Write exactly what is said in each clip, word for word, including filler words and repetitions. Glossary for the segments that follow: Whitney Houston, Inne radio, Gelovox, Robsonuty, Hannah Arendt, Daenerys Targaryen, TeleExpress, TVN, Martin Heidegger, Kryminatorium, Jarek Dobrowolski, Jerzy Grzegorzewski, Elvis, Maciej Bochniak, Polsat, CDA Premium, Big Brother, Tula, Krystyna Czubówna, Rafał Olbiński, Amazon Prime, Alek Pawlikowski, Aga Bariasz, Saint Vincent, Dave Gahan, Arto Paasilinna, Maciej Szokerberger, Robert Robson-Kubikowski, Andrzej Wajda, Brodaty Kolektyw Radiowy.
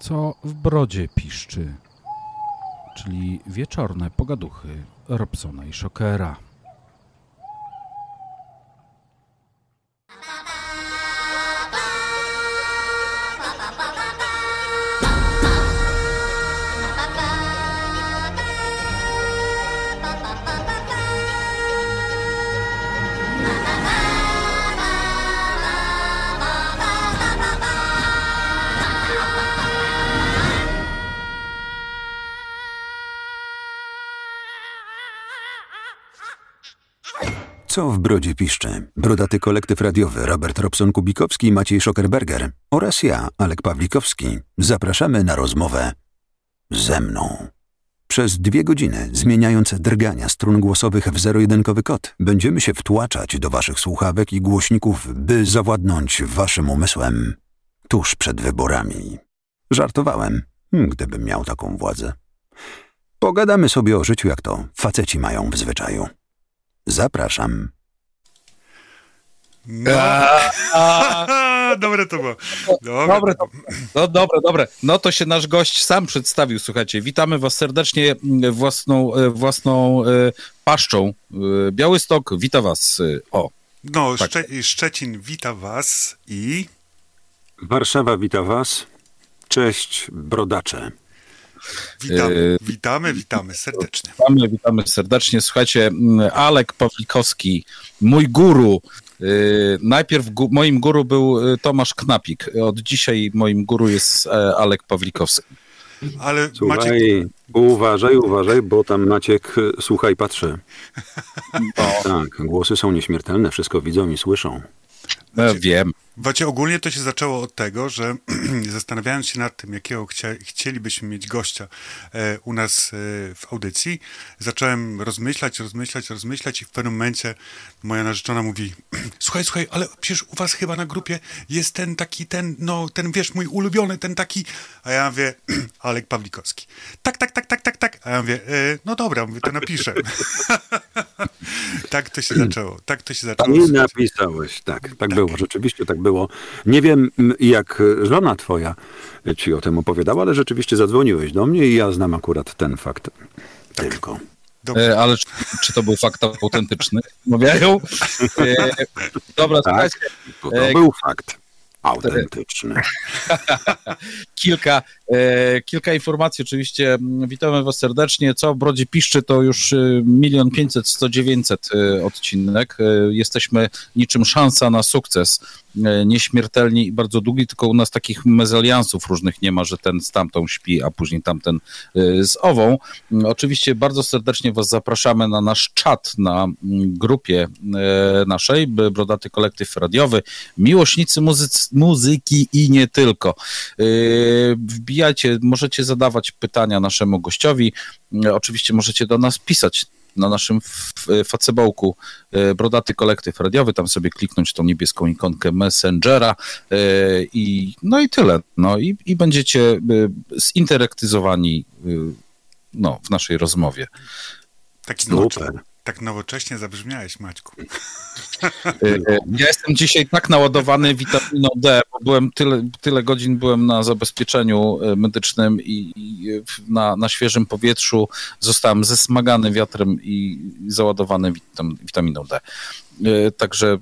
co w brodzie piszczy, czyli wieczorne pogaduchy Robsona i Szokera. Co w brodzie piszczy? Brodaty Kolektyw Radiowy Robert Robson-Kubikowski i Maciej Szokerberger oraz ja, Alek Pawlikowski, zapraszamy na rozmowę ze mną. Przez dwie godziny, zmieniając drgania strun głosowych w zero-jedynkowy kod, będziemy się wtłaczać do waszych słuchawek i głośników, by zawładnąć waszym umysłem tuż przed wyborami. Żartowałem, gdybym miał taką władzę. Pogadamy sobie o życiu, jak to faceci mają w zwyczaju. Zapraszam. No. Dobre to było. Dobre. Dobre, to, no, dobre, dobre. No to się nasz gość sam przedstawił, słuchajcie. Witamy was serdecznie własną, własną paszczą. Białystok, wita was. O. No, tak. Szcze- Szczecin wita was i... Warszawa wita was. Cześć, brodacze. Witamy, witamy, witamy serdecznie. Witamy, witamy serdecznie. Słuchajcie, Alek Pawlikowski, mój guru. Najpierw moim guru był Tomasz Knapik. Od dzisiaj moim guru jest Alek Pawlikowski. Ale słuchaj, Maciek... uważaj, uważaj, bo tam Maciek, słuchaj, patrzy. No. Tak, głosy są nieśmiertelne, wszystko widzą i słyszą. No, wiem. Właśnie ogólnie to się zaczęło od tego, że zastanawiając się nad tym, jakiego chcia- chcielibyśmy mieć gościa e, u nas e, w audycji, zacząłem rozmyślać, rozmyślać, rozmyślać i w pewnym momencie moja narzeczona mówi: słuchaj, słuchaj, ale przecież u was chyba na grupie jest ten taki, ten, no, ten wiesz, mój ulubiony, ten taki, a ja mówię: Alek Pawlikowski. Tak, tak, tak, tak, tak, tak, a ja mówię: e, no dobra, mówię, to napiszę. tak to się zaczęło, tak to się zaczęło. Nie napisałeś, tak, tak, tak było, rzeczywiście tak było. Było. Nie wiem, jak żona twoja ci o tym opowiadała, ale rzeczywiście zadzwoniłeś do mnie i ja znam akurat ten fakt. Tak. Tylko. E, ale czy, czy to był fakt autentyczny? Mówiają. E, dobra, tak, to, to był fakt autentyczny. kilka, e, kilka informacji oczywiście. Witamy was serdecznie. Co w brodzie piszczy, to już milion pięćset, sto dziewięćset odcinek. E, jesteśmy niczym szansa na sukces. Nieśmiertelni i bardzo długi, tylko u nas takich mezaliansów różnych nie ma, że ten z tamtą śpi, a później tamten z ową. Oczywiście bardzo serdecznie was zapraszamy na nasz czat na grupie naszej, Brodaty Kolektyw Radiowy, miłośnicy muzycy, muzyki i nie tylko. Wbijajcie, możecie zadawać pytania naszemu gościowi, oczywiście możecie do nas pisać na naszym facebooku Brodaty Kolektyw Radiowy, tam sobie kliknąć tą niebieską ikonkę Messengera i no i tyle. No i, i będziecie zinteraktyzowani no, w naszej rozmowie. Taki nowoczesny, tak nowocześnie zabrzmiałeś, Maćku. Ja jestem dzisiaj tak naładowany witaminą D, bo byłem tyle, tyle godzin byłem na zabezpieczeniu medycznym i, i na, na świeżym powietrzu zostałem zesmagany wiatrem i załadowany witam, witaminą D. Także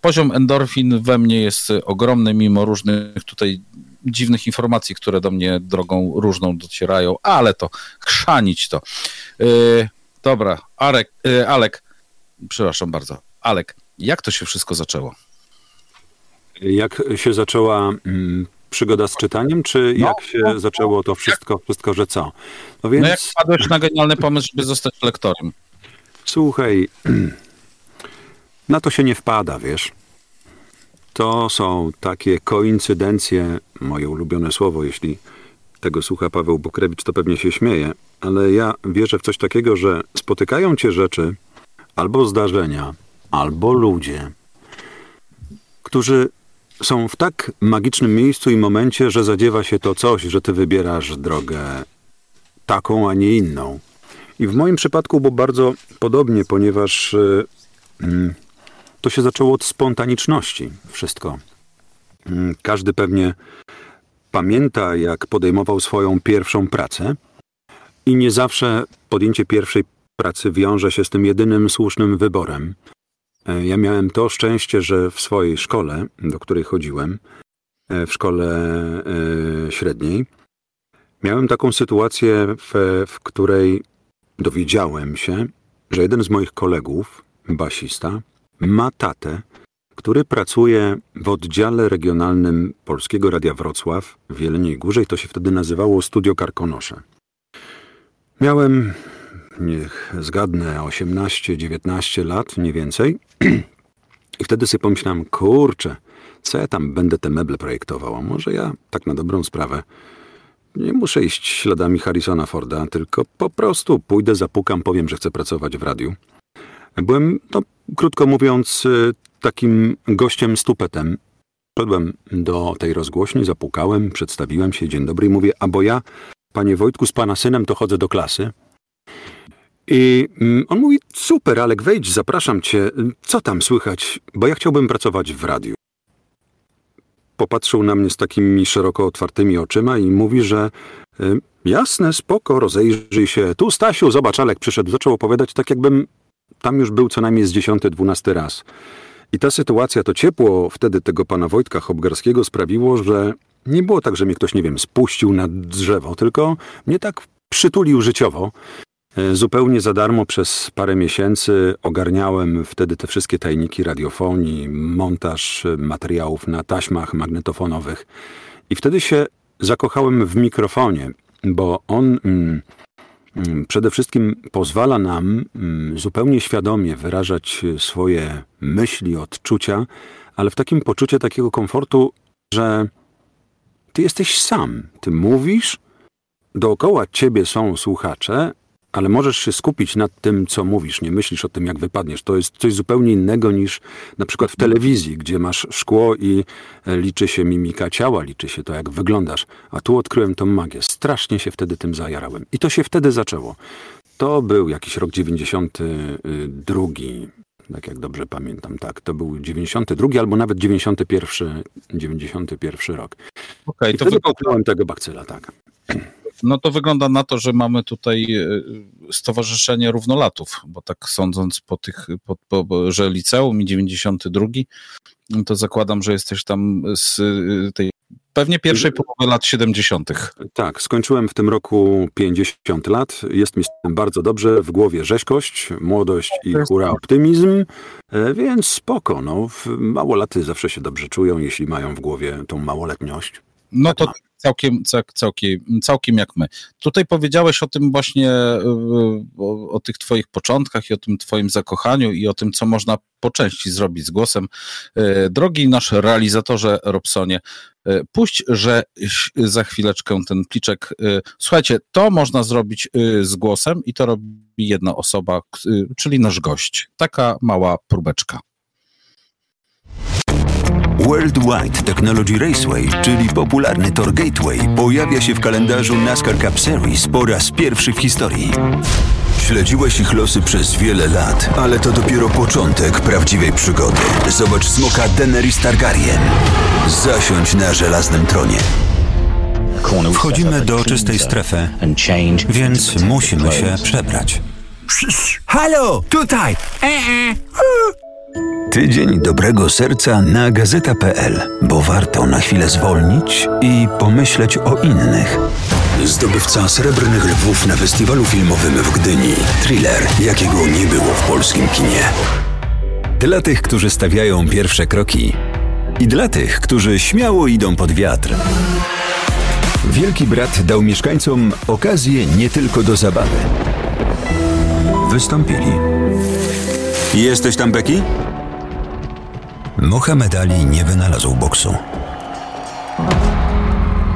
poziom endorfin we mnie jest ogromny, mimo różnych tutaj dziwnych informacji, które do mnie drogą różną docierają, ale to chrzanić to. Dobra, Arek, e, Alek, przepraszam bardzo, Alek, jak to się wszystko zaczęło? Jak się zaczęła m, przygoda z czytaniem, czy no, jak się no, zaczęło to wszystko, jak, wszystko, że co? No, więc... no jak wpadłeś na genialny pomysł, żeby zostać lektorem? Słuchaj, na to się nie wpada, wiesz. To są takie koincydencje, moje ulubione słowo, jeśli tego słucha Paweł Bukrewicz, to pewnie się śmieje, ale ja wierzę w coś takiego, że spotykają cię rzeczy, albo zdarzenia, albo ludzie, którzy są w tak magicznym miejscu i momencie, że zadziewa się to coś, że ty wybierasz drogę taką, a nie inną. I w moim przypadku było bardzo podobnie, ponieważ yy, to się zaczęło od spontaniczności wszystko. Yy, każdy pewnie pamięta, jak podejmował swoją pierwszą pracę i nie zawsze podjęcie pierwszej pracy wiąże się z tym jedynym słusznym wyborem. Ja miałem to szczęście, że w swojej szkole, do której chodziłem, w szkole średniej, miałem taką sytuację, w, w której dowiedziałem się, że jeden z moich kolegów, basista, ma tatę, który pracuje w oddziale regionalnym Polskiego Radia Wrocław w Jeleniej Górze i to się wtedy nazywało Studio Karkonosze. Miałem, niech zgadnę, osiemnaście dziewiętnaście lat, nie więcej. I wtedy sobie pomyślałem, kurczę, co ja tam będę te meble projektował? Może ja, tak na dobrą sprawę, nie muszę iść śladami Harrisona Forda, tylko po prostu pójdę, zapukam, powiem, że chcę pracować w radiu. Byłem, no, krótko mówiąc, takim gościem z tupetem. Szedłem do tej rozgłośni, zapukałem, przedstawiłem się, dzień dobry, i mówię, a bo ja, panie Wojtku, z pana synem to chodzę do klasy. I on mówi, super, Alek, wejdź, zapraszam cię, co tam słychać, bo ja chciałbym pracować w radiu. Popatrzył na mnie z takimi szeroko otwartymi oczyma i mówi, że y, jasne, spoko, rozejrzyj się. Tu Stasiu, zobacz, Alek przyszedł. Zaczął opowiadać tak, jakbym tam już był co najmniej z dziesiąty, dwunasty raz. I ta sytuacja, to ciepło wtedy tego pana Wojtka Hopgarskiego sprawiło, że nie było tak, że mnie ktoś, nie wiem, spuścił na drzewo, tylko mnie tak przytulił życiowo. Zupełnie za darmo przez parę miesięcy ogarniałem wtedy te wszystkie tajniki radiofonii, montaż materiałów na taśmach magnetofonowych. I wtedy się zakochałem w mikrofonie, bo on mm, przede wszystkim pozwala nam mm, zupełnie świadomie wyrażać swoje myśli, odczucia, ale w takim poczuciu takiego komfortu, że ty jesteś sam, ty mówisz, dookoła ciebie są słuchacze, ale możesz się skupić nad tym, co mówisz, nie myślisz o tym, jak wypadniesz. To jest coś zupełnie innego niż na przykład w telewizji, gdzie masz szkło i liczy się mimika ciała, liczy się to, jak wyglądasz. A tu odkryłem tą magię. Strasznie się wtedy tym zajarałem. I to się wtedy zaczęło. To był jakiś rok dziewięćdziesiąty drugi, tak jak dobrze pamiętam, tak. To był dziewięćdziesiąty drugi albo nawet dziewięćdziesiąty pierwszy, dziewięćdziesiąty pierwszy rok. Okay, I to wtedy połknąłem tego bakcyla, tak. No to wygląda na to, że mamy tutaj Stowarzyszenie Równolatów, bo tak sądząc po tych, po, po, że liceum i dziewięćdziesiąty drugi, to zakładam, że jesteś tam z tej pewnie pierwszej połowy lat siedemdziesiątych. Tak, skończyłem w tym roku pięćdziesiąt lat, jest mi z tym bardzo dobrze, w głowie rzeźkość, młodość i hura optymizm, więc spoko, no, małolaty zawsze się dobrze czują, jeśli mają w głowie tą małoletność. No to całkiem, całkiem, całkiem jak my. Tutaj powiedziałeś o tym właśnie, o, o tych twoich początkach i o tym twoim zakochaniu i o tym, co można po części zrobić z głosem. Drogi nasz realizatorze Robsonie, puść, że za chwileczkę ten pliczek. Słuchajcie, to można zrobić z głosem i to robi jedna osoba, czyli nasz gość. Taka mała próbeczka. Worldwide Technology Raceway, czyli popularny tor Gateway, pojawia się w kalendarzu NASCAR Cup Series po raz pierwszy w historii. Śledziłeś ich losy przez wiele lat, ale to dopiero początek prawdziwej przygody. Zobacz smoka Daenerys Targaryen. Zasiądź na żelaznym tronie. Wchodzimy do czystej strefy, więc musimy się przebrać. Halo! Tutaj! E-e. Tydzień dobrego serca na gazeta kropka pe el, bo warto na chwilę zwolnić i pomyśleć o innych. Zdobywca Srebrnych Lwów na festiwalu filmowym w Gdyni. Thriller, jakiego nie było w polskim kinie. Dla tych, którzy stawiają pierwsze kroki i dla tych, którzy śmiało idą pod wiatr. Wielki Brat dał mieszkańcom okazję nie tylko do zabawy. Wystąpili. Jesteś tam, Becky? Mohamed Ali nie wynalazł boksu.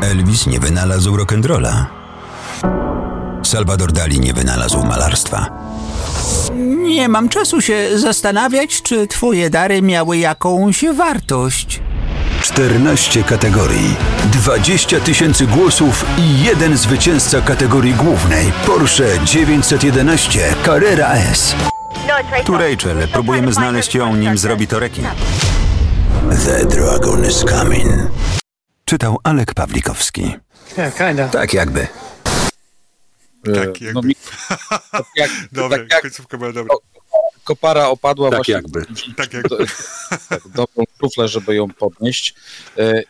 Elvis nie wynalazł rock'n'rolla. Salvador Dali nie wynalazł malarstwa. Nie mam czasu się zastanawiać, czy twoje dary miały jakąś wartość. czternaście kategorii, dwadzieścia tysięcy głosów i jeden zwycięzca kategorii głównej Porsche dziewięćset jedenaście Carrera S. Tu Rachel. Próbujemy znaleźć ją, nim zrobi to rekin. The Dragon is coming. Czytał Alek Pawlikowski. Yeah, kinda. Tak jakby. Tak jakby. No, mi... tak jak... Dobra, tak jak... końcówka była dobra. Kopara opadła tak właśnie. Jakby. Tak jakby. Dobrą kuflę, żeby ją podnieść.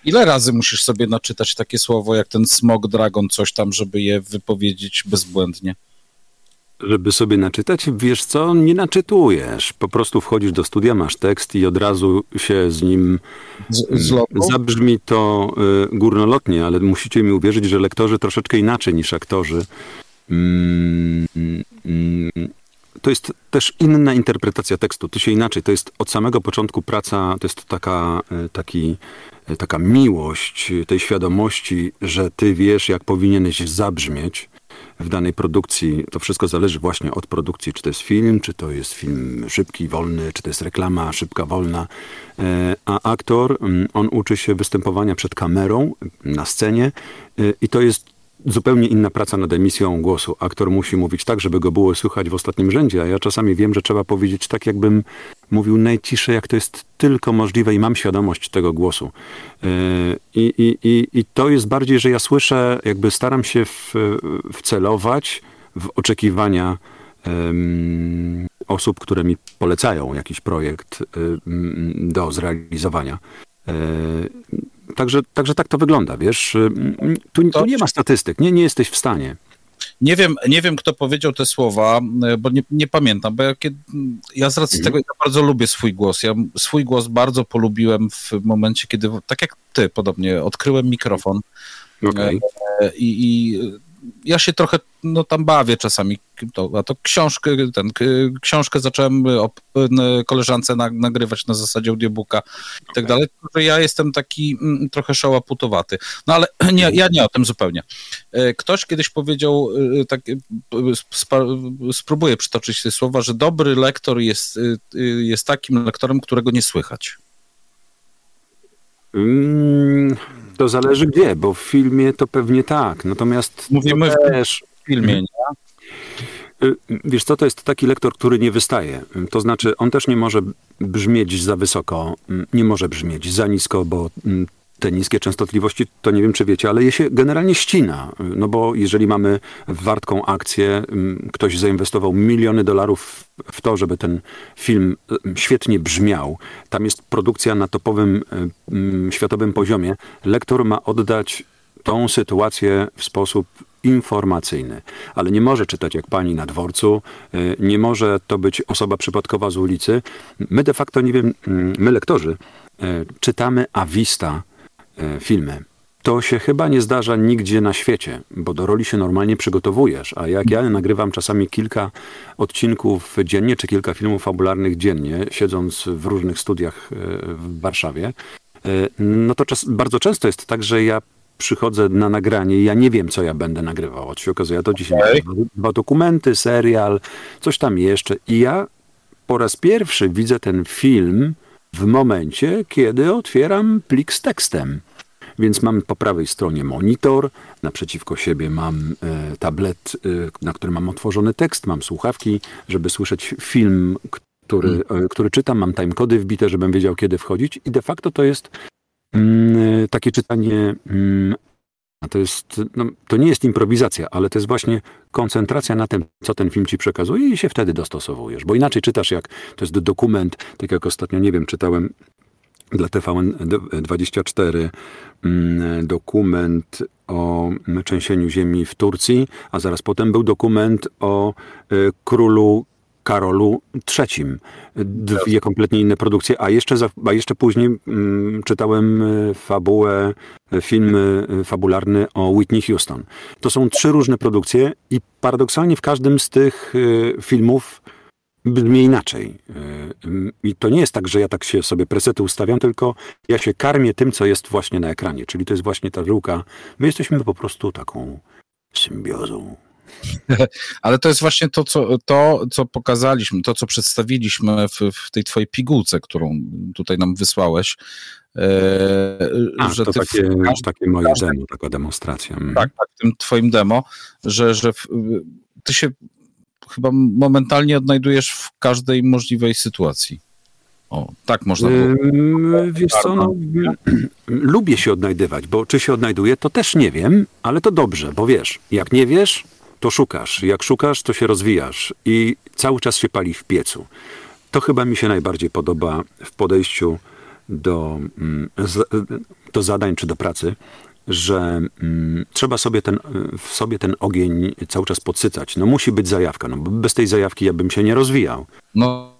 Ile razy musisz sobie naczytać takie słowo jak ten smog dragon, coś tam, żeby je wypowiedzieć bezbłędnie? Żeby sobie naczytać, wiesz co, nie naczytujesz. Po prostu wchodzisz do studia, masz tekst i od razu się z nim z, z zabrzmi to y, górnolotnie, ale musicie mi uwierzyć, że lektorzy troszeczkę inaczej niż aktorzy. Mm, mm, to jest też inna interpretacja tekstu. To się inaczej. To jest od samego początku praca, to jest taka, taki, taka miłość tej świadomości, że ty wiesz, jak powinieneś zabrzmieć w danej produkcji. To wszystko zależy właśnie od produkcji, czy to jest film, czy to jest film szybki, wolny, czy to jest reklama szybka, wolna. A aktor, on uczy się występowania przed kamerą, na scenie i to jest zupełnie inna praca nad emisją głosu. Aktor musi mówić tak, żeby go było słychać w ostatnim rzędzie, a ja czasami wiem, że trzeba powiedzieć tak, jakbym mówił najciszej, jak to jest tylko możliwe i mam świadomość tego głosu. I, i, i, i to jest bardziej, że ja słyszę, jakby staram się w, wcelować w oczekiwania um, osób, które mi polecają jakiś projekt um, do zrealizowania. Um, Także, także tak to wygląda, wiesz, tu, tu nie ma statystyk, nie, nie jesteś w stanie. Nie wiem, nie wiem, kto powiedział te słowa, bo nie, nie pamiętam, bo ja, ja z racji tego ja bardzo lubię swój głos. Ja swój głos bardzo polubiłem w momencie, kiedy, tak jak ty podobnie, odkryłem mikrofon. Okay. i, i ja się trochę no, tam bawię czasami, to, a to książkę, ten, książkę zacząłem op, koleżance na, nagrywać na zasadzie audiobooka i tak dalej, że ja jestem taki m, trochę szałaputowaty, no ale nie, ja nie o tym zupełnie. Ktoś kiedyś powiedział, tak, spa, spróbuję przytoczyć te słowa, że dobry lektor jest, jest takim lektorem, którego nie słychać. Hmm. To zależy gdzie, bo w filmie to pewnie tak, natomiast... Mówimy też w filmie, nie? Wiesz co, to jest taki lektor, który nie wystaje, to znaczy on też nie może brzmieć za wysoko, nie może brzmieć za nisko, bo te niskie częstotliwości, to nie wiem czy wiecie, ale je się generalnie ścina, no bo jeżeli mamy wartką akcję, ktoś zainwestował miliony dolarów w to, żeby ten film świetnie brzmiał, tam jest produkcja na topowym, światowym poziomie, lektor ma oddać tą sytuację w sposób informacyjny, ale nie może czytać jak pani na dworcu, nie może to być osoba przypadkowa z ulicy. My de facto, nie wiem, my lektorzy czytamy a vista filmy. To się chyba nie zdarza nigdzie na świecie, bo do roli się normalnie przygotowujesz, a jak ja nagrywam czasami kilka odcinków dziennie, czy kilka filmów fabularnych dziennie, siedząc w różnych studiach w Warszawie, no to czas, bardzo często jest tak, że ja przychodzę na nagranie i ja nie wiem, co ja będę nagrywał. Otóż się okazuje, ja to dzisiaj okay. dwa, dwa dokumenty, serial, coś tam jeszcze i ja po raz pierwszy widzę ten film w momencie, kiedy otwieram plik z tekstem. Więc mam po prawej stronie monitor, naprzeciwko siebie mam e, tablet, e, na którym mam otworzony tekst, mam słuchawki, żeby słyszeć film, który, mm. e, który czytam, mam timecody wbite, żebym wiedział, kiedy wchodzić i de facto to jest mm, takie czytanie, mm, to jest, no, to nie jest improwizacja, ale to jest właśnie koncentracja na tym, co ten film ci przekazuje i się wtedy dostosowujesz, bo inaczej czytasz jak, to jest dokument, tak jak ostatnio, nie wiem, czytałem dla T V N dwadzieścia cztery dokument o trzęsieniu ziemi w Turcji, a zaraz potem był dokument o królu Karolu trzecim. Dwie kompletnie inne produkcje, a jeszcze, za, a jeszcze później mm, czytałem fabułę, film fabularny o Whitney Houston. To są trzy różne produkcje i paradoksalnie w każdym z tych filmów brzmi inaczej. I to nie jest tak, że ja tak się sobie presety ustawiam, tylko ja się karmię tym, co jest właśnie na ekranie. Czyli to jest właśnie ta żyłka. My jesteśmy po prostu taką symbiozą. Ale to jest właśnie to, co, to, co pokazaliśmy, to, co przedstawiliśmy w, w tej twojej pigułce, którą tutaj nam wysłałeś. A, że to ty takie, w... takie moje demo, taka demonstracja. Tak, tak, w tym twoim demo, że, że w, ty się chyba momentalnie odnajdujesz w każdej możliwej sytuacji. O, tak można było. Yy, wiesz co, no, lubię się odnajdywać, bo czy się odnajduję, to też nie wiem, ale to dobrze, bo wiesz, jak nie wiesz, to szukasz. Jak szukasz, to się rozwijasz i cały czas się pali w piecu. To chyba mi się najbardziej podoba w podejściu do, do zadań czy do pracy, że mm, trzeba sobie ten, w sobie ten ogień cały czas podsycać. No musi być zajawka, no bo bez tej zajawki ja bym się nie rozwijał. No.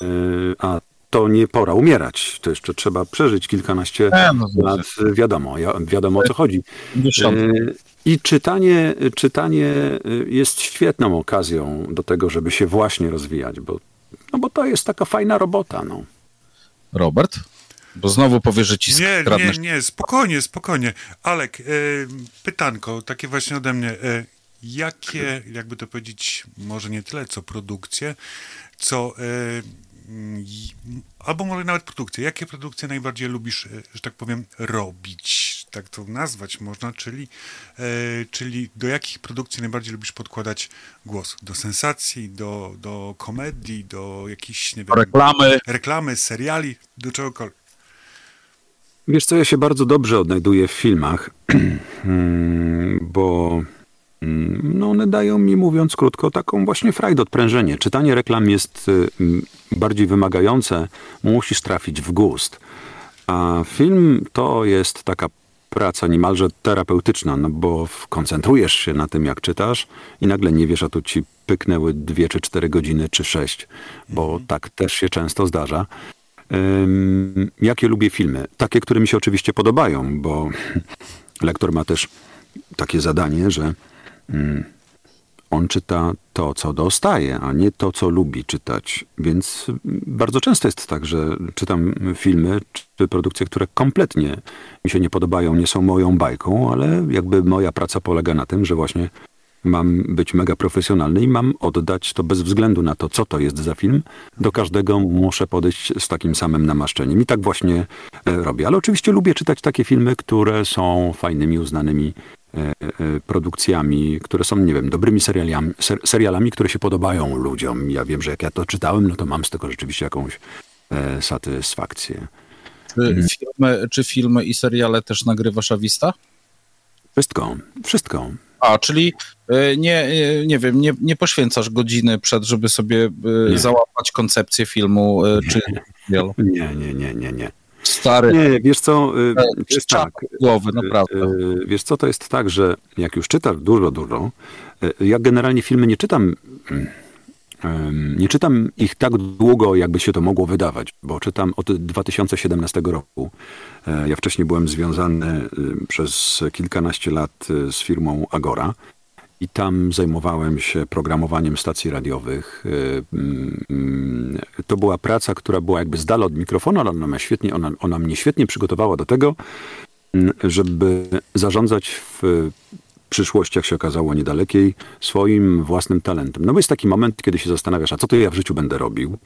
Yy, a to nie pora umierać. To jeszcze trzeba przeżyć kilkanaście ja, no, lat. Znaczy. Wiadomo, ja, wiadomo o co chodzi. Yy, I czytanie, czytanie jest świetną okazją do tego, żeby się właśnie rozwijać, bo, no bo to jest taka fajna robota. No. Robert? Bo znowu powiesz, że ci Nie, skradnę... nie, nie, spokojnie, spokojnie. Alek, y, pytanko, takie właśnie ode mnie. Y, jakie, jakby to powiedzieć, może nie tyle, co produkcje, co... Y, y, albo może nawet produkcje. Jakie produkcje najbardziej lubisz, y, że tak powiem, robić? Tak to nazwać można, czyli, y, czyli do jakich produkcji najbardziej lubisz podkładać głos? Do sensacji, do, do komedii, do jakichś, nie wiem... Reklamy. Reklamy, seriali, do czegokolwiek. Wiesz co, ja się bardzo dobrze odnajduję w filmach, bo no one dają mi, mówiąc krótko, taką właśnie frajdę, odprężenie. Czytanie reklam jest bardziej wymagające, musisz trafić w gust. A film to jest taka praca niemalże terapeutyczna, no bo koncentrujesz się na tym, jak czytasz i nagle nie wiesz, a tu ci pyknęły dwie czy cztery godziny, czy sześć, bo tak też się często zdarza. Um, jakie lubię filmy? Takie, które mi się oczywiście podobają, bo lektor ma też takie zadanie, że um, on czyta to, co dostaje, a nie to, co lubi czytać. Więc bardzo często jest tak, że czytam filmy czy produkcje, które kompletnie mi się nie podobają, nie są moją bajką, ale jakby moja praca polega na tym, że właśnie mam być mega profesjonalny i mam oddać to bez względu na to, co to jest za film. Do każdego muszę podejść z takim samym namaszczeniem. I tak właśnie robię. Ale oczywiście lubię czytać takie filmy, które są fajnymi, uznanymi produkcjami, które są, nie wiem, dobrymi serialami, ser, serialami, które się podobają ludziom. Ja wiem, że jak ja to czytałem, no to mam z tego rzeczywiście jakąś e, satysfakcję. Czy filmy, czy filmy i seriale też nagrywa Szawista? Wszystko, wszystko. A, czyli nie, nie wiem, nie, nie poświęcasz godziny przed, żeby sobie nie. załapać koncepcję filmu nie. czy serialu? Nie, nie, nie, nie, nie. Stary. Nie, wiesz co, wiesz, tak, głowy, naprawdę. Wiesz co, to jest tak, że jak już czytasz dużo, dużo, ja generalnie filmy nie czytam, nie czytam ich tak długo, jakby się to mogło wydawać, bo czytam od dwa tysiące siedemnastego roku. Ja wcześniej byłem związany przez kilkanaście lat z firmą Agora i tam zajmowałem się programowaniem stacji radiowych. To była praca, która była jakby z dala od mikrofonu, ale ona, świetnie, ona, ona mnie świetnie przygotowała do tego, żeby zarządzać w przyszłości, jak się okazało, niedalekiej, swoim własnym talentem. No bo jest taki moment, kiedy się zastanawiasz, a co to ja w życiu będę robił,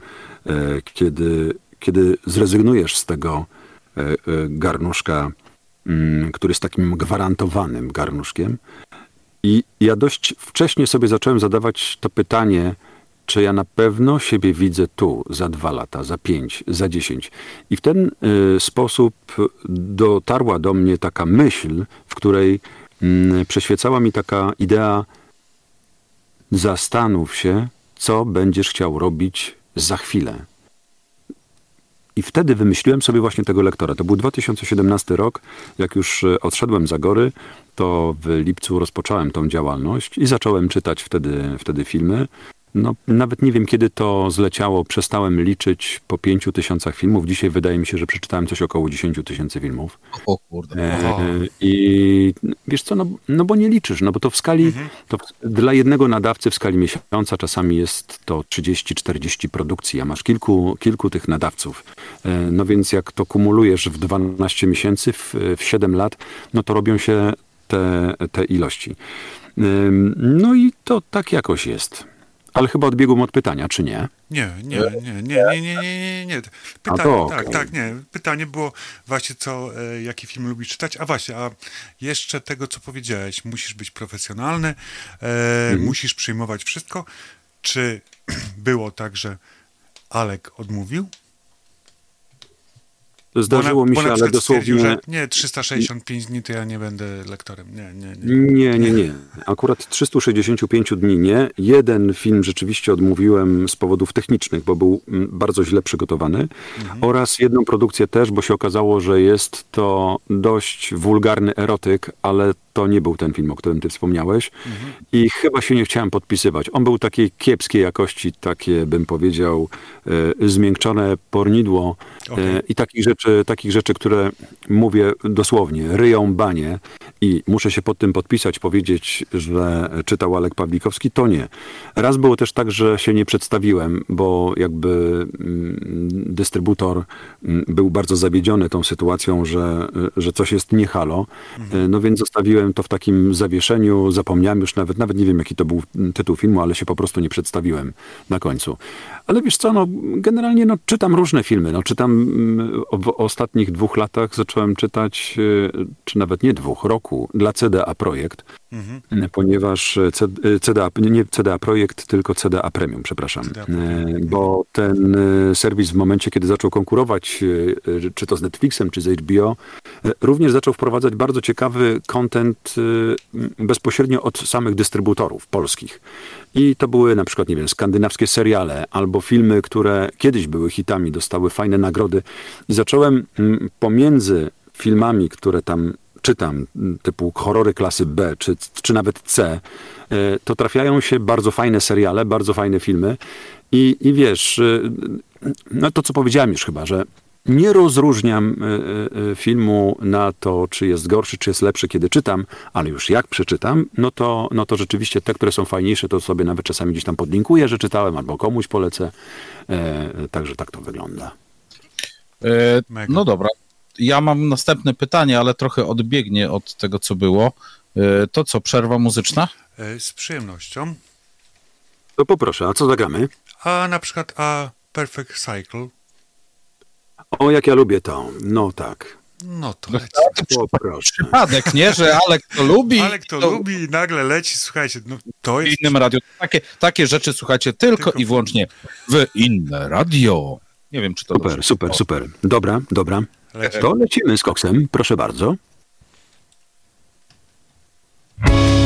kiedy, kiedy zrezygnujesz z tego garnuszka, który jest takim gwarantowanym garnuszkiem. I ja dość wcześnie sobie zacząłem zadawać to pytanie, czy ja na pewno siebie widzę tu za dwa lata, za pięć, za dziesięć. I w ten sposób dotarła do mnie taka myśl, w której przeświecała mi taka idea: zastanów się, co będziesz chciał robić za chwilę. I wtedy wymyśliłem sobie właśnie tego lektora. To był dwa tysiące siedemnasty rok. Jak już odszedłem z Agory, to w lipcu rozpocząłem tą działalność i zacząłem czytać wtedy, wtedy filmy. No, nawet nie wiem, kiedy to zleciało. Przestałem liczyć po pięciu tysiącach filmów. Dzisiaj wydaje mi się, że przeczytałem coś około dziesięciu tysięcy filmów. O kurde. O. I wiesz co, no, no bo nie liczysz, no bo to w skali, mhm. to dla jednego nadawcy w skali miesiąca czasami jest to trzydzieści czterdzieści produkcji, a masz kilku, kilku tych nadawców. No więc jak to kumulujesz w dwanaście miesięcy, w, w siedem lat, no to robią się te, te ilości. No i to tak jakoś jest. Ale chyba odbiegłem od pytania, czy nie? Nie, nie, nie, nie, nie, nie, nie, nie. Pytanie, to, tak, okay. tak, nie. Pytanie było właśnie, co, e, jaki film lubisz czytać, a właśnie, a jeszcze tego, co powiedziałeś, musisz być profesjonalny, e, mm. musisz przyjmować wszystko. Czy było tak, że Alek odmówił? Zdarzyło bo na, mi się, ale dosłownie... Że nie, trzysta sześćdziesiąt pięć dni to ja nie będę lektorem. Nie, nie, nie. Nie, nie, nie. Akurat trzysta sześćdziesiąt pięć dni nie. Jeden film rzeczywiście odmówiłem z powodów technicznych, bo był bardzo źle przygotowany. Mhm. Oraz jedną produkcję też, bo się okazało, że jest to dość wulgarny erotyk, ale to nie był ten film, o którym ty wspomniałeś. Mhm. I chyba się nie chciałem podpisywać. On był takiej kiepskiej jakości, takie bym powiedział e, zmiękczone pornidło okay. e, i takich rzeczy, takich rzeczy, które mówię dosłownie, ryją banie i muszę się pod tym podpisać, powiedzieć, że czytał Alek Pawlikowski, to nie. Raz było też tak, że się nie przedstawiłem, bo jakby dystrybutor był bardzo zawiedziony tą sytuacją, że, że coś jest nie halo, mhm. no więc zostawiłem to w takim zawieszeniu, zapomniałem już nawet, nawet nie wiem jaki to był tytuł filmu, ale się po prostu nie przedstawiłem na końcu. Ale wiesz co, no, generalnie no, czytam różne filmy. No, czytam w ostatnich dwóch latach, zacząłem czytać, czy nawet nie dwóch, roku dla C D A Projekt, mhm. ponieważ C D A, nie C D A Projekt, tylko C D A Premium, przepraszam. C D A. Bo ten serwis w momencie, kiedy zaczął konkurować, czy to z Netflixem, czy z H B O, również zaczął wprowadzać bardzo ciekawy content bezpośrednio od samych dystrybutorów polskich. I to były na przykład, nie wiem, skandynawskie seriale, albo filmy, które kiedyś były hitami, dostały fajne nagrody. I zacząłem pomiędzy filmami, które tam czytam, typu horrory klasy B, czy, czy nawet C, to trafiają się bardzo fajne seriale, bardzo fajne filmy. I, i wiesz, no to co powiedziałem już chyba, że nie rozróżniam filmu na to, czy jest gorszy, czy jest lepszy, kiedy czytam, ale już jak przeczytam, no to, no to rzeczywiście te, które są fajniejsze, to sobie nawet czasami gdzieś tam podlinkuję, że czytałem, albo komuś polecę. E, także tak to wygląda. E, no dobra. Ja mam następne pytanie, ale trochę odbiegnie od tego, co było. E, to co, przerwa muzyczna? E, z przyjemnością. To poproszę, a co zagramy? A na przykład a Perfect Cycle. O, jak ja lubię to. No tak. No to leci. No, to przypadek, nie? Że Alek to lubi. Alek to, to lubi i nagle leci. Słuchajcie, no to jest... W Innym Radio. Takie, takie rzeczy słuchacie tylko, tylko i wyłącznie w Inne Radio. Nie wiem, czy to... Super, dobrze. super, super. Dobra, dobra. Leci. To lecimy z koksem. Proszę bardzo. Talk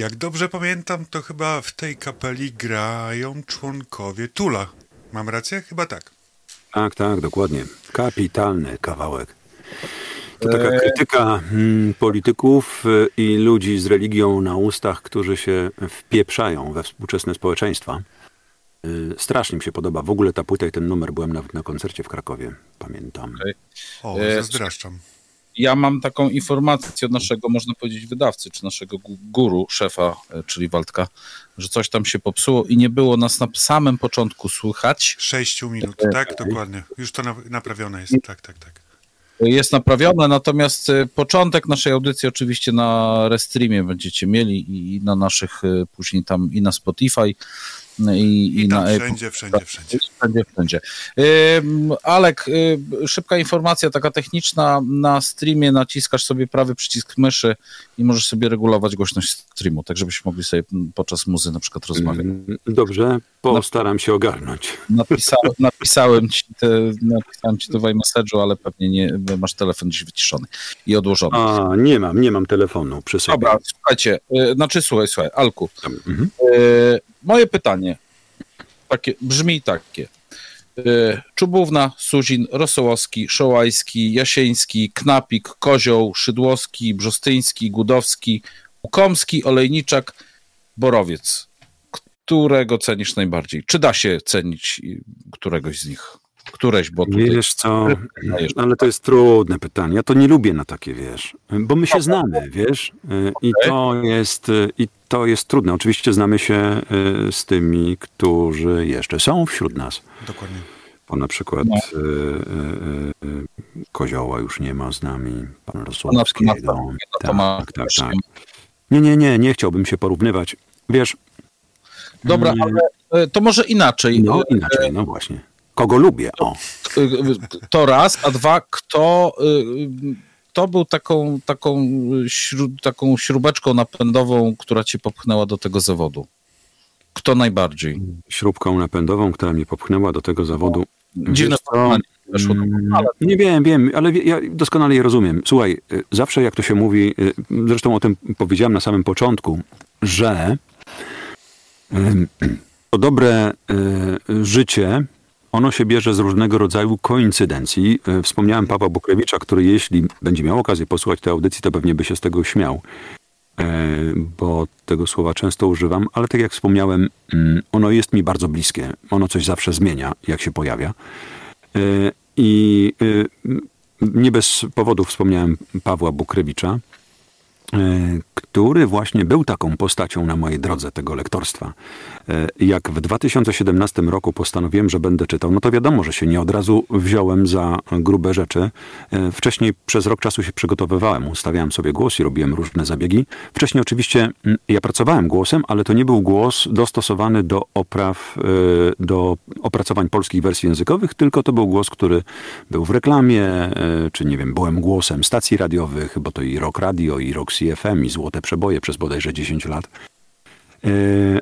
Jak dobrze pamiętam, to chyba w tej kapeli grają członkowie Tula. Mam rację? Chyba tak. Tak, tak, dokładnie. Kapitalny kawałek. To taka krytyka hmm, polityków i ludzi z religią na ustach, którzy się wpieprzają we współczesne społeczeństwa. Strasznie mi się podoba. W ogóle ta płyta i ten numer. Byłem nawet na koncercie w Krakowie, pamiętam. Okay. O, zazdraszczam. Ja mam taką informację od naszego, można powiedzieć, wydawcy, czy naszego guru, szefa, czyli Waldka, że coś tam się popsuło i nie było nas na samym początku słychać. Sześciu minut, tak? Dokładnie. Już to naprawione jest. Tak, tak, tak. Jest naprawione, natomiast początek naszej audycji oczywiście na restreamie będziecie mieli i na naszych później tam i na Spotify. I, I, i na wszędzie, Apple. wszędzie, wszędzie. Wszędzie, wszędzie. Yy, Alek, yy, szybka informacja, taka techniczna. Na streamie naciskasz sobie prawy przycisk myszy i możesz sobie regulować głośność streamu, tak żebyśmy mogli sobie podczas muzy na przykład rozmawiać. Dobrze, postaram się ogarnąć. Napisa, napisałem, ci te, napisałem ci to w iMessage'u, ale pewnie nie, masz telefon gdzieś wyciszony i odłożony. A, nie mam, nie mam telefonu przy sobie. Dobra, słuchajcie, yy, znaczy słuchaj, słuchaj, Alku. Mhm. Yy, Moje pytanie takie, brzmi takie. Czubówna, Suzin, Rosołowski, Szołajski, Jasieński, Knapik, Kozioł, Szydłowski, Brzostyński, Gudowski, Ukomski, Olejniczak, Borowiec. Którego cenisz najbardziej? Czy da się cenić któregoś z nich? Któreś, bo tutaj... Wiesz co, ale to jest trudne pytanie. Ja to nie lubię na takie, wiesz, bo my się znamy, wiesz, i to jest, i to jest trudne. Oczywiście znamy się z tymi, którzy jeszcze są wśród nas. Dokładnie. Bo na przykład no. y, y, y, Kozioła już nie ma z nami, pan Rosławski. No, no, tak, tak, tak, tak. Nie, nie, nie, nie chciałbym się porównywać. Wiesz... Dobra, ale to może inaczej. No inaczej, no właśnie. Kogo lubię, o. To raz, a dwa, kto to był taką, taką, taką śrubeczką napędową, która cię popchnęła do tego zawodu? Kto najbardziej? Śrubką napędową, która mnie popchnęła do tego zawodu. No, dziwne porównanie. Ale... Nie wiem, wiem, ale ja doskonale je rozumiem. Słuchaj, zawsze jak to się mówi, zresztą o tym powiedziałem na samym początku, że to dobre życie ono się bierze z różnego rodzaju koincydencji. Wspomniałem Pawła Bukrewicza, który jeśli będzie miał okazję posłuchać tej audycji, to pewnie by się z tego śmiał, bo tego słowa często używam, ale tak jak wspomniałem, ono jest mi bardzo bliskie. Ono coś zawsze zmienia, jak się pojawia. I nie bez powodu wspomniałem Pawła Bukrewicza, który właśnie był taką postacią na mojej drodze tego lektorstwa. Jak w dwa tysiące siedemnastym roku postanowiłem, że będę czytał, no to wiadomo, że się nie od razu wziąłem za grube rzeczy. Wcześniej przez rok czasu się przygotowywałem, ustawiałem sobie głos i robiłem różne zabiegi. Wcześniej oczywiście ja pracowałem głosem, ale to nie był głos dostosowany do opraw, do opracowań polskich wersji językowych, tylko to był głos, który był w reklamie, czy nie wiem, byłem głosem stacji radiowych, bo to i Rock Radio, i Rock C F M, i Złote Przeboje przez bodajże dziesięć lat.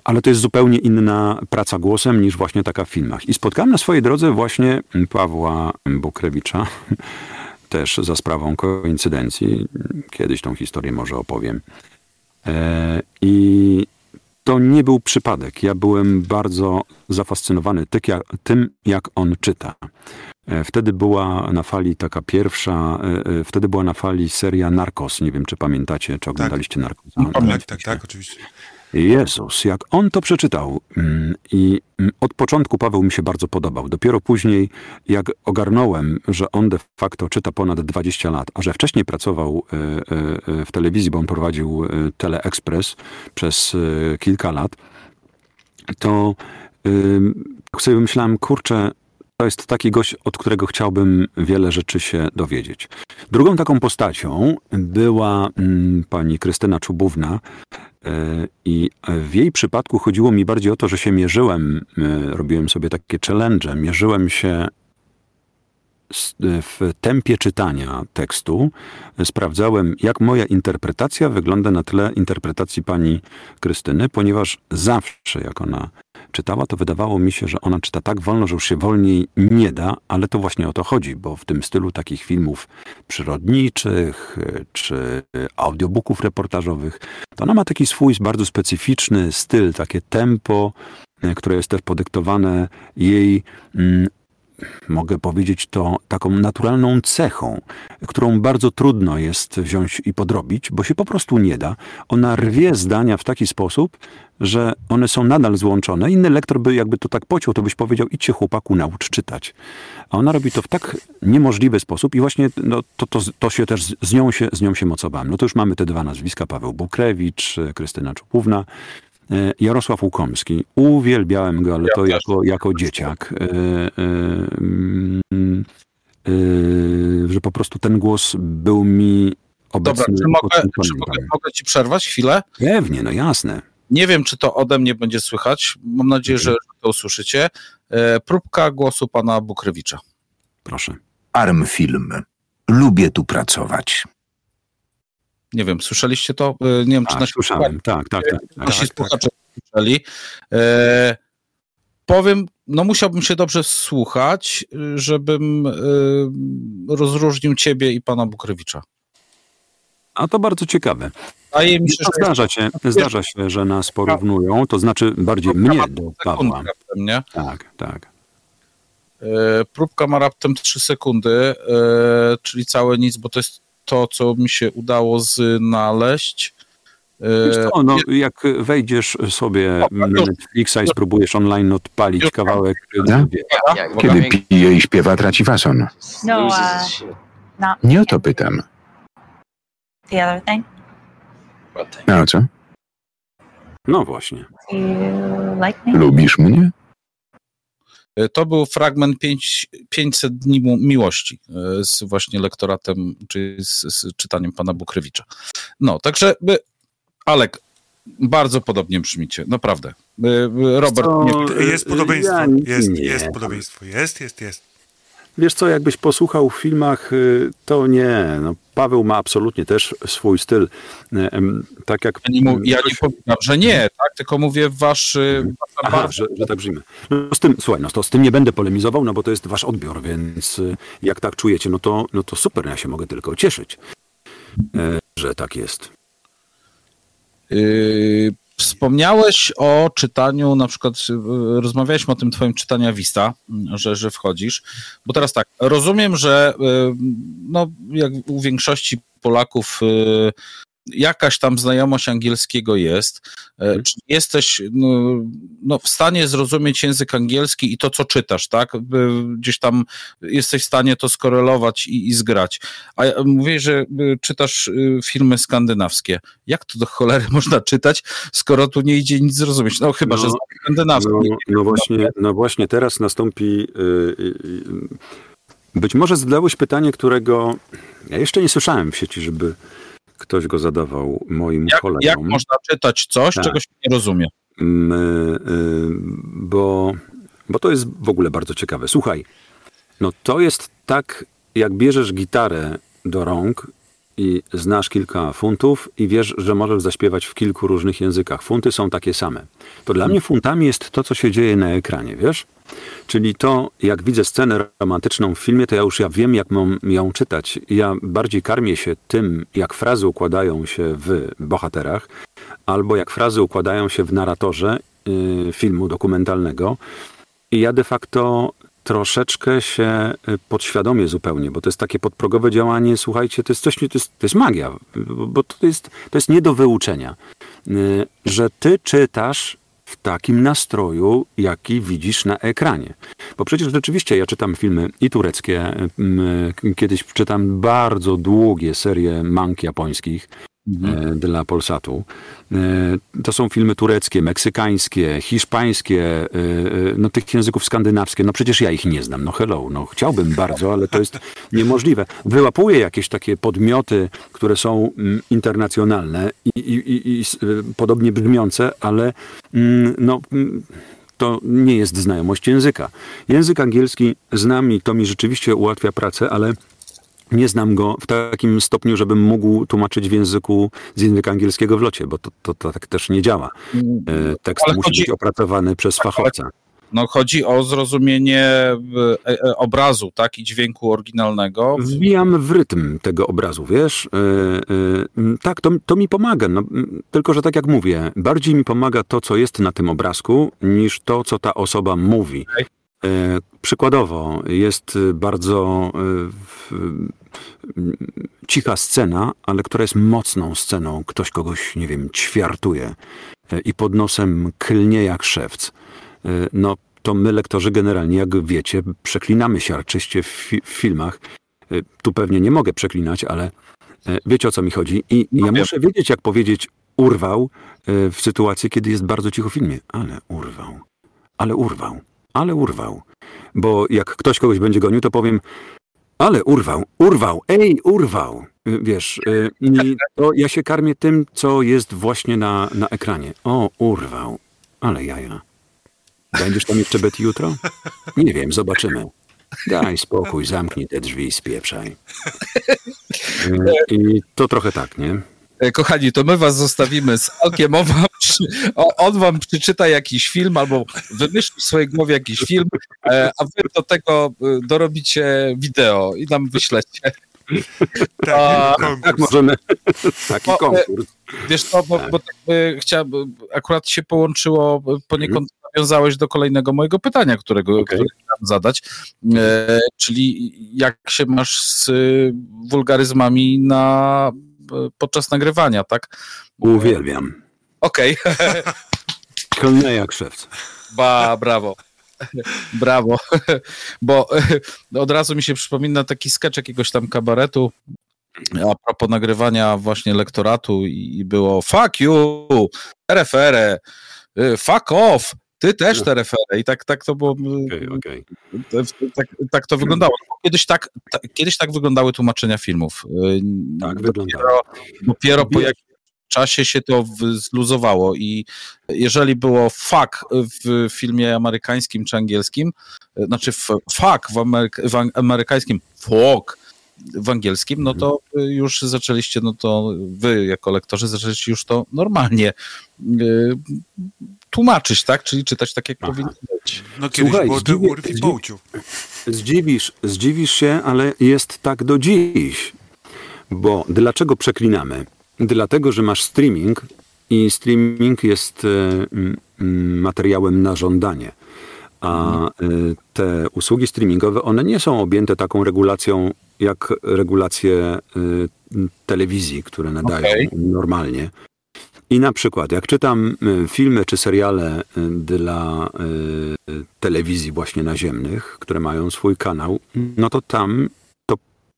Ale to jest zupełnie inna praca głosem niż właśnie taka w filmach. I spotkałem na swojej drodze właśnie Pawła Bukrewicza, też za sprawą koincydencji. Kiedyś tą historię może opowiem. I to nie był przypadek. Ja byłem bardzo zafascynowany tym, jak on czyta. Wtedy była na fali taka pierwsza, wtedy była na fali seria Narcos. Nie wiem, czy pamiętacie, czy oglądaliście Narcos. Tak, tak, tak, oczywiście. Jezus, jak on to przeczytał. I od początku Paweł mi się bardzo podobał. Dopiero później, jak ogarnąłem, że on de facto czyta ponad dwadzieścia lat, a że wcześniej pracował w telewizji, bo on prowadził Teleexpress przez kilka lat, to sobie myślałem, kurczę, to jest taki gość, od którego chciałbym wiele rzeczy się dowiedzieć. Drugą taką postacią była pani Krystyna Czubówna i w jej przypadku chodziło mi bardziej o to, że się mierzyłem, robiłem sobie takie challenge, mierzyłem się w tempie czytania tekstu, sprawdzałem, jak moja interpretacja wygląda na tle interpretacji pani Krystyny, ponieważ zawsze, jak ona czytała, to wydawało mi się, że ona czyta tak wolno, że już się wolniej nie da, ale to właśnie o to chodzi, bo w tym stylu takich filmów przyrodniczych czy audiobooków reportażowych, to ona ma taki swój bardzo specyficzny styl, takie tempo, które jest też podyktowane jej, mm, mogę powiedzieć to, taką naturalną cechą, którą bardzo trudno jest wziąć i podrobić, bo się po prostu nie da. Ona rwie zdania w taki sposób, że one są nadal złączone. Inny lektor by jakby to tak pociął, to byś powiedział, idź się chłopaku naucz czytać. A ona robi to w tak niemożliwy sposób i właśnie no, to, to, to się też z nią się, z nią się mocowałem. No to już mamy te dwa nazwiska, Paweł Bukrewicz, Krystyna Czubówna, Jarosław Łukomski. Uwielbiałem go, ale ja to jako, jako dzieciak. Yy, yy, yy, że po prostu ten głos był mi obecny. Dobra, czy, mogę, czy mogę, mogę ci przerwać chwilę? Pewnie, no jasne. Nie wiem, czy to ode mnie będzie słychać. Mam nadzieję, że to usłyszycie. Próbka głosu pana Bukrewicza. Proszę. Armfilm. Lubię tu pracować. Nie wiem, słyszeliście to? Nie wiem, czy A, nasi słyszałem. Tak, tak, tak. Nasi tak, słuchacze tak. słyszeli. E, powiem, no musiałbym się dobrze słuchać, żebym e, rozróżnił ciebie i pana Bukrewicza. A to bardzo ciekawe. Daje mi się, że zdarza się, zdarza się, że nas porównują, to znaczy bardziej Próbka mnie do Pawła. Raptem, nie? Tak, tak. E, próbka ma raptem trzy sekundy, e, czyli całe nic, bo to jest to, co mi się udało znaleźć. Wiesz co, no, jak wejdziesz sobie na Netflixa i spróbujesz online odpalić kawałek. Ja? Kiedy pije i śpiewa, traci fason. No, uh, nie o to pytam. The other thing? No co? No właśnie. Like me? Lubisz mnie? To był fragment pięć, pięćset dni miłości z właśnie lektoratem, czy z, z czytaniem pana Bukrewicza. No, także Alek, bardzo podobnie brzmicie, naprawdę. Robert, nie... Jest podobieństwo, jest, jest podobieństwo, jest, jest, jest. Wiesz co, jakbyś posłuchał w filmach, to nie. No, Paweł ma absolutnie też swój styl. Tak jak... Ja nie, ja nie powiem, że nie, tak? Tylko mówię wasz... Aha, że, że tak brzmi. No z tym, słuchaj, no to z tym nie będę polemizował, no bo to jest wasz odbiór, więc jak tak czujecie, no to, no to super, ja się mogę tylko cieszyć, że tak jest. Yy, wspomniałeś o czytaniu, na przykład rozmawialiśmy o tym twoim czytaniu Vista, że, że wchodzisz, bo teraz tak, rozumiem, że no, jak u większości Polaków jakaś tam znajomość angielskiego jest. Czy jesteś no, no, w stanie zrozumieć język angielski i to, co czytasz, tak? Gdzieś tam jesteś w stanie to skorelować i, i zgrać. A ja mówię, że czytasz filmy skandynawskie. Jak to do cholery można czytać, skoro tu nie idzie nic zrozumieć? No chyba, no, że skandynawski. No, no, właśnie, no właśnie teraz nastąpi... Yy, yy, być może zadałeś pytanie, którego ja jeszcze nie słyszałem w sieci, żeby ktoś go zadawał moim jak, kolegom. Jak można czytać coś, tak, czego się nie rozumie? Bo, bo to jest w ogóle bardzo ciekawe. Słuchaj, no to jest tak, jak bierzesz gitarę do rąk i znasz kilka funtów i wiesz, że możesz zaśpiewać w kilku różnych językach. Funty są takie same. To dla mnie funtami jest to, co się dzieje na ekranie, wiesz? Czyli to, jak widzę scenę romantyczną w filmie, to ja już ja wiem, jak mam ją czytać. Ja bardziej karmię się tym, jak frazy układają się w bohaterach, albo jak frazy układają się w narratorze yy, filmu dokumentalnego. I ja de facto troszeczkę się podświadomie zupełnie, bo to jest takie podprogowe działanie, słuchajcie, to jest coś, to jest, to jest magia, bo to jest, to jest nie do wyuczenia, że ty czytasz w takim nastroju, jaki widzisz na ekranie. Bo przecież rzeczywiście ja czytam filmy i tureckie, kiedyś czytam bardzo długie serie mang japońskich, mhm, dla Polsatu. To są filmy tureckie, meksykańskie, hiszpańskie, no tych języków skandynawskich. No przecież ja ich nie znam, no hello, no chciałbym bardzo, ale to jest niemożliwe. Wyłapuję jakieś takie podmioty, które są internacjonalne i, i, i, i podobnie brzmiące, ale no... To nie jest znajomość języka. Język angielski znam i to mi rzeczywiście ułatwia pracę, ale Nie znam go w takim stopniu, żebym mógł tłumaczyć w języku, z języka angielskiego w locie, bo to, to, to tak też nie działa. Tekst Ale musi chodzi... być opracowany przez fachowca. No, chodzi o zrozumienie obrazu, tak, i dźwięku oryginalnego. Wbijam w rytm tego obrazu, wiesz? Yy, yy, tak, to, to mi pomaga, no, tylko że tak jak mówię, bardziej mi pomaga to, co jest na tym obrazku, niż to, co ta osoba mówi. Okay. Yy, przykładowo jest bardzo yy, yy, cicha scena, ale która jest mocną sceną. Ktoś kogoś, nie wiem, ćwiartuje yy, i pod nosem klnie jak szewc. No to my, lektorzy, generalnie, jak wiecie, przeklinamy się artyście w, fi- w filmach. Tu pewnie nie mogę przeklinać, ale wiecie, o co mi chodzi. I no, ja wiem. Muszę wiedzieć, jak powiedzieć urwał w sytuacji, kiedy jest bardzo cicho w filmie. Ale urwał, ale urwał, ale urwał. Bo jak ktoś kogoś będzie gonił, to powiem ale urwał, urwał, ej, urwał. Wiesz, i to ja się karmię tym, co jest właśnie na, na ekranie. O, urwał, ale jaja. Będziesz tam jeszcze bet jutro? Nie wiem, zobaczymy. Daj spokój, zamknij te drzwi i spieprzaj. I to trochę tak, nie? Kochani, to my was zostawimy z Alkiem. On wam, on wam przeczyta jakiś film albo wymyśli w swojej głowie jakiś film, a wy do tego dorobicie wideo i nam wyślecie. A, tak możemy. Taki bo, konkurs. Wiesz co, bo, bo tak by chciałem, akurat się połączyło poniekąd, nawiązałeś do kolejnego mojego pytania, którego okay. które chciałem zadać, e, czyli jak się masz z y, wulgaryzmami na, podczas nagrywania, tak? Uwielbiam. Okej. Okay. Klnę jak szewc. Ba, brawo. Brawo, bo od razu mi się przypomina taki sketch jakiegoś tam kabaretu a propos nagrywania właśnie lektoratu i było fuck you, referę, fuck off, ty też te referę i tak, tak to było, okay, okay. Tak, tak to wyglądało. Kiedyś tak, tak, kiedyś tak wyglądały tłumaczenia filmów. Tak wyglądało. Dopiero po jak czasie się to zluzowało i jeżeli było fuck w filmie amerykańskim czy angielskim, znaczy fuck w, Ameryka- w amerykańskim, fuck w angielskim, no to już zaczęliście, no to wy jako lektorzy zaczęliście już to normalnie y, tłumaczyć, tak? Czyli czytać tak, jak powinno być. No kiedyś Słuchaj, było zdziwi- urwi połciu. Zdziwisz, zdziwisz się, ale jest tak do dziś. Bo dlaczego przeklinamy? Dlatego, że masz streaming i streaming jest y, y, materiałem na żądanie. A y, te usługi streamingowe, one nie są objęte taką regulacją, jak regulacje y, telewizji, które nadają okay. normalnie. I na przykład, jak czytam y, filmy czy seriale y, dla y, telewizji właśnie naziemnych, które mają swój kanał, no to tam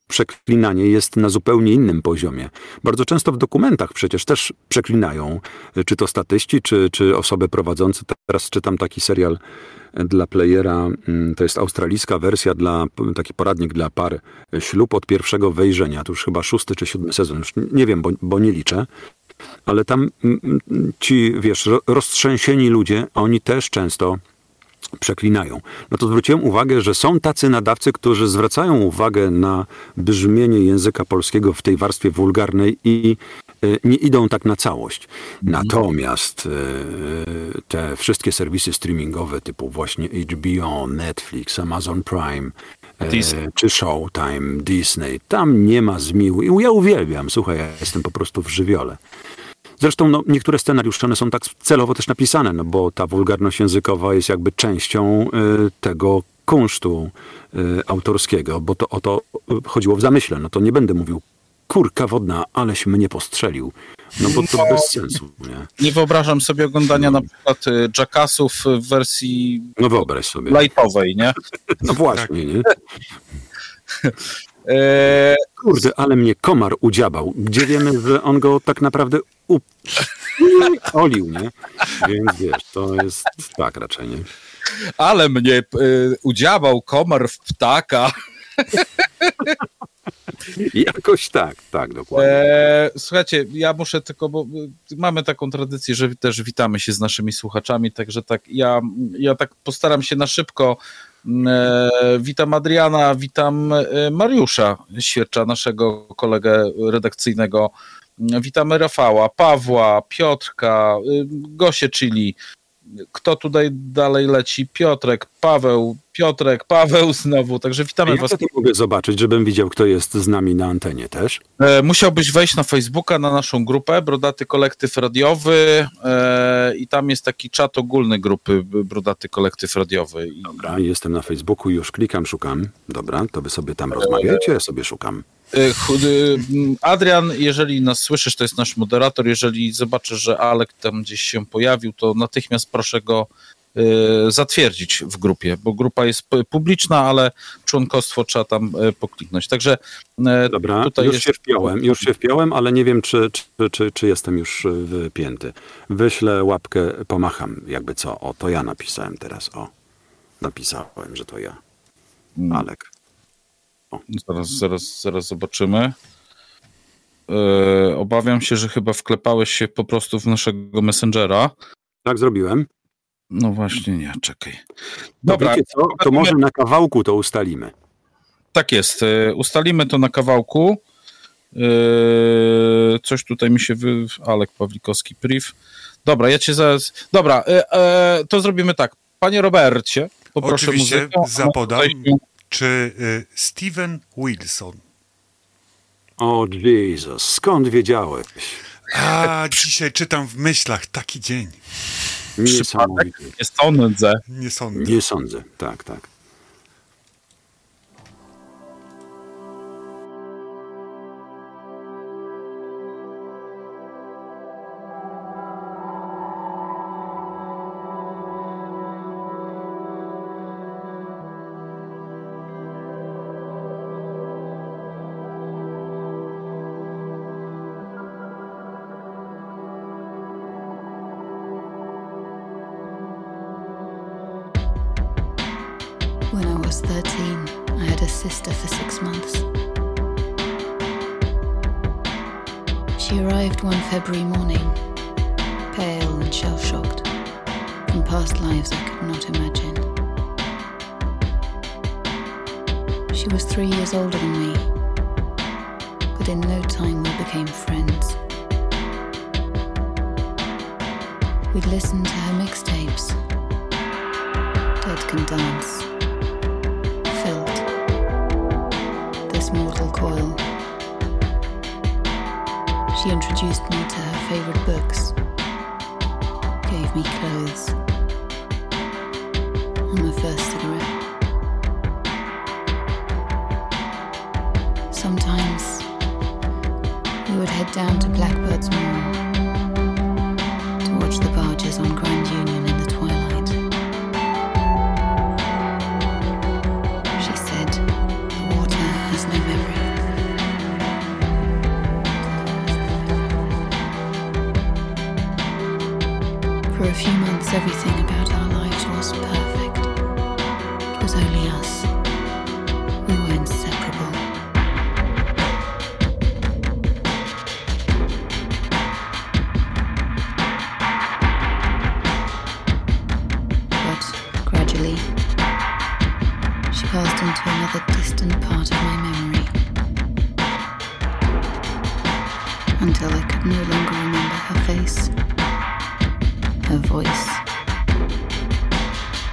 przeklinanie jest na zupełnie innym poziomie. Bardzo często w dokumentach przecież też przeklinają, czy to statyści, czy, czy osoby prowadzące. Teraz czytam taki serial dla Playera, to jest australijska wersja, dla, taki poradnik dla par, ślub od pierwszego wejrzenia, to już chyba szósty czy siódmy sezon, już nie wiem, bo, bo nie liczę, ale tam ci, wiesz, roztrzęsieni ludzie, oni też często przeklinają. No to zwróciłem uwagę, że są tacy nadawcy, którzy zwracają uwagę na brzmienie języka polskiego w tej warstwie wulgarnej i y, nie idą tak na całość. Natomiast y, te wszystkie serwisy streamingowe typu właśnie H B O, Netflix, Amazon Prime, y, czy Showtime, Disney, tam nie ma zmiłu. Ja uwielbiam, słuchaj, ja jestem po prostu w żywiole. Zresztą no, niektóre scenariusze one są tak celowo też napisane, no bo ta wulgarność językowa jest jakby częścią y, tego kunsztu y, autorskiego, bo to o to chodziło w zamyśle. No to nie będę mówił, kurka wodna, aleś mnie postrzelił. No bo to no, bez sensu. Nie? nie wyobrażam sobie oglądania no. na przykład Jackassów w wersji no wyobraź sobie. lightowej, nie? No właśnie, nie? Eee... Kurde, ale mnie komar udziabał. Gdzie wiemy, że on go tak naprawdę up... olił, nie? Więc wiesz, to jest tak raczej, nie? Ale mnie y, udziabał komar w ptaka. Jakoś tak, tak, dokładnie. Eee, słuchajcie, ja muszę tylko, bo mamy taką tradycję, że też witamy się z naszymi słuchaczami, także tak, ja, ja tak postaram się na szybko Witam Adriana, witam Mariusza Świercza, naszego kolegę redakcyjnego. Witamy Rafała, Pawła, Piotrka, Gosię, czyli kto tutaj dalej leci? Piotrek, Paweł, Piotrek, Paweł znowu, także witamy ja was. Ja to nie mogę zobaczyć, żebym widział, kto jest z nami na antenie też. Musiałbyś wejść na Facebooka, na naszą grupę Brodaty Kolektyw Radiowy i tam jest taki czat ogólny grupy Brodaty Kolektyw Radiowy. Dobra, jestem na Facebooku, już klikam, szukam. Dobra, to wy sobie tam rozmawiajcie, ja sobie szukam. Adrian, jeżeli nas słyszysz, to jest nasz moderator. Jeżeli zobaczysz, że Alek tam gdzieś się pojawił, to natychmiast proszę go zatwierdzić w grupie, bo grupa jest publiczna, ale członkostwo trzeba tam pokliknąć. Także dobra, tutaj już jest... się wpiąłem, już się wpiąłem, ale nie wiem, czy, czy, czy, czy jestem już wypięty. Wyślę łapkę, pomacham, jakby co. O, to ja napisałem teraz. O, napisałem, że to ja. Alek. O. Zaraz, zaraz, zaraz zobaczymy. Yy, obawiam się, że chyba wklepałeś się po prostu w naszego Messengera. Tak zrobiłem. No właśnie, nie, czekaj. Dobra, no wiecie co? To może na kawałku to ustalimy. Tak jest, yy, ustalimy to na kawałku. Yy, coś tutaj mi się wy... Alek Pawlikowski, priv. Dobra, ja cię zaraz... Dobra, yy, yy, to zrobimy tak. Panie Robercie, poproszę muzykę. Oczywiście zapodam. Czy y, Steven Wilson? O Jezus, skąd wiedziałeś? A, dzisiaj czytam w myślach, taki dzień. Nie sądzę. Nie sądzę. Nie sądzę. Nie sądzę, tak, tak. February morning, pale and shell-shocked, from past lives I could not imagine. She was three years older than me, but in no time we became friends. We'd listen to her mixtapes, Dead Can Dance, Felt, This Mortal Coil. She introduced me to her favourite books, gave me clothes, and my first cigarette. Sometimes we would head down to Blackbird's Moor to watch the barges on Grand Union in the twilight. She said, the water has no memory. For a few months, everything about our lives was perfect. It was only us. We were inseparable. But gradually, she passed into another distant part of my memory, until I could no longer remember her face, her voice,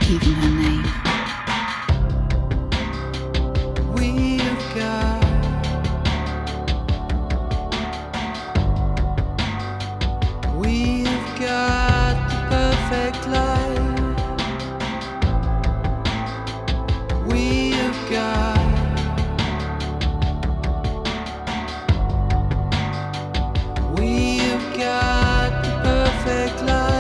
even her name. We've got, we've got the perfect life. We've got, we've got the perfect life.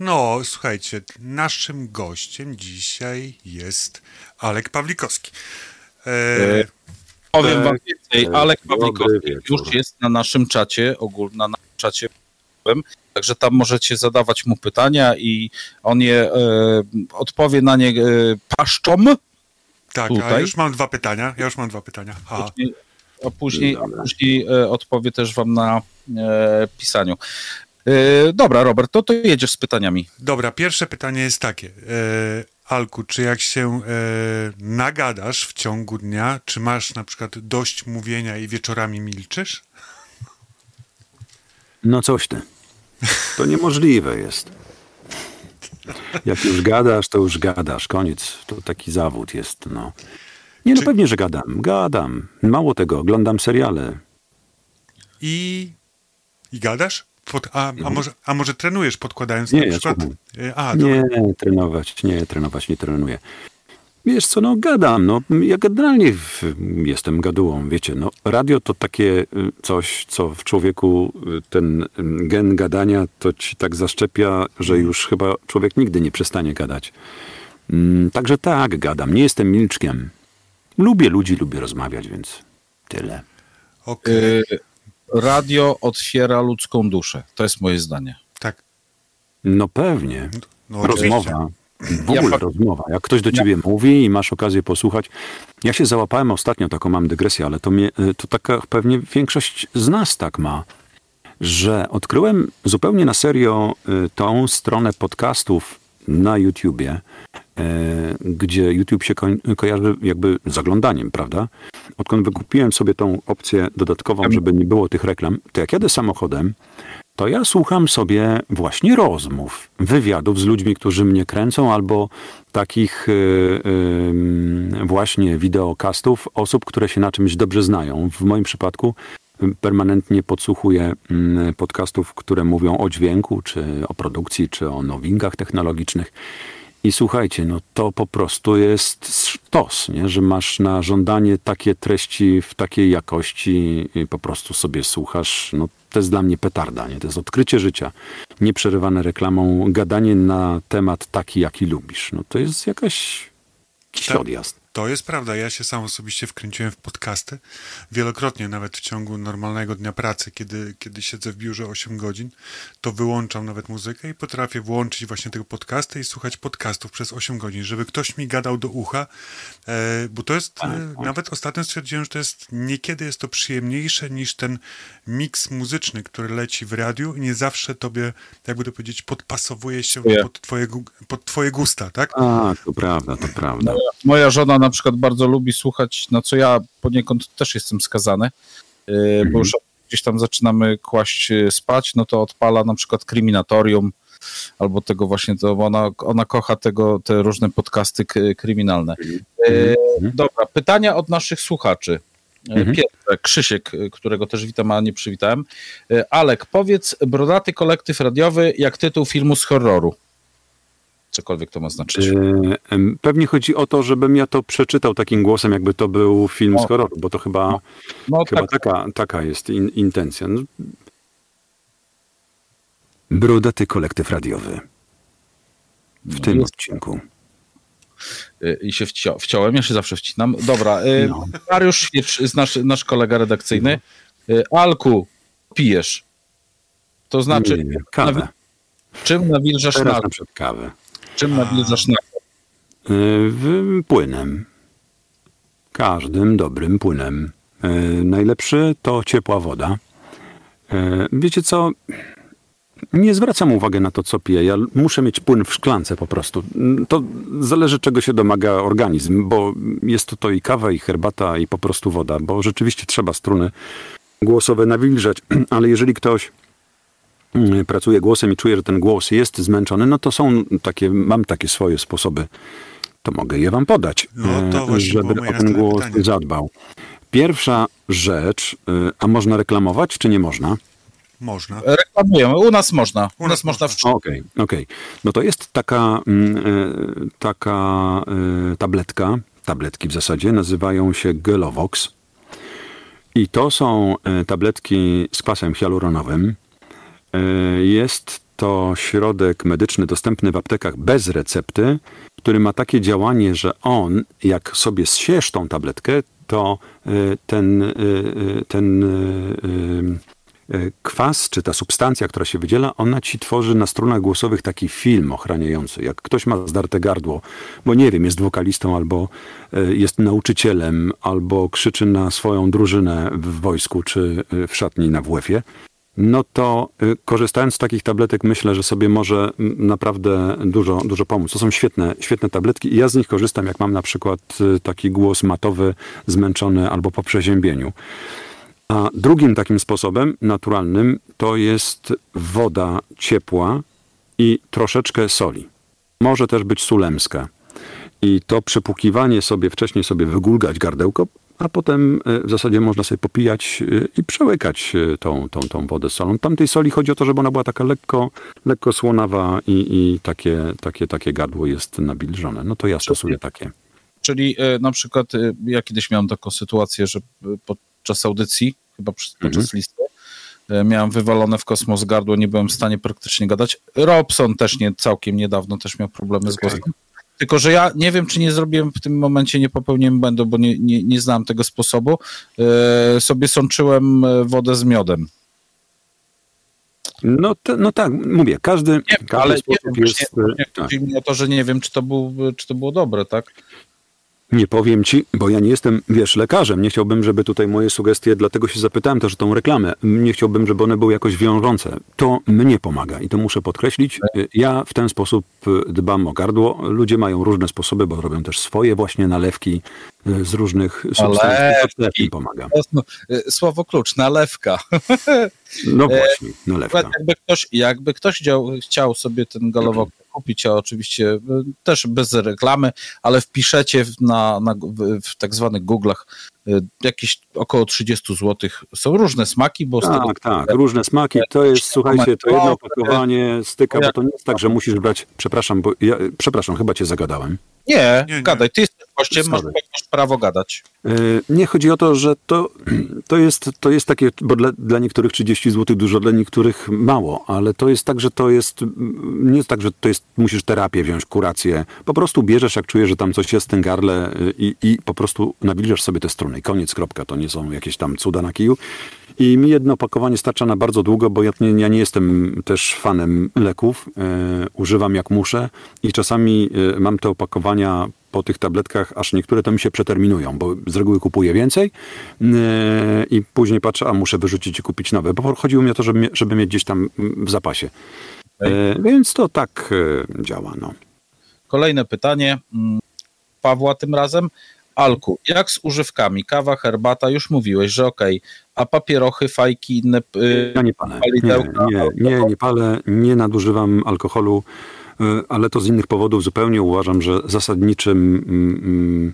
No, słuchajcie, naszym gościem dzisiaj jest Alek Pawlikowski. E... Powiem wam więcej, Alek Pawlikowski już jest na naszym czacie, ogólnie na naszym czacie, także tam możecie zadawać mu pytania i on je e, odpowie na nie e, paszczą. Tak, tutaj. a już mam dwa pytania, ja już mam dwa pytania. A później, a później, a później e, odpowie też wam na e, pisaniu. E, dobra, Robert, to, to jedziesz z pytaniami. Dobra, pierwsze pytanie jest takie. E... Alku, czy jak się e, nagadasz w ciągu dnia, czy masz na przykład dość mówienia i wieczorami milczysz? No coś ty. To niemożliwe jest. Jak już gadasz, to już gadasz. Koniec. To taki zawód jest. No. Nie, no czy... pewnie, że gadam. Gadam. Mało tego. Oglądam seriale. I, I gadasz? Pod, a, a, może, a może trenujesz, podkładając nie, na przykład... A, nie, trenować, nie, trenować, nie trenuję. Wiesz co, no gadam, no ja generalnie w, jestem gadułą, wiecie, no radio to takie coś, co w człowieku ten gen gadania to ci tak zaszczepia, że już chyba człowiek nigdy nie przestanie gadać. Także tak, gadam, nie jestem milczkiem. Lubię ludzi, lubię rozmawiać, więc tyle. Okej. Okay. Radio otwiera ludzką duszę. To jest moje zdanie. Tak. No pewnie. No, rozmowa. W ogóle ja rozmowa. Jak ktoś do ciebie ja. mówi i masz okazję posłuchać. Ja się załapałem ostatnio, taką mam dygresję, ale to, mnie, to taka pewnie większość z nas tak ma, że odkryłem zupełnie na serio tą stronę podcastów na YouTubie, gdzie YouTube się ko- kojarzy jakby z oglądaniem, prawda? Odkąd wykupiłem sobie tą opcję dodatkową, żeby nie było tych reklam, to jak jadę samochodem, to ja słucham sobie właśnie rozmów, wywiadów z ludźmi, którzy mnie kręcą, albo takich yy, yy, właśnie wideokastów, osób, które się na czymś dobrze znają. W moim przypadku permanentnie podsłuchuję podcastów, które mówią o dźwięku, czy o produkcji, czy o nowinkach technologicznych. I słuchajcie, no to po prostu jest sztos, nie? Że masz na żądanie takie treści w takiej jakości i po prostu sobie słuchasz. No to jest dla mnie petarda, nie? To jest odkrycie życia, nieprzerywane reklamą, gadanie na temat taki, jaki lubisz. No to jest jakaś, jakiś tak, odjazd. To jest prawda. Ja się sam osobiście wkręciłem w podcasty. Wielokrotnie, nawet w ciągu normalnego dnia pracy, kiedy, kiedy siedzę w biurze osiem godzin, to wyłączam nawet muzykę i potrafię włączyć właśnie tego podcasta i słuchać podcastów przez osiem godzin, żeby ktoś mi gadał do ucha, e, bo to jest, e, nawet ostatnio stwierdziłem, że to jest, niekiedy jest to przyjemniejsze niż ten miks muzyczny, który leci w radiu i nie zawsze tobie, jakby to powiedzieć, podpasowuje się yeah. pod, twoje, pod twoje gusta, tak? A, to prawda, to prawda. Moja, moja żona na przykład bardzo lubi słuchać, na co ja poniekąd też jestem skazany, mm-hmm. bo już gdzieś tam zaczynamy kłaść spać, no to odpala na przykład Kryminatorium, albo tego właśnie, to ona, ona kocha tego, te różne podcasty kryminalne. Mm-hmm. E, dobra, pytania od naszych słuchaczy. Mm-hmm. Pierwsze, Krzysiek, którego też witam, a nie przywitałem. Alek, powiedz, Brodaty Kolektyw Radiowy jak tytuł filmu z horroru. Cokolwiek to ma znaczyć. Pewnie chodzi o to, żebym ja to przeczytał takim głosem, jakby to był film z horroru, bo to chyba, no, no, chyba tak. taka, taka jest in, intencja. No. Brodaty Kolektyw Radiowy. W no, tym jest. odcinku. I się wci- wciąłem, ja się zawsze wcinam. Dobra, no. Mariusz Świecz, nasz, nasz kolega redakcyjny. Alku, pijesz. To znaczy... Nie, nie, kawę. Na, czym nawilżasz Teraz na przykład kawę? Czym nawilżasz na yy, Płynem. Każdym dobrym płynem. Yy, najlepszy to ciepła woda. Yy, wiecie co? Nie zwracam uwagi na to, co piję. Ja muszę mieć płyn w szklance po prostu. To zależy, czego się domaga organizm, bo jest to, to i kawa, i herbata, i po prostu woda, bo rzeczywiście trzeba struny głosowe nawilżać, ale jeżeli ktoś pracuję głosem i czuję, że ten głos jest zmęczony, no to są takie, mam takie swoje sposoby, to mogę je wam podać, no to właśnie, żeby o ten głos pytanie. zadbał. Pierwsza rzecz, a można reklamować, czy nie można? Można. Reklamujemy, u nas można. U, u nas można. Okej, okej. Okay, okay. No to jest taka, taka tabletka, tabletki w zasadzie, nazywają się Gelovox i to są tabletki z kwasem hialuronowym. Jest to środek medyczny dostępny w aptekach bez recepty, który ma takie działanie, że on, jak sobie zsiesz tą tabletkę, to ten, ten kwas, czy ta substancja, która się wydziela, ona ci tworzy na strunach głosowych taki film ochraniający. Jak ktoś ma zdarte gardło, bo nie wiem, jest wokalistą, albo jest nauczycielem, albo krzyczy na swoją drużynę w wojsku, czy w szatni na W F-ie, no to korzystając z takich tabletek myślę, że sobie może naprawdę dużo, dużo pomóc. To są świetne, świetne tabletki i ja z nich korzystam, jak mam na przykład taki głos matowy, zmęczony albo po przeziębieniu. A drugim takim sposobem naturalnym to jest woda ciepła i troszeczkę soli. Może też być sól emska. I to przypukiwanie sobie, wcześniej sobie wygulgać gardełko, a potem w zasadzie można sobie popijać i przełykać tą, tą, tą wodę z solą. Tamtej soli chodzi o to, żeby ona była taka lekko, lekko słonawa i, i takie, takie, takie gardło jest nabilżone. No to ja stosuję takie. Czyli na przykład ja kiedyś miałem taką sytuację, że podczas audycji, chyba podczas mhm. listy, miałem wywalone w kosmos gardło, nie byłem w stanie praktycznie gadać. Robson też nie, całkiem niedawno też miał problemy okay. z głosem. Tylko że ja nie wiem, czy nie zrobiłem w tym momencie, nie popełniłem błędu, bo nie, nie, nie znałem tego sposobu. Yy, sobie sączyłem wodę z miodem. No, to, no tak, mówię, każdy, nie, każdy ale sposób nie jest... Nie, nie tak. Chodzi mi o to, że nie wiem, czy to, był, czy to było dobre, tak? Nie powiem ci, bo ja nie jestem, wiesz, lekarzem. Nie chciałbym, żeby tutaj moje sugestie, dlatego się zapytałem też o tą reklamę. Nie chciałbym, żeby one były jakoś wiążące. To mnie pomaga i to muszę podkreślić. Ja w ten sposób dbam o gardło. Ludzie mają różne sposoby, bo robią też swoje właśnie nalewki z różnych substancji. To mi pomaga. Słowo klucz, nalewka. No właśnie, nalewka. Jakby ktoś, jakby ktoś chciał, chciał sobie ten galowok kupić, a oczywiście też bez reklamy, ale wpiszecie na, na, w tak zwanych Google'ach jakieś około trzydzieści złotych. Są różne smaki, bo... Tak, z tego... tak, różne smaki. To jest, słuchajcie, to jedno opakowanie styka, bo to nie jest tak, że musisz brać... Przepraszam, bo ja, przepraszam, chyba cię zagadałem. Nie, nie, nie. Gadaj, ty jesteś gościem, masz, masz prawo gadać. Yy, nie, chodzi o to, że to, to, jest, to jest takie, bo dla, dla niektórych trzydzieści złotych dużo, dla niektórych mało, ale to jest tak, że to jest, nie jest tak, że to jest, musisz terapię wziąć, kurację, po prostu bierzesz, jak czujesz, że tam coś jest w tym garle i, i po prostu nawilżasz sobie te struny. Koniec, kropka, to nie są jakieś tam cuda na kiju. I mi jedno opakowanie starcza na bardzo długo, bo ja nie, ja nie jestem też fanem leków, yy, używam jak muszę i czasami yy, mam te opakowanie po tych tabletkach, aż niektóre to mi się przeterminują, bo z reguły kupuję więcej yy, i później patrzę, a muszę wyrzucić i kupić nowe, bo chodziło mi o to, żeby, żeby mieć gdzieś tam w zapasie. Yy, więc to tak yy, działa. No. Kolejne pytanie Pawła tym razem. Alku, jak z używkami? Kawa, herbata, już mówiłeś, że okej, a papierochy, fajki, inne... Yy, ja nie palę, palidełka, nie, nie, nie, nie palę, nie nadużywam alkoholu, ale to z innych powodów zupełnie. Uważam, że zasadniczym mm,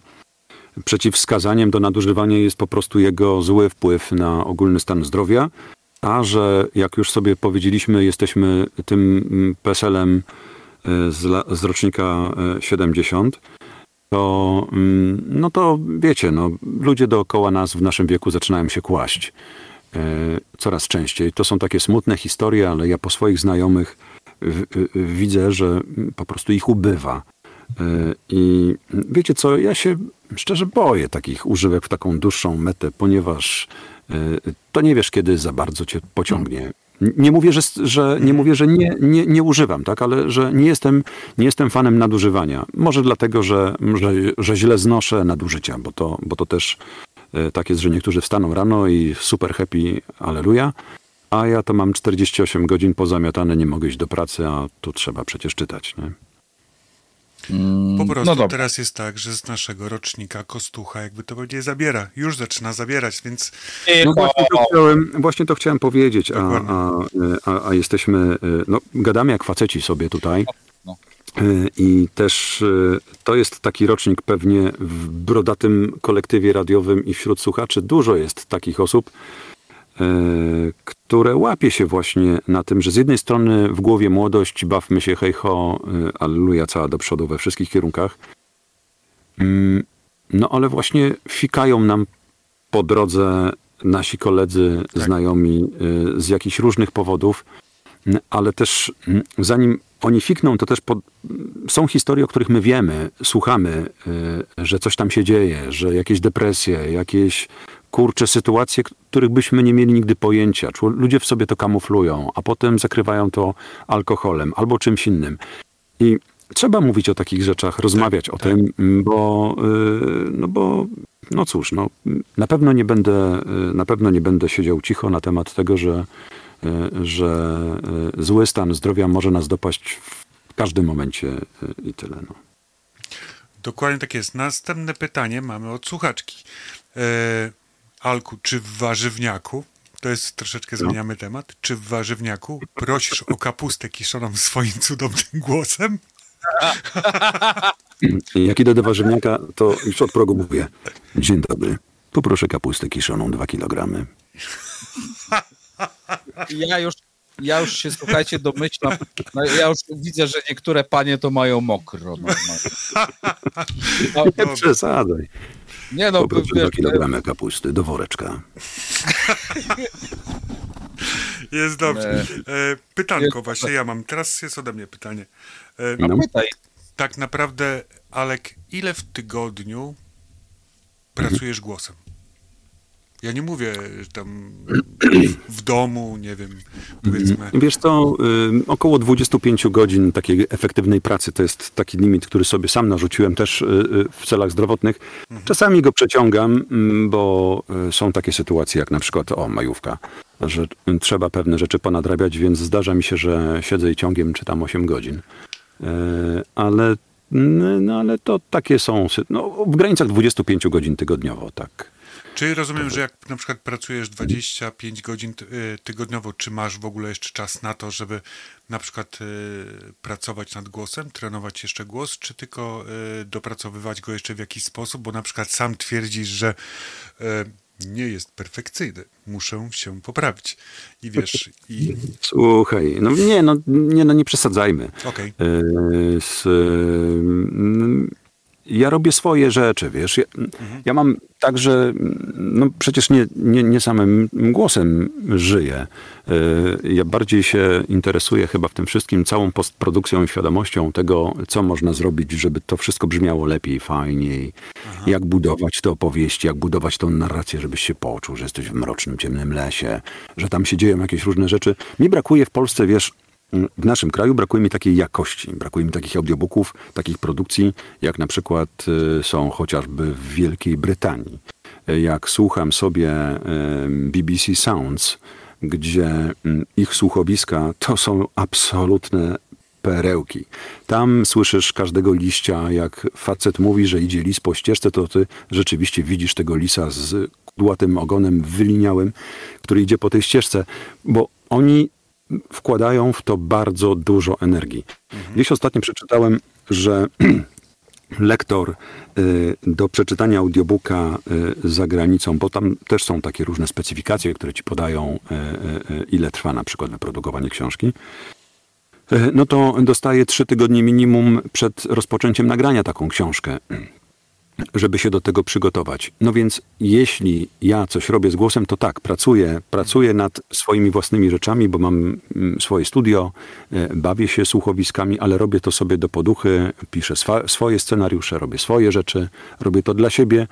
przeciwwskazaniem do nadużywania jest po prostu jego zły wpływ na ogólny stan zdrowia, a że jak już sobie powiedzieliśmy, jesteśmy tym peselem z, z rocznika siedemdziesiąt, to mm, no to wiecie, no, ludzie dookoła nas w naszym wieku zaczynają się kłaść e, coraz częściej. To są takie smutne historie, ale ja po swoich znajomych widzę, że po prostu ich ubywa. I wiecie co, ja się szczerze boję takich używek w taką dłuższą metę, ponieważ to nie wiesz, kiedy za bardzo cię pociągnie. Nie mówię, że, że, nie, mówię, że nie, nie, nie używam, tak, ale że nie jestem, nie jestem fanem nadużywania. Może dlatego, że, że, że źle znoszę nadużycia, bo to, bo to też tak jest, że niektórzy wstaną rano i super happy, alleluja. A ja to mam czterdzieści osiem godzin pozamiatane, nie mogę iść do pracy, a tu trzeba przecież czytać, nie? Po prostu no teraz jest tak, że z naszego rocznika Kostucha jakby to będzie zabiera. Już zaczyna zabierać, więc... No właśnie to chciałem, właśnie to chciałem powiedzieć, a, a, a, a jesteśmy... No, gadamy jak faceci sobie tutaj. I też to jest taki rocznik pewnie w Brodatym Kolektywie Radiowym i wśród słuchaczy dużo jest takich osób, które łapie się właśnie na tym, że z jednej strony w głowie młodość, bawmy się, hej ho, alleluja, cała do przodu we wszystkich kierunkach. No ale właśnie fikają nam po drodze nasi koledzy, tak. znajomi z jakichś różnych powodów ale też zanim oni fikną, to też pod... są historie, o których my wiemy, słuchamy, że coś tam się dzieje, że jakieś depresje, jakieś kurcze sytuacje, których byśmy nie mieli nigdy pojęcia. Ludzie w sobie to kamuflują, a potem zakrywają to alkoholem albo czymś innym. I trzeba mówić o takich rzeczach, rozmawiać tak, o tak. tym, bo, no bo no cóż, no, na pewno nie będę, na pewno nie będę siedział cicho na temat tego, że, że zły stan zdrowia może nas dopaść w każdym momencie i tyle. No. Dokładnie tak jest. Następne pytanie mamy od słuchaczki. E, Alku, czy w warzywniaku, to jest troszeczkę zmieniamy no. temat, czy w warzywniaku prosisz o kapustę kiszoną swoim cudownym głosem? Jak idę do warzywniaka, to już od progu mówię: dzień dobry, poproszę kapustę kiszoną dwa kilogramy. Ja już, ja już się, słuchajcie, domyślam, no, ja już widzę, że niektóre panie to mają mokro. No, no. Nie no, przesadzaj. Nie no, poproszę dwa kilogramy kapusty do woreczka. Jest dobrze. Pytanko jest... właśnie ja mam. Teraz jest ode mnie pytanie. No. Tak naprawdę, Alek, ile w tygodniu pracujesz mhm. głosem? Ja nie mówię tam w domu, nie wiem, powiedzmy. Wiesz co, około dwadzieścia pięć godzin takiej efektywnej pracy to jest taki limit, który sobie sam narzuciłem też w celach zdrowotnych. Czasami go przeciągam, bo są takie sytuacje jak na przykład, o, majówka, że trzeba pewne rzeczy ponadrabiać, więc zdarza mi się, że siedzę i ciągiem czytam osiem godzin. Ale, no, ale to takie są, no, w granicach dwadzieścia pięć godzin tygodniowo, tak. Czy rozumiem, że jak na przykład pracujesz dwadzieścia pięć godzin tygodniowo, czy masz w ogóle jeszcze czas na to, żeby na przykład pracować nad głosem, trenować jeszcze głos, czy tylko dopracowywać go jeszcze w jakiś sposób, bo na przykład sam twierdzisz, że nie jest perfekcyjny, muszę się poprawić i wiesz... I... Słuchaj, no nie, no nie, no nie przesadzajmy. Okej. Okay. Ja robię swoje rzeczy, wiesz. Ja, mhm. ja mam tak, że no przecież nie, nie, nie samym głosem żyję. Yy, ja bardziej się interesuję chyba w tym wszystkim całą postprodukcją i świadomością tego, co można zrobić, żeby to wszystko brzmiało lepiej, fajniej. Aha. Jak budować te opowieści, jak budować tą narrację, żebyś się poczuł, że jesteś w mrocznym, ciemnym lesie, że tam się dzieją jakieś różne rzeczy. Mi brakuje w Polsce, wiesz... W naszym kraju brakuje mi takiej jakości, brakuje mi takich audiobooków, takich produkcji, jak na przykład są chociażby w Wielkiej Brytanii. Jak słucham sobie B B C Sounds, gdzie ich słuchowiska to są absolutne perełki. Tam słyszysz każdego liścia, jak facet mówi, że idzie lis po ścieżce, to ty rzeczywiście widzisz tego lisa z kudłatym ogonem wyliniałym, który idzie po tej ścieżce, bo oni... wkładają w to bardzo dużo energii. Mhm. Gdzieś ostatnio przeczytałem, że lektor y, do przeczytania audiobooka y, za granicą, bo tam też są takie różne specyfikacje, które ci podają, y, y, ile trwa na przykład wyprodukowanie książki, y, no to dostaje trzy tygodnie minimum przed rozpoczęciem nagrania taką książkę, żeby się do tego przygotować. No więc jeśli ja coś robię z głosem, to tak, pracuję, pracuję nad swoimi własnymi rzeczami, bo mam swoje studio, bawię się słuchowiskami, ale robię to sobie do poduchy, piszę swa- swoje scenariusze, robię swoje rzeczy, robię to dla siebie,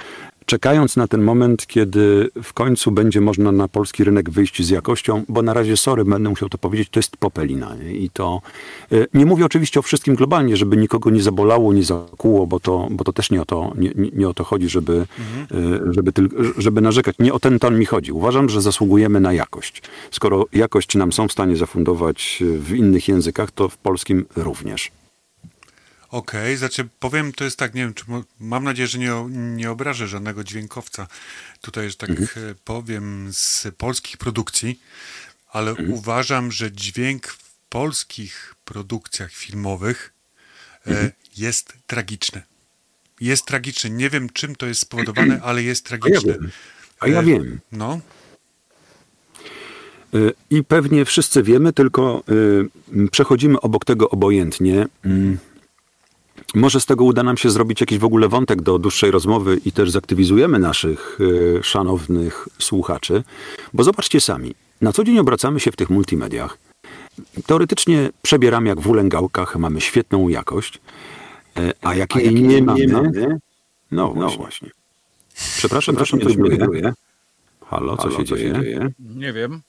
czekając na ten moment, kiedy w końcu będzie można na polski rynek wyjść z jakością, bo na razie, sorry, będę musiał to powiedzieć, to jest popelina. I to nie mówię oczywiście o wszystkim globalnie, żeby nikogo nie zabolało, nie zakuło, bo to, bo to też nie o to, nie, nie o to chodzi, żeby, mhm. żeby, tyl, żeby narzekać. Nie o ten ton mi chodzi. Uważam, że zasługujemy na jakość. Skoro jakość nam są w stanie zafundować w innych językach, to w polskim również. Okej, okay, znaczy powiem, to jest tak, nie wiem, czy mam nadzieję, że nie, nie obrażę żadnego dźwiękowca tutaj, że tak mhm. powiem, z polskich produkcji, ale mhm. uważam, że dźwięk w polskich produkcjach filmowych mhm. e, jest tragiczny. Jest tragiczny. Nie wiem, czym to jest spowodowane, ale jest tragiczny. A ja wiem. A ja wiem. E, no. I pewnie wszyscy wiemy, tylko y, przechodzimy obok tego obojętnie. Mm. Może z tego uda nam się zrobić jakiś w ogóle wątek do dłuższej rozmowy i też zaktywizujemy naszych y, szanownych słuchaczy, bo zobaczcie sami, na co dzień obracamy się w tych multimediach, teoretycznie przebieram jak w ulęgałkach, mamy świetną jakość, a jak jej nie, nie mamy... mamy? No, no właśnie. Przepraszam, przepraszam, coś blokuje. Halo, co Halo, się, co dzieje? się dzieje? Nie wiem.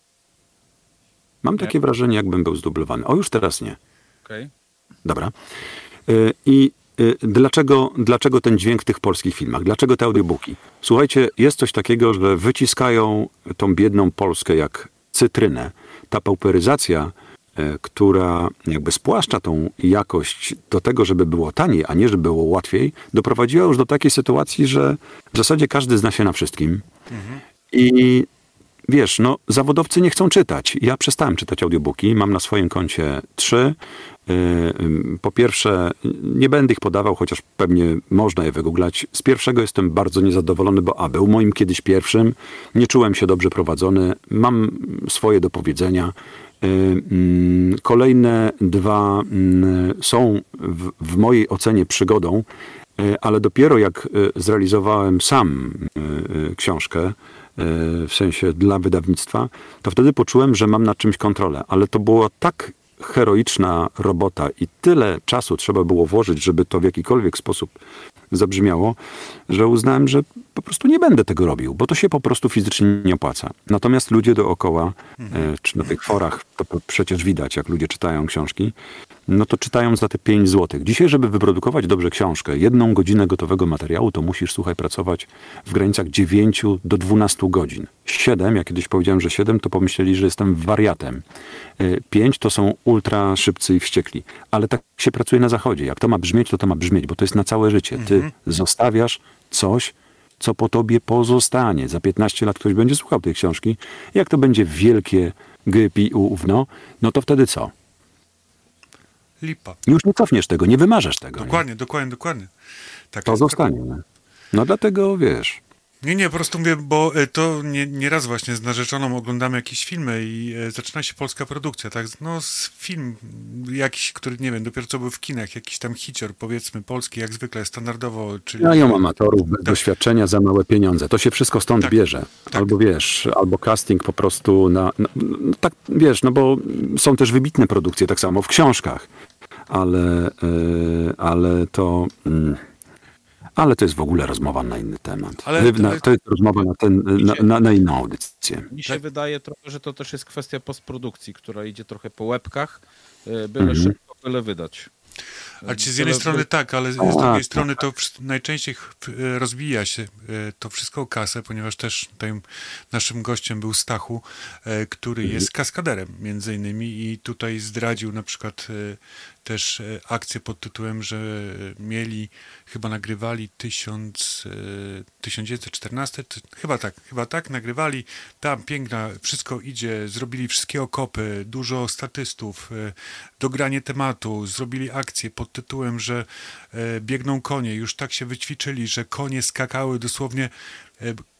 Mam nie. takie wrażenie, jakbym był zdublowany. O, już teraz nie. Okej. Okay. Dobra. I dlaczego, dlaczego ten dźwięk w tych polskich filmach? Dlaczego te audiobooki? Słuchajcie, jest coś takiego, że wyciskają tą biedną Polskę jak cytrynę. Ta pauperyzacja, która jakby spłaszcza tą jakość do tego, żeby było taniej, a nie żeby było łatwiej, doprowadziła już do takiej sytuacji, że w zasadzie każdy zna się na wszystkim. Mhm. I wiesz, no zawodowcy nie chcą czytać. Ja przestałem czytać audiobooki. Mam na swoim koncie trzy. Po pierwsze, nie będę ich podawał, chociaż pewnie można je wygooglać. Z pierwszego jestem bardzo niezadowolony, bo a, był moim kiedyś pierwszym. Nie czułem się dobrze prowadzony. Mam swoje do powiedzenia. Kolejne dwa są w, w mojej ocenie przygodą, ale dopiero jak zrealizowałem sam książkę, w sensie dla wydawnictwa, to wtedy poczułem, że mam nad czymś kontrolę. Ale to była tak heroiczna robota i tyle czasu trzeba było włożyć, żeby to w jakikolwiek sposób zabrzmiało, że uznałem, że po prostu nie będę tego robił, bo to się po prostu fizycznie nie opłaca. Natomiast ludzie dookoła, czy na tych forach, to przecież widać, jak ludzie czytają książki, no to czytają za te pięć złotych. Dzisiaj, żeby wyprodukować dobrze książkę, jedną godzinę gotowego materiału, to musisz, słuchaj, pracować w granicach dziewięć do dwunastu godzin. siedem, ja kiedyś powiedziałem, że siedem, to pomyśleli, że jestem wariatem. pięć to są ultra szybcy i wściekli. Ale tak się pracuje na Zachodzie. Jak to ma brzmieć, to to ma brzmieć, bo to jest na całe życie. Ty mhm. zostawiasz coś, co po tobie pozostanie. Za piętnaście lat ktoś będzie słuchał tej książki. Jak to będzie wielkie gówno, no to wtedy co? Lipa. Już nie cofniesz tego, nie wymarzasz tego. Dokładnie, nie? dokładnie, dokładnie. Tak to zostanie. Prawda. No dlatego, wiesz... Nie, nie, po prostu mówię, bo to nieraz nie właśnie z narzeczoną oglądamy jakieś filmy i zaczyna się polska produkcja, tak? No film jakiś, który, nie wiem, dopiero co był w kinach, jakiś tam hicior, powiedzmy, polski, jak zwykle, standardowo, czyli... No i o amatorów, tak. doświadczenia za małe pieniądze. To się wszystko stąd tak. bierze. Albo tak. wiesz, albo casting po prostu na... No, no, tak, wiesz, no bo są też wybitne produkcje, tak samo w książkach, ale, yy, ale to... Yy. Ale to jest w ogóle rozmowa na inny temat. Ale na, to jest rozmowa na, ten, na, na, na inną audycję. Mi się wydaje trochę, że to też jest kwestia postprodukcji, która idzie trochę po łebkach, byle mm-hmm. szybko, byle wydać. Ale z jednej strony tak, ale z drugiej tak. strony to najczęściej rozbija się to wszystko o kasę, ponieważ też tym naszym gościem był Stachu, który jest kaskaderem między innymi i tutaj zdradził na przykład też akcję pod tytułem, że mieli, chyba nagrywali tysiąc dziewięćset czternaście, chyba tak, chyba tak nagrywali, tam piękna, wszystko idzie, zrobili wszystkie okopy, dużo statystów, dogranie tematu, zrobili akcję pod tytułem, że biegną konie. Już tak się wyćwiczyli, że konie skakały dosłownie,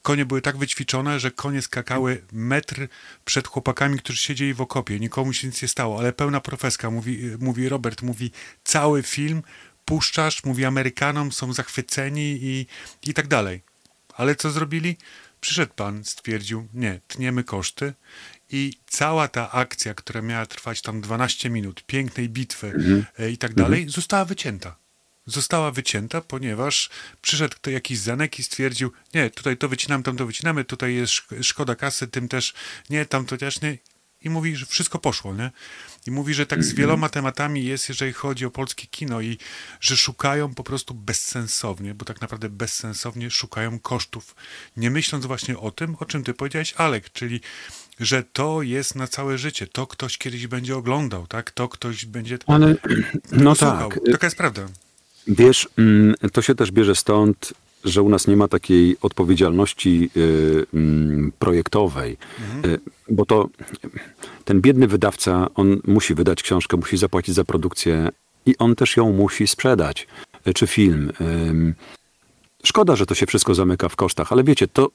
konie były tak wyćwiczone, że konie skakały metr przed chłopakami, którzy siedzieli w okopie. Nikomu się nic nie stało, ale pełna profeska, mówi, mówi Robert, mówi cały film, puszczasz, mówi Amerykanom, są zachwyceni i, i tak dalej. Ale co zrobili? Przyszedł pan, stwierdził, nie, tniemy koszty. I cała ta akcja, która miała trwać tam dwanaście minut, pięknej bitwy mhm. i tak dalej, mhm. została wycięta. Została wycięta, ponieważ przyszedł ktoś, jakiś Zanek i stwierdził, nie, tutaj to wycinamy, tam to wycinamy, tutaj jest szkoda kasy, tym też nie, tam to też nie. I mówi, że wszystko poszło, nie? I mówi, że tak z wieloma tematami jest, jeżeli chodzi o polskie kino i że szukają po prostu bezsensownie, bo tak naprawdę bezsensownie szukają kosztów, nie myśląc właśnie o tym, o czym ty powiedziałeś, Alek, czyli że to jest na całe życie, to ktoś kiedyś będzie oglądał, tak? To ktoś będzie... Ale, no słuchał. Tak. Taka jest prawda. Wiesz, to się też bierze stąd, że u nas nie ma takiej odpowiedzialności y, y, projektowej, mhm. y, bo to ten biedny wydawca, on musi wydać książkę, musi zapłacić za produkcję i on też ją musi sprzedać, y, czy film. Y, szkoda, że to się wszystko zamyka w kosztach, ale wiecie, to...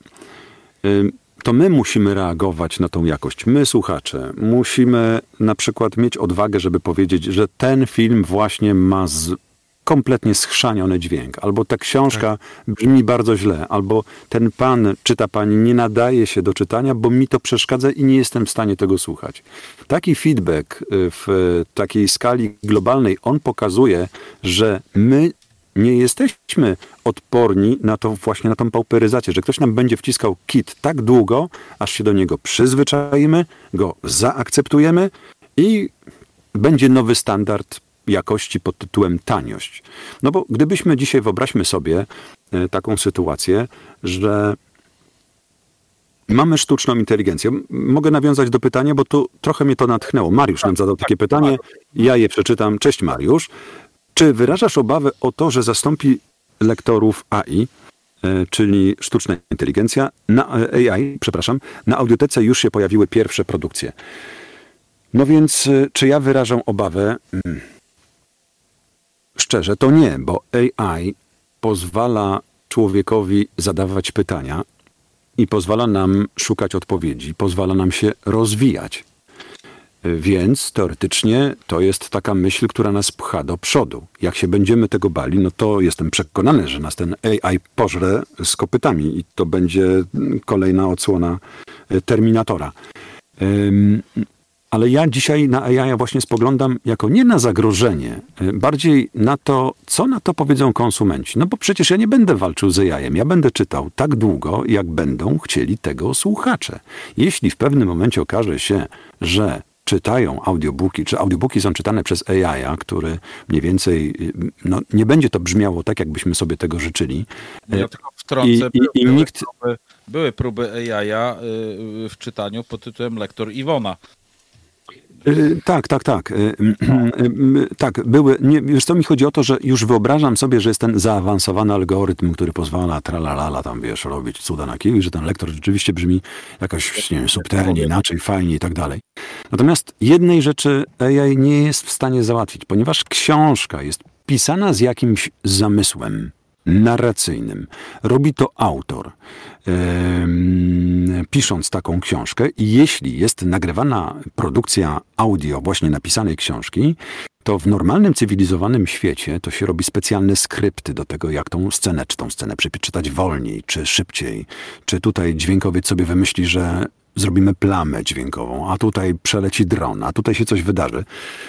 Y, to my musimy reagować na tą jakość. My, słuchacze, musimy na przykład mieć odwagę, żeby powiedzieć, że ten film właśnie ma z kompletnie schrzaniony dźwięk, albo ta książka brzmi bardzo źle, albo ten pan czy ta pani nie nadaje się do czytania, bo mi to przeszkadza i nie jestem w stanie tego słuchać. Taki feedback w takiej skali globalnej, on pokazuje, że my nie jesteśmy odporni na to, właśnie na tą pauperyzację, że ktoś nam będzie wciskał kit tak długo, aż się do niego przyzwyczajimy, go zaakceptujemy i będzie nowy standard jakości pod tytułem taniość. No bo gdybyśmy dzisiaj, wyobraźmy sobie taką sytuację, że mamy sztuczną inteligencję. Mogę nawiązać do pytania, bo tu trochę mnie to natchnęło. Mariusz nam zadał takie pytanie, ja je przeczytam. Cześć Mariusz. Czy wyrażasz obawę o to, że zastąpi lektorów A I, czyli sztuczna inteligencja, na A I, przepraszam, na audiotece już się pojawiły pierwsze produkcje. No więc, czy ja wyrażam obawę? Szczerze to nie, bo A I pozwala człowiekowi zadawać pytania i pozwala nam szukać odpowiedzi, pozwala nam się rozwijać. Więc teoretycznie to jest taka myśl, która nas pcha do przodu. Jak się będziemy tego bali, no to jestem przekonany, że nas ten A I pożre z kopytami i to będzie kolejna odsłona Terminatora. Um, ale ja dzisiaj na A I właśnie spoglądam jako nie na zagrożenie, bardziej na to, co na to powiedzą konsumenci. No bo przecież ja nie będę walczył z A I-em, ja będę czytał tak długo, jak będą chcieli tego słuchacze. Jeśli w pewnym momencie okaże się, że czytają audiobooki, czy audiobooki są czytane przez A I-a, który mniej więcej, no nie będzie to brzmiało tak, jakbyśmy sobie tego życzyli. Ja tylko wtrącę, I, były, i, i nikt... próby, były próby A I-a w czytaniu pod tytułem Lektor Iwona. Tak, tak, tak. Tak, były. Nie, wiesz co, mi chodzi o to, że już wyobrażam sobie, że jest ten zaawansowany algorytm, który pozwala tralalala tam, wiesz, robić cuda na kiju, że ten lektor rzeczywiście brzmi jakoś, nie wiem, subtelnie, inaczej, fajnie i tak dalej. Natomiast jednej rzeczy A I nie jest w stanie załatwić, ponieważ książka jest pisana z jakimś zamysłem narracyjnym. Robi to autor, yy, pisząc taką książkę, i jeśli jest nagrywana produkcja audio właśnie napisanej książki, to w normalnym, cywilizowanym świecie to się robi specjalne skrypty do tego, jak tą scenę, czy tą scenę przeczytać wolniej, czy szybciej, czy tutaj dźwiękowiec sobie wymyśli, że zrobimy plamę dźwiękową, a tutaj przeleci dron, a tutaj się coś wydarzy.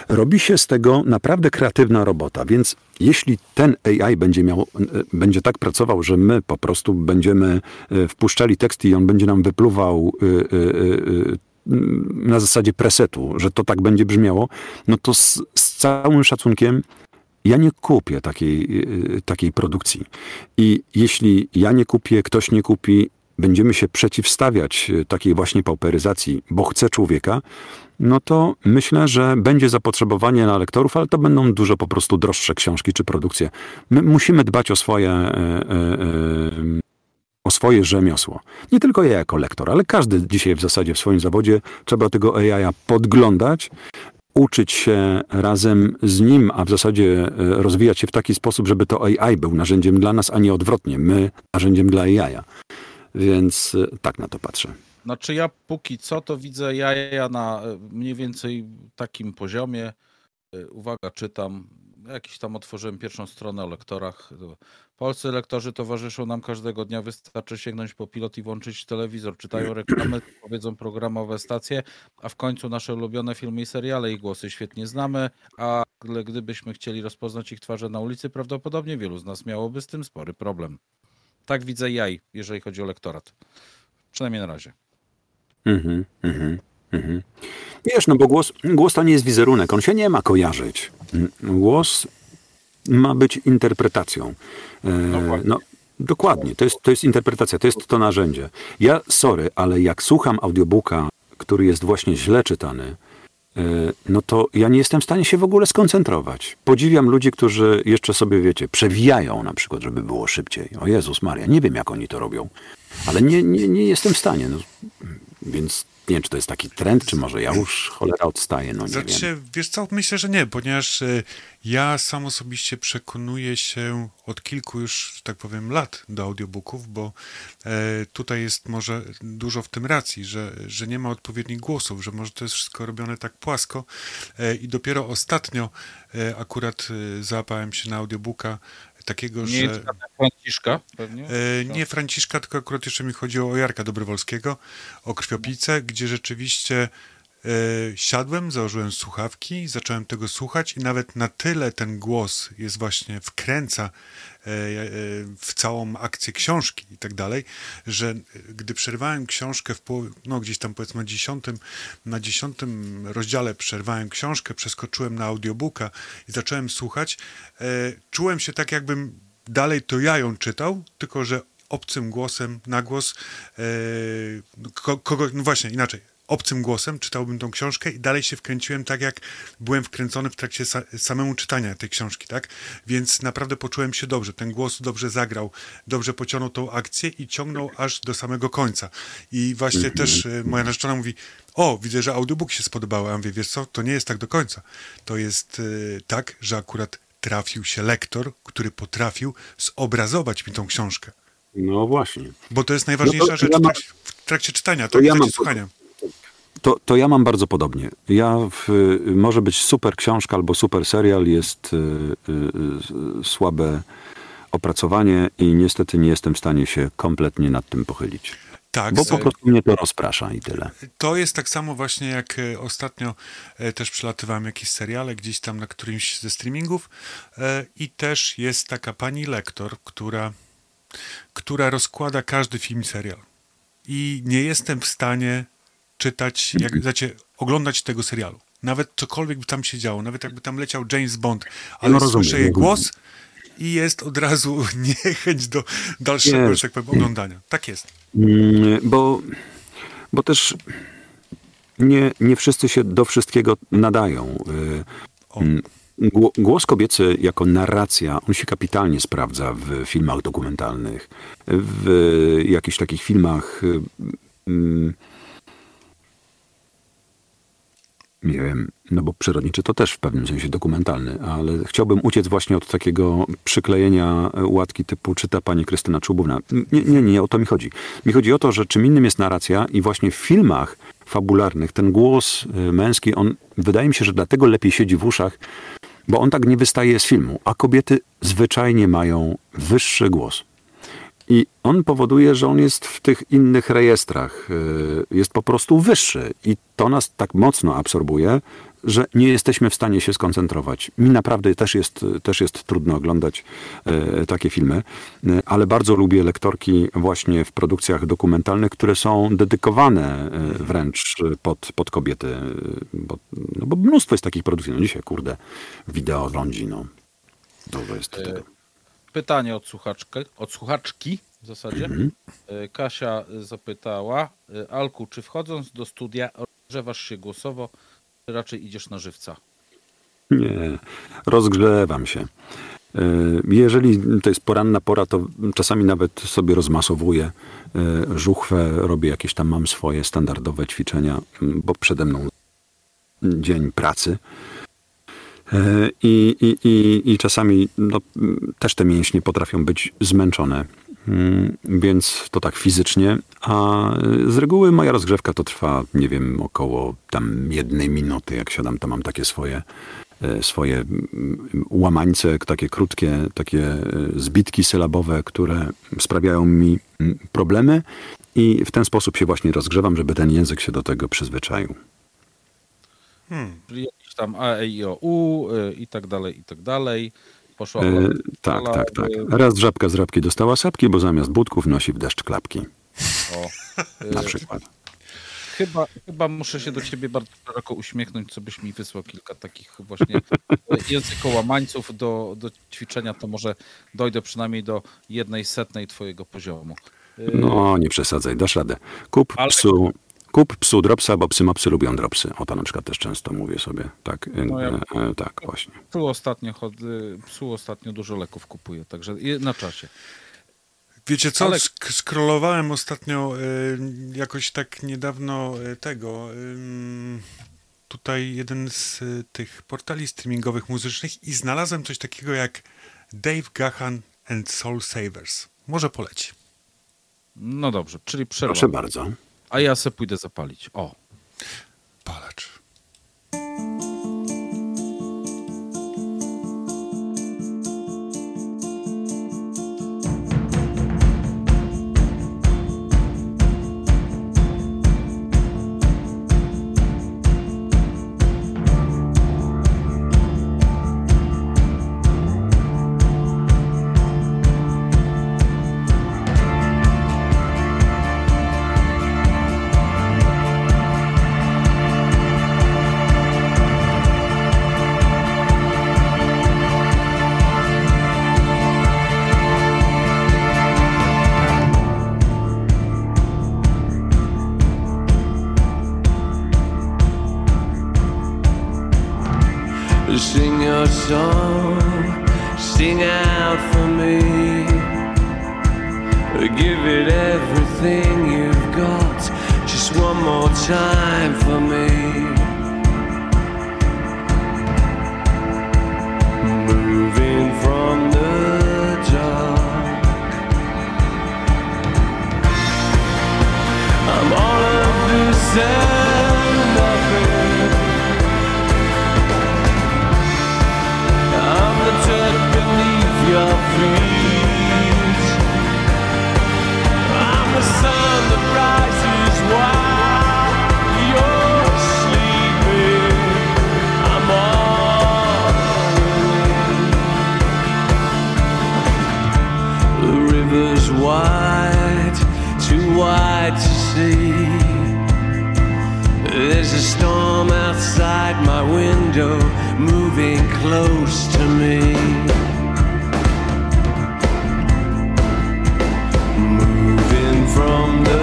Robi się z tego naprawdę kreatywna robota, więc jeśli ten A I będzie miał, będzie tak pracował, że my po prostu będziemy wpuszczali tekst i on będzie nam wypluwał na zasadzie presetu, że to tak będzie brzmiało, no to z, z całym szacunkiem ja nie kupię takiej, takiej produkcji. I jeśli ja nie kupię, ktoś nie kupi, będziemy się przeciwstawiać takiej właśnie pauperyzacji, bo chce człowieka, no to myślę, że będzie zapotrzebowanie na lektorów, ale to będą dużo po prostu droższe książki czy produkcje. My musimy dbać o swoje, o swoje rzemiosło. Nie tylko ja jako lektor, ale każdy dzisiaj w zasadzie w swoim zawodzie trzeba tego A I-a podglądać, uczyć się razem z nim, a w zasadzie rozwijać się w taki sposób, żeby to A I był narzędziem dla nas, a nie odwrotnie, my narzędziem dla A I-a. Więc tak na to patrzę. Znaczy ja póki co to widzę jaja na mniej więcej takim poziomie. Uwaga, czytam. Jakiś tam otworzyłem pierwszą stronę o lektorach. Polscy lektorzy towarzyszą nam każdego dnia. Wystarczy sięgnąć po pilot i włączyć telewizor. Czytają reklamy, powiedzą programowe stacje, a w końcu nasze ulubione filmy i seriale. Ich głosy świetnie znamy, a gdybyśmy chcieli rozpoznać ich twarze na ulicy, prawdopodobnie wielu z nas miałoby z tym spory problem. Tak widzę jaj, jeżeli chodzi o lektorat. Przynajmniej na razie. Mhm, mhm, mhm. Wiesz, no bo głos, głos to nie jest wizerunek. On się nie ma kojarzyć. Głos ma być interpretacją. E, no, dokładnie. To jest, to jest interpretacja. To jest to narzędzie. Ja, sorry, ale jak słucham audiobooka, który jest właśnie źle czytany, no to ja nie jestem w stanie się w ogóle skoncentrować. Podziwiam ludzi, którzy jeszcze sobie, wiecie, przewijają na przykład, żeby było szybciej. O Jezus Maria, nie wiem jak oni to robią, ale nie, nie, nie jestem w stanie. No, więc Nie wiem, czy to jest taki trend, czy może ja już cholera odstaję, no nie znaczy, wiem. Wiesz co, myślę, że nie, ponieważ ja sam osobiście przekonuję się od kilku już, że tak powiem, lat do audiobooków, bo tutaj jest może dużo w tym racji, że, że nie ma odpowiednich głosów, że może to jest wszystko robione tak płasko i dopiero ostatnio akurat załapałem się na audiobooka takiego, nie, że... Franciszka pewnie? E, nie Franciszka, tylko akurat jeszcze mi chodziło o Jarka Dobrowolskiego, o Krwiopijce, gdzie rzeczywiście e, siadłem, założyłem słuchawki, zacząłem tego słuchać i nawet na tyle ten głos jest właśnie, wkręca e, e, w całą akcję książki i tak dalej, że gdy przerwałem książkę w połowie, no gdzieś tam powiedzmy dziesiątym, na dziesiątym rozdziale przerwałem książkę, przeskoczyłem na audiobooka i zacząłem słuchać, e, czułem się tak, jakbym dalej to ja ją czytał, tylko że obcym głosem, na głos, yy, kogo, no właśnie, inaczej, obcym głosem czytałbym tą książkę i dalej się wkręciłem tak, jak byłem wkręcony w trakcie sa- samemu czytania tej książki, tak? Więc naprawdę poczułem się dobrze, ten głos dobrze zagrał, dobrze pociągnął tą akcję i ciągnął aż do samego końca. I właśnie też yy, moja narzeczona mówi, o, widzę, że audiobook się spodobał, a mówię, wiesz co, to nie jest tak do końca. To jest yy, tak, że akurat trafił się lektor, który potrafił zobrazować mi tą książkę. No właśnie. Bo to jest najważniejsza no to, rzecz ja mam, w trakcie czytania, to tak, ja w trakcie mam, słuchania. To, to ja mam bardzo podobnie. Ja w, może być super książka albo super serial, jest y, y, y, słabe opracowanie i niestety nie jestem w stanie się kompletnie nad tym pochylić. Tak, bo po prostu mnie to rozprasza i tyle. To jest tak samo właśnie jak ostatnio też przelatywałem jakieś seriale gdzieś tam na którymś ze streamingów i też jest taka pani lektor, która, która rozkłada każdy film i serial. I nie jestem w stanie czytać, jak, znaczy oglądać tego serialu. Nawet cokolwiek by tam się działo, nawet jakby tam leciał James Bond, ale no rozumiem, słyszę jej głos i jest od razu niechęć do dalszego, że tak powiem, oglądania. Tak jest. Bo, bo też nie, nie wszyscy się do wszystkiego nadają. Głos kobiecy jako narracja, on się kapitalnie sprawdza w filmach dokumentalnych, w jakichś takich filmach, nie wiem, no bo przyrodniczy to też w pewnym sensie dokumentalny, ale chciałbym uciec właśnie od takiego przyklejenia łatki typu czyta pani Krystyna Czubówna. Nie, nie, nie, o to mi chodzi. Mi chodzi o to, że czym innym jest narracja i właśnie w filmach fabularnych ten głos męski, on wydaje mi się, że dlatego lepiej siedzi w uszach, bo on tak nie wystaje z filmu, a kobiety zwyczajnie mają wyższy głos. I on powoduje, że on jest w tych innych rejestrach, jest po prostu wyższy i to nas tak mocno absorbuje, że nie jesteśmy w stanie się skoncentrować. Mi naprawdę też jest, też jest trudno oglądać takie filmy, ale bardzo lubię lektorki właśnie w produkcjach dokumentalnych, które są dedykowane wręcz pod, pod kobiety, bo, no bo mnóstwo jest takich produkcji. No dzisiaj, kurde, wideo rządzi, no. Dużo jest tego. Pytanie od słuchaczki, od słuchaczki w zasadzie. Mhm. Kasia zapytała, Alku, czy wchodząc do studia rozgrzewasz się głosowo, czy raczej idziesz na żywca? Nie, rozgrzewam się. Jeżeli to jest poranna pora, to czasami nawet sobie rozmasowuję żuchwę, robię jakieś tam, mam swoje standardowe ćwiczenia, bo przede mną dzień pracy. I, i, i, i czasami no, też te mięśnie potrafią być zmęczone, więc to tak fizycznie, a z reguły moja rozgrzewka to trwa, nie wiem, około tam jednej minuty, jak siadam, to mam takie swoje, swoje łamańce, takie krótkie, takie zbitki sylabowe, które sprawiają mi problemy i w ten sposób się właśnie rozgrzewam, żeby ten język się do tego przyzwyczaił. Hmm. Tam A, E, I, O, U i tak dalej, i tak dalej. Poszła e, tak, tak, tak. Raz żabka z żabki dostała sapki, bo zamiast budków nosi w deszcz klapki. O, na przykład. Chyba, chyba muszę się do ciebie bardzo szeroko uśmiechnąć, co byś mi wysłał kilka takich właśnie językołamańców do, do ćwiczenia, to może dojdę przynajmniej do jednej setnej twojego poziomu. No, nie przesadzaj, dasz radę. Kup Ale... psu... Kup psu dropsa, bo psy mopsy lubią dropsy. O, to na przykład też często mówię sobie. Tak, no ja, e, tak właśnie. Psu ostatnio, chod, psu ostatnio dużo leków kupuje, także na czasie. Wiecie co, Ale... sk- scrollowałem ostatnio y, jakoś tak niedawno tego... Y, tutaj jeden z tych portali streamingowych muzycznych i znalazłem coś takiego jak Dave Gahan and Soul Savers. Może poleci. No dobrze, czyli przerwa. Proszę bardzo. A ja se pójdę zapalić. O. Palacz. Sing your song, sing out for me. Give it everything you've got. Just one more time for me. Moving from the dark, I'm all of this and nothing. Your feet. I'm the sun that rises while you're sleeping. I'm all in. The river's wide, too wide to see. There's a storm outside my window, moving close to me. From the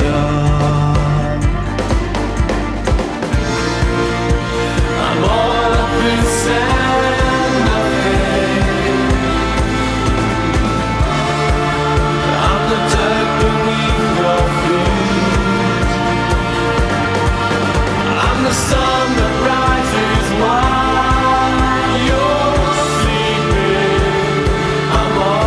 dark, I'm all up in sound and nothing. I'm the dirt beneath your feet. I'm the sun that rises while you're sleeping. I'm all in.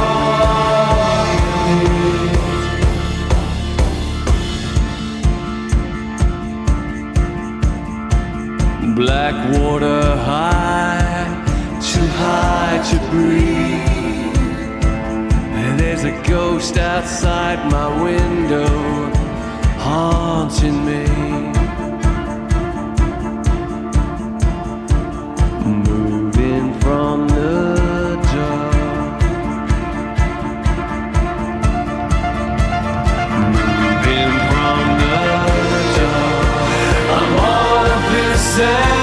Black water high, too high to breathe. And there's a ghost outside my window, haunting me. Moving from the dark, moving from the dark. I'm all up inside.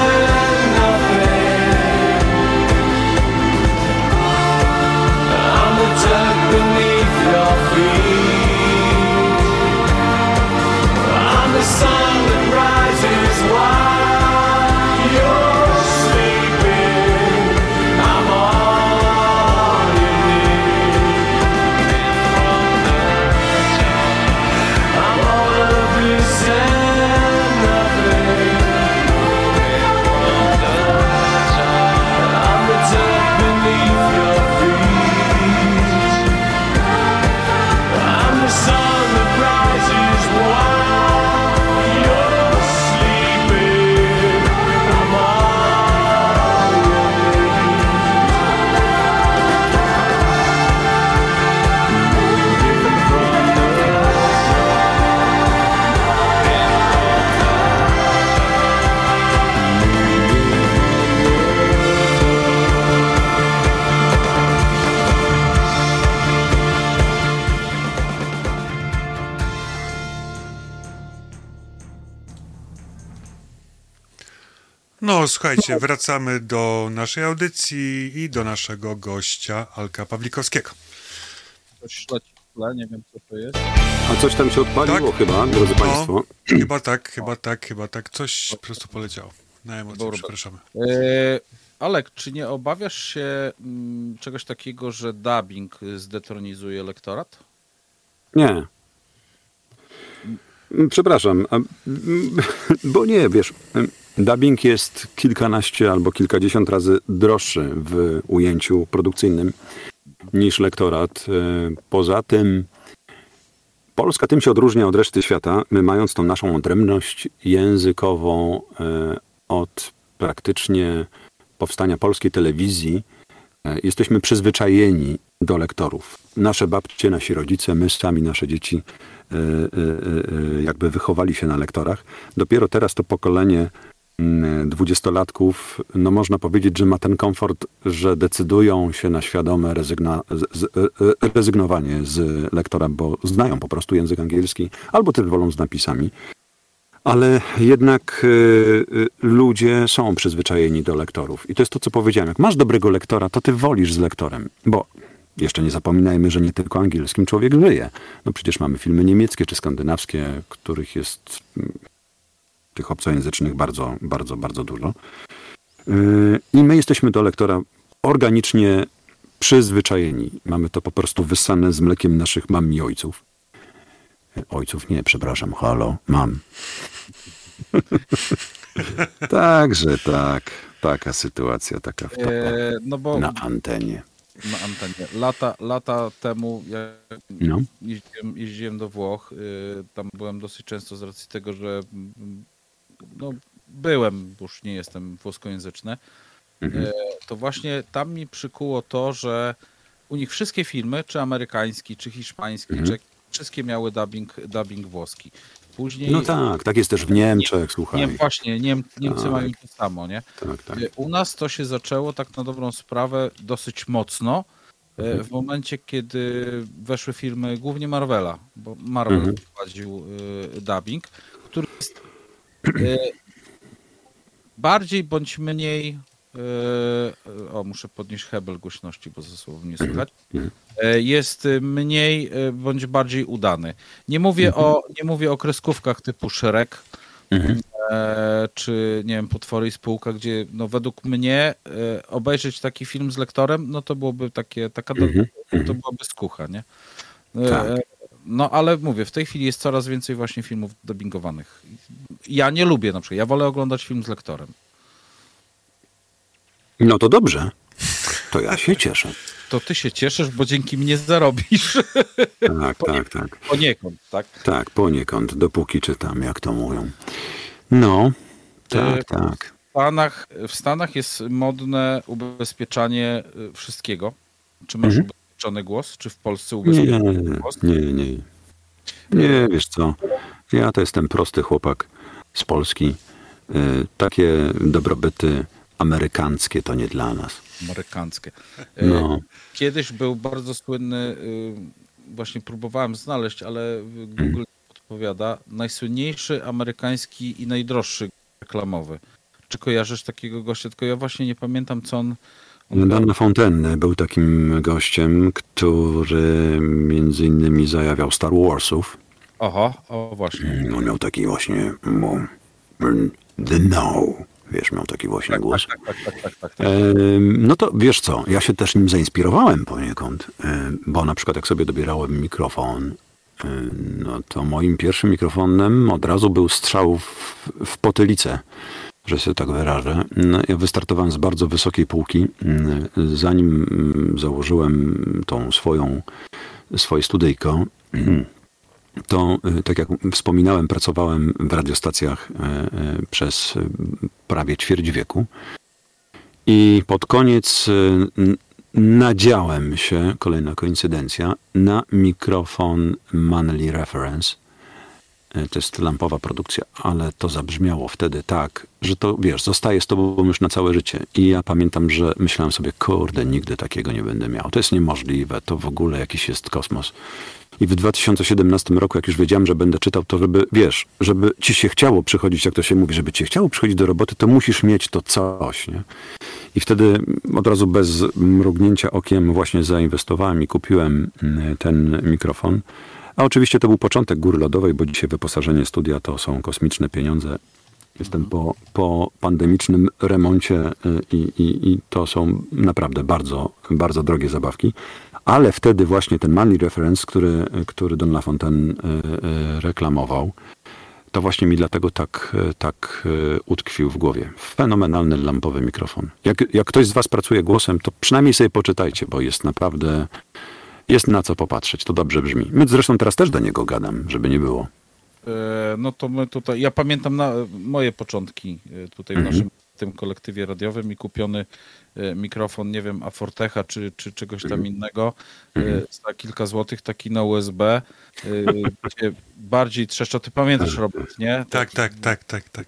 No, słuchajcie, wracamy do naszej audycji i do naszego gościa Alka Pawlikowskiego. Coś leci, nie wiem co to jest. A coś tam się odpaliło tak? chyba, drodzy no, Państwo. Chyba tak, chyba tak, chyba tak. Coś po prostu poleciało. Na emocje, przepraszamy. Yy, Alek, czy nie obawiasz się czegoś takiego, że dubbing zdetronizuje lektorat? Nie. Przepraszam, bo nie, wiesz, dubbing jest kilkanaście albo kilkadziesiąt razy droższy w ujęciu produkcyjnym niż lektorat. Poza tym Polska tym się odróżnia od reszty świata, my mając tą naszą odrębność językową od praktycznie powstania polskiej telewizji, jesteśmy przyzwyczajeni do lektorów. Nasze babcie, nasi rodzice, my sami, nasze dzieci jakby wychowali się na lektorach. Dopiero teraz to pokolenie dwudziestolatków, no można powiedzieć, że ma ten komfort, że decydują się na świadome rezygna, z, rezygnowanie z lektora, bo znają po prostu język angielski, albo też wolą z napisami. Ale jednak y, y, ludzie są przyzwyczajeni do lektorów. I to jest to, co powiedziałem. Jak masz dobrego lektora, to ty wolisz z lektorem. Bo jeszcze nie zapominajmy, że nie tylko angielskim człowiek żyje. No przecież mamy filmy niemieckie czy skandynawskie, których jest m, tych obcojęzycznych bardzo, bardzo, bardzo dużo. Yy, I my jesteśmy do lektora organicznie przyzwyczajeni. Mamy to po prostu wyssane z mlekiem naszych mam i ojców. Ojców nie, przepraszam, halo, mam. Także tak, taka sytuacja, taka wtopa eee, no bo na antenie. Na antenie. Lata, lata temu ja no. jeździłem, jeździłem do Włoch, tam byłem dosyć często z racji tego, że no, byłem, już nie jestem włoskojęzyczny, mhm. to właśnie tam mi przykuło to, że u nich wszystkie filmy, czy amerykański, czy hiszpański, mhm. czy wszystkie miały dubbing, dubbing włoski. Później, no tak, tak jest też w Niemczech, nie, słuchaj. Nie, właśnie, Niem, Niemcy tak. mają to samo, nie? Tak, tak. U nas to się zaczęło tak na dobrą sprawę dosyć mocno mhm. w momencie, kiedy weszły filmy głównie Marvela, bo Marvel mhm. wprowadził y, dubbing, który jest y, bardziej bądź mniej... O, muszę podnieść hebel głośności, bo ze słowem nie słychać. Jest mniej bądź bardziej udany. Nie mówię mhm. o, nie mówię o kreskówkach typu Shrek, mhm. czy nie wiem, Potwory i Spółka, gdzie no, według mnie obejrzeć taki film z lektorem, no to byłoby takie, taka mhm. do, to byłaby skucha, nie? Tak. No ale mówię, w tej chwili jest coraz więcej właśnie filmów dubbingowanych. Ja nie lubię na przykład, ja wolę oglądać film z lektorem. No to dobrze, to ja się cieszę. To ty się cieszysz, bo dzięki mnie zarobisz. Tak, poniekąd, tak, tak. Poniekąd, tak? Tak, poniekąd, dopóki czytam, jak to mówią. No, tak, e, tak. W Stanach, w Stanach jest modne ubezpieczanie wszystkiego. Czy masz mhm. ubezpieczony głos, czy w Polsce ubezpieczony nie, głos? Nie, nie, nie. Nie, wiesz co, ja to jestem prosty chłopak z Polski. Takie dobrobyty amerykanckie to nie dla nas. Amerykanckie. No. Kiedyś był bardzo słynny, właśnie próbowałem znaleźć, ale Google mm. podpowiada, najsłynniejszy amerykański i najdroższy reklamowy. Czy kojarzysz takiego gościa? Tylko ja właśnie nie pamiętam, co on... on Don LaFontaine był takim gościem, który między innymi zajawiał Star Warsów. Oho, o właśnie. On miał taki właśnie The Now. Wiesz, miał taki właśnie tak, głos. Tak, tak, tak, tak, tak, tak. E, no to wiesz co, ja się też nim zainspirowałem poniekąd, e, bo na przykład jak sobie dobierałem mikrofon, e, no to moim pierwszym mikrofonem od razu był strzał w, w potylicę, że się tak wyrażę. No, ja wystartowałem z bardzo wysokiej półki, zanim założyłem tą swoją, swoje studyjko. To, tak jak wspominałem, pracowałem w radiostacjach przez prawie ćwierć wieku i pod koniec nadziałem się, kolejna koincydencja, na mikrofon Manley Reference. To jest lampowa produkcja, ale to zabrzmiało wtedy tak, że to, wiesz, zostaje z tobą już na całe życie. I ja pamiętam, że myślałem sobie, kurde, nigdy takiego nie będę miał. To jest niemożliwe, to w ogóle jakiś jest kosmos. I w dwa tysiące siedemnastym roku, jak już wiedziałem, że będę czytał, to żeby, wiesz, żeby ci się chciało przychodzić, jak to się mówi, żeby ci chciało przychodzić do roboty, to musisz mieć to coś, nie? I wtedy od razu bez mrugnięcia okiem właśnie zainwestowałem i kupiłem ten mikrofon. A oczywiście to był początek góry lodowej, bo dzisiaj wyposażenie studia to są kosmiczne pieniądze. Jestem po, po pandemicznym remoncie i, i, i to są naprawdę bardzo, bardzo drogie zabawki. Ale wtedy właśnie ten Manley Reference, który, który Don LaFontaine reklamował, to właśnie mi dlatego tak, tak utkwił w głowie. Fenomenalny lampowy mikrofon. Jak, jak ktoś z was pracuje głosem, to przynajmniej sobie poczytajcie, bo jest naprawdę, jest na co popatrzeć. To dobrze brzmi. My zresztą teraz też do niego gadam, żeby nie było. No to my tutaj, ja pamiętam na moje początki tutaj w mhm. naszym tym kolektywie radiowym i kupiony mikrofon, nie wiem, Afortecha czy, czy czegoś tam innego za kilka złotych, taki na U S B, gdzie bardziej trzeszczo. Ty pamiętasz, Robert, nie? Tak, tak, tak, tak, tak.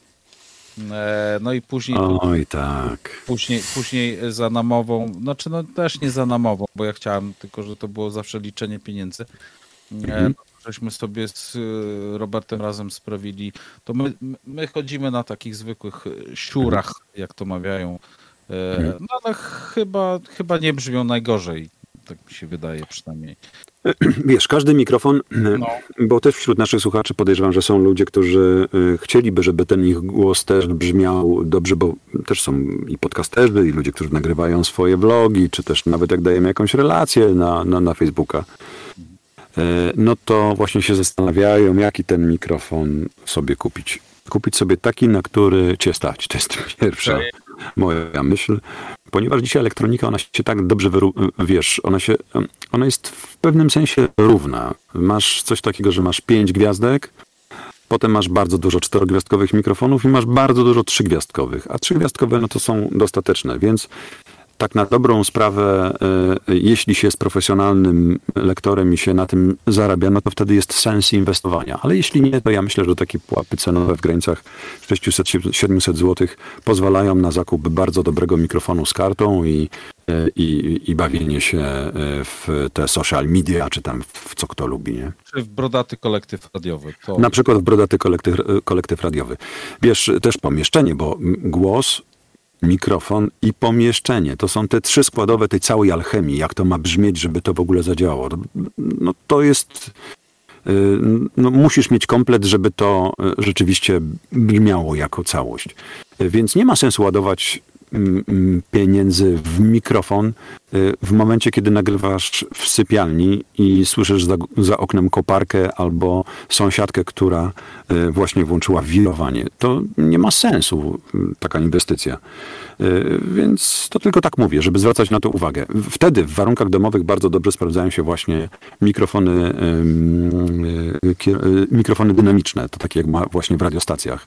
No i później Oj, tak. później, później za namową, znaczy no też nie za namową, bo ja chciałem, tylko że to było zawsze liczenie pieniędzy. Mhm. Żeśmy sobie z Robertem razem sprawili, to my, my chodzimy na takich zwykłych siurach, jak to mawiają, no ale chyba, chyba nie brzmią najgorzej, tak mi się wydaje przynajmniej. Wiesz, każdy mikrofon, no. bo też wśród naszych słuchaczy podejrzewam, że są ludzie, którzy chcieliby, żeby ten ich głos też brzmiał dobrze, bo też są i podcasterzy, i ludzie, którzy nagrywają swoje vlogi, czy też nawet jak dajemy jakąś relację na, na, na Facebooka. No to właśnie się zastanawiają, jaki ten mikrofon sobie kupić. Kupić sobie taki, na który cię stać. To jest pierwsza moja myśl. Ponieważ dzisiaj elektronika, ona się tak dobrze, wyru- wiesz, ona, się, ona jest w pewnym sensie równa. Masz coś takiego, że masz pięć gwiazdek, potem masz bardzo dużo czterogwiazdkowych mikrofonów i masz bardzo dużo trzygwiazdkowych. A trzygwiazdkowe, no to są dostateczne, więc... Tak na dobrą sprawę, jeśli się jest profesjonalnym lektorem i się na tym zarabia, no to wtedy jest sens inwestowania. Ale jeśli nie, to ja myślę, że takie pułapy cenowe w granicach sześćset siedemset złotych pozwalają na zakup bardzo dobrego mikrofonu z kartą i, i, i bawienie się w te social media, czy tam w co kto lubi, nie? Czy w Brodaty Kolektyw Radiowy. To... Na przykład w Brodaty Kolektyw, kolektyw Radiowy. Wiesz, też pomieszczenie, bo głos... Mikrofon i pomieszczenie. To są te trzy składowe tej całej alchemii. Jak to ma brzmieć, żeby to w ogóle zadziałało? No to jest... No musisz mieć komplet, żeby to rzeczywiście brzmiało jako całość. Więc nie ma sensu ładować pieniędzy w mikrofon w momencie, kiedy nagrywasz w sypialni i słyszysz za, za oknem koparkę albo sąsiadkę, która właśnie włączyła wirowanie. To nie ma sensu taka inwestycja. Więc to tylko tak mówię, żeby zwracać na to uwagę. Wtedy w warunkach domowych bardzo dobrze sprawdzają się właśnie mikrofony, mikrofony dynamiczne, to takie jak ma właśnie w radiostacjach.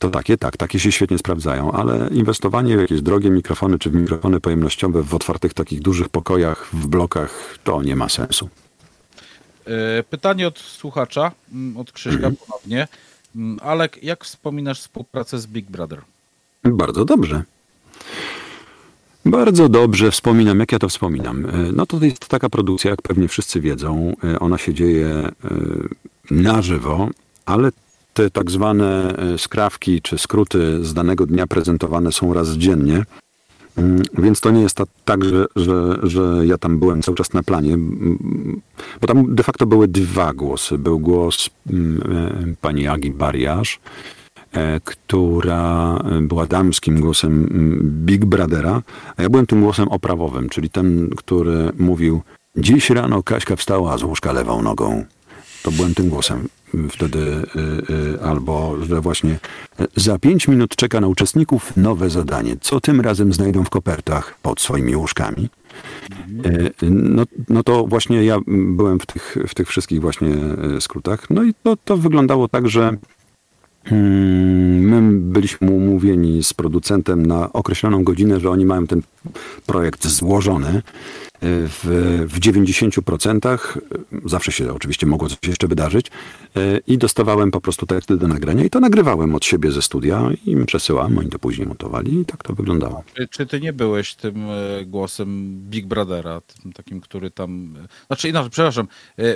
To takie, tak, takie się świetnie sprawdzają, ale inwestowanie w jakieś drogie mikrofony czy w mikrofony pojemnościowe w otwartych takich dużych pokojach, w blokach, to nie ma sensu. Pytanie od słuchacza, od Krzyśka mm. ponownie. Alek, jak wspominasz współpracę z Big Brother? Bardzo dobrze. Bardzo dobrze wspominam, jak ja to wspominam. No to jest taka produkcja, jak pewnie wszyscy wiedzą, ona się dzieje na żywo, ale te tak zwane skrawki czy skróty z danego dnia prezentowane są raz dziennie, więc to nie jest tak, że, że, że ja tam byłem cały czas na planie, bo tam de facto były dwa głosy. Był głos pani Agi Bariasz, która była damskim głosem Big Brothera, a ja byłem tym głosem oprawowym, czyli ten, który mówił: dziś rano Kaśka wstała z łóżka lewą nogą. To byłem tym głosem wtedy, yy, albo że właśnie za pięć minut czeka na uczestników nowe zadanie. Co tym razem znajdą w kopertach pod swoimi łóżkami? Yy, no, no to właśnie ja byłem w tych, w tych wszystkich właśnie skrótach. No i to, to wyglądało tak, że my byliśmy umówieni z producentem na określoną godzinę, że oni mają ten projekt złożony w, w dziewięćdziesiąt procent. Zawsze się oczywiście mogło coś jeszcze wydarzyć. I dostawałem po prostu teksty do nagrania i to nagrywałem od siebie ze studia i im przesyłam. Oni to później montowali i tak to wyglądało. Czy, czy ty nie byłeś tym głosem Big Brothera, tym takim, który tam... Znaczy inaczej, przepraszam.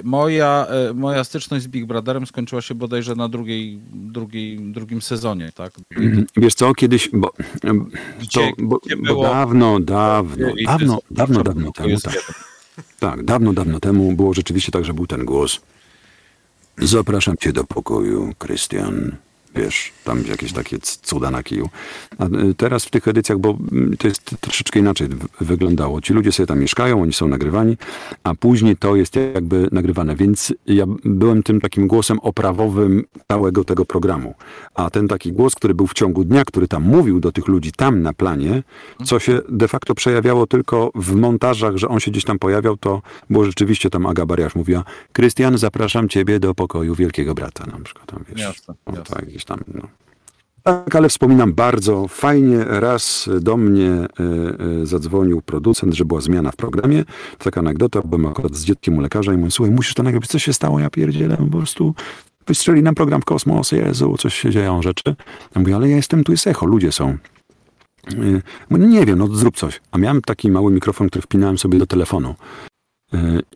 Moja, moja styczność z Big Brotherem skończyła się bodajże na drugiej, drugiej, drugim sezonie, tak? Wiesz co, kiedyś... Bo, to, bo, bo dawno, dawno, dawno, dawno, dawno temu. Tak, tak, dawno, dawno temu było rzeczywiście tak, że był ten głos: zapraszam cię do pokoju, Krystian. wiesz, tam jakieś takie cuda na kiju. A teraz w tych edycjach, bo to jest troszeczkę inaczej wyglądało. Ci ludzie sobie tam mieszkają, oni są nagrywani, a później to jest jakby nagrywane. Więc ja byłem tym takim głosem oprawowym całego tego programu. A ten taki głos, który był w ciągu dnia, który tam mówił do tych ludzi tam na planie, co się de facto przejawiało tylko w montażach, że on się gdzieś tam pojawiał, to było rzeczywiście tam Aga Bariasz mówiła: Krystian, zapraszam ciebie do pokoju Wielkiego Brata na przykład. Tam, wiesz, jasne, o, jasne. Tak, gdzieś tam, no. Tak, ale wspominam bardzo fajnie. Raz do mnie y, y, zadzwonił producent, że była zmiana w programie. To taka anegdota, byłem akurat z dzieckiem u lekarza i mówię: słuchaj, musisz to nagrać, co się stało, ja pierdzielę, po prostu wystrzeli nam program w kosmos, Jezu, coś się dzieją rzeczy. Ja mówię: ale ja jestem, tu jest echo, ludzie są. Y, mówię, nie wiem, no zrób coś. A miałem taki mały mikrofon, który wpinałem sobie do telefonu.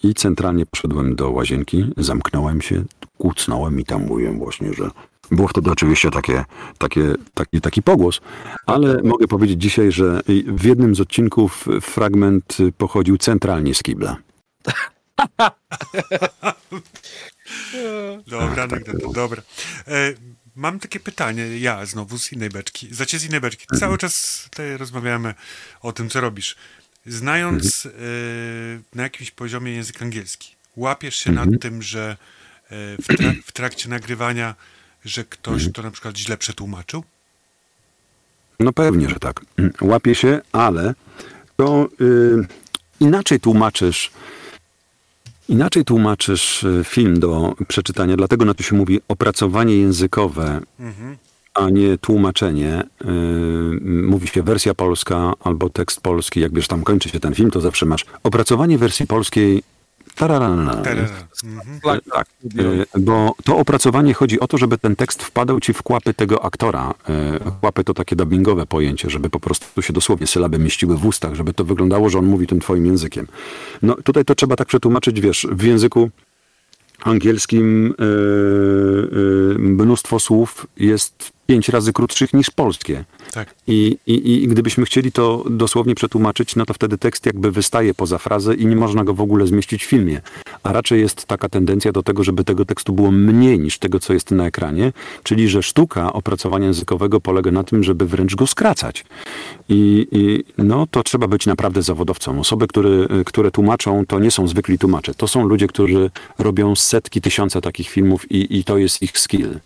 I centralnie poszedłem do łazienki, zamknąłem się, kucnąłem i tam mówiłem właśnie, że było wtedy oczywiście takie, takie, taki, taki pogłos, ale mogę powiedzieć dzisiaj, że w jednym z odcinków fragment pochodził centralnie z kibla. Dobra, anegdota, dobra. Mam takie pytanie, ja znowu z innej beczki, znaczy z innej beczki, cały czas tutaj rozmawiamy o tym, co robisz. Znając mhm. y, na jakimś poziomie język angielski, łapiesz się mhm. nad tym, że y, w, trak- w trakcie nagrywania, że ktoś mhm. to na przykład źle przetłumaczył? No pewnie, że tak. Łapię się, ale to y, inaczej tłumaczysz inaczej tłumaczysz film do przeczytania, dlatego na to się mówi opracowanie językowe. Mhm. A nie tłumaczenie. Yy, mówi się wersja polska albo tekst polski. Jak wiesz, tam kończy się ten film, to zawsze masz opracowanie wersji polskiej. Tararana. Tak, tak. Bo to opracowanie chodzi o to, żeby ten tekst wpadał ci w kłapy tego aktora. Kłapy to takie dubbingowe pojęcie, żeby po prostu się dosłownie sylaby mieściły w ustach, żeby to wyglądało, że on mówi tym twoim językiem. No tutaj to trzeba tak przetłumaczyć, wiesz, w języku angielskim yy, yy, mnóstwo słów jest pięć razy krótszych niż polskie. Tak. I, i, I gdybyśmy chcieli to dosłownie przetłumaczyć, no to wtedy tekst jakby wystaje poza frazę i nie można go w ogóle zmieścić w filmie. A raczej jest taka tendencja do tego, żeby tego tekstu było mniej niż tego, co jest na ekranie. Czyli, że sztuka opracowania językowego polega na tym, żeby wręcz go skracać. I, i no to trzeba być naprawdę zawodowcą. Osoby, które, które tłumaczą, to nie są zwykli tłumacze. To są ludzie, którzy robią setki, tysiące takich filmów i, i to jest ich skill.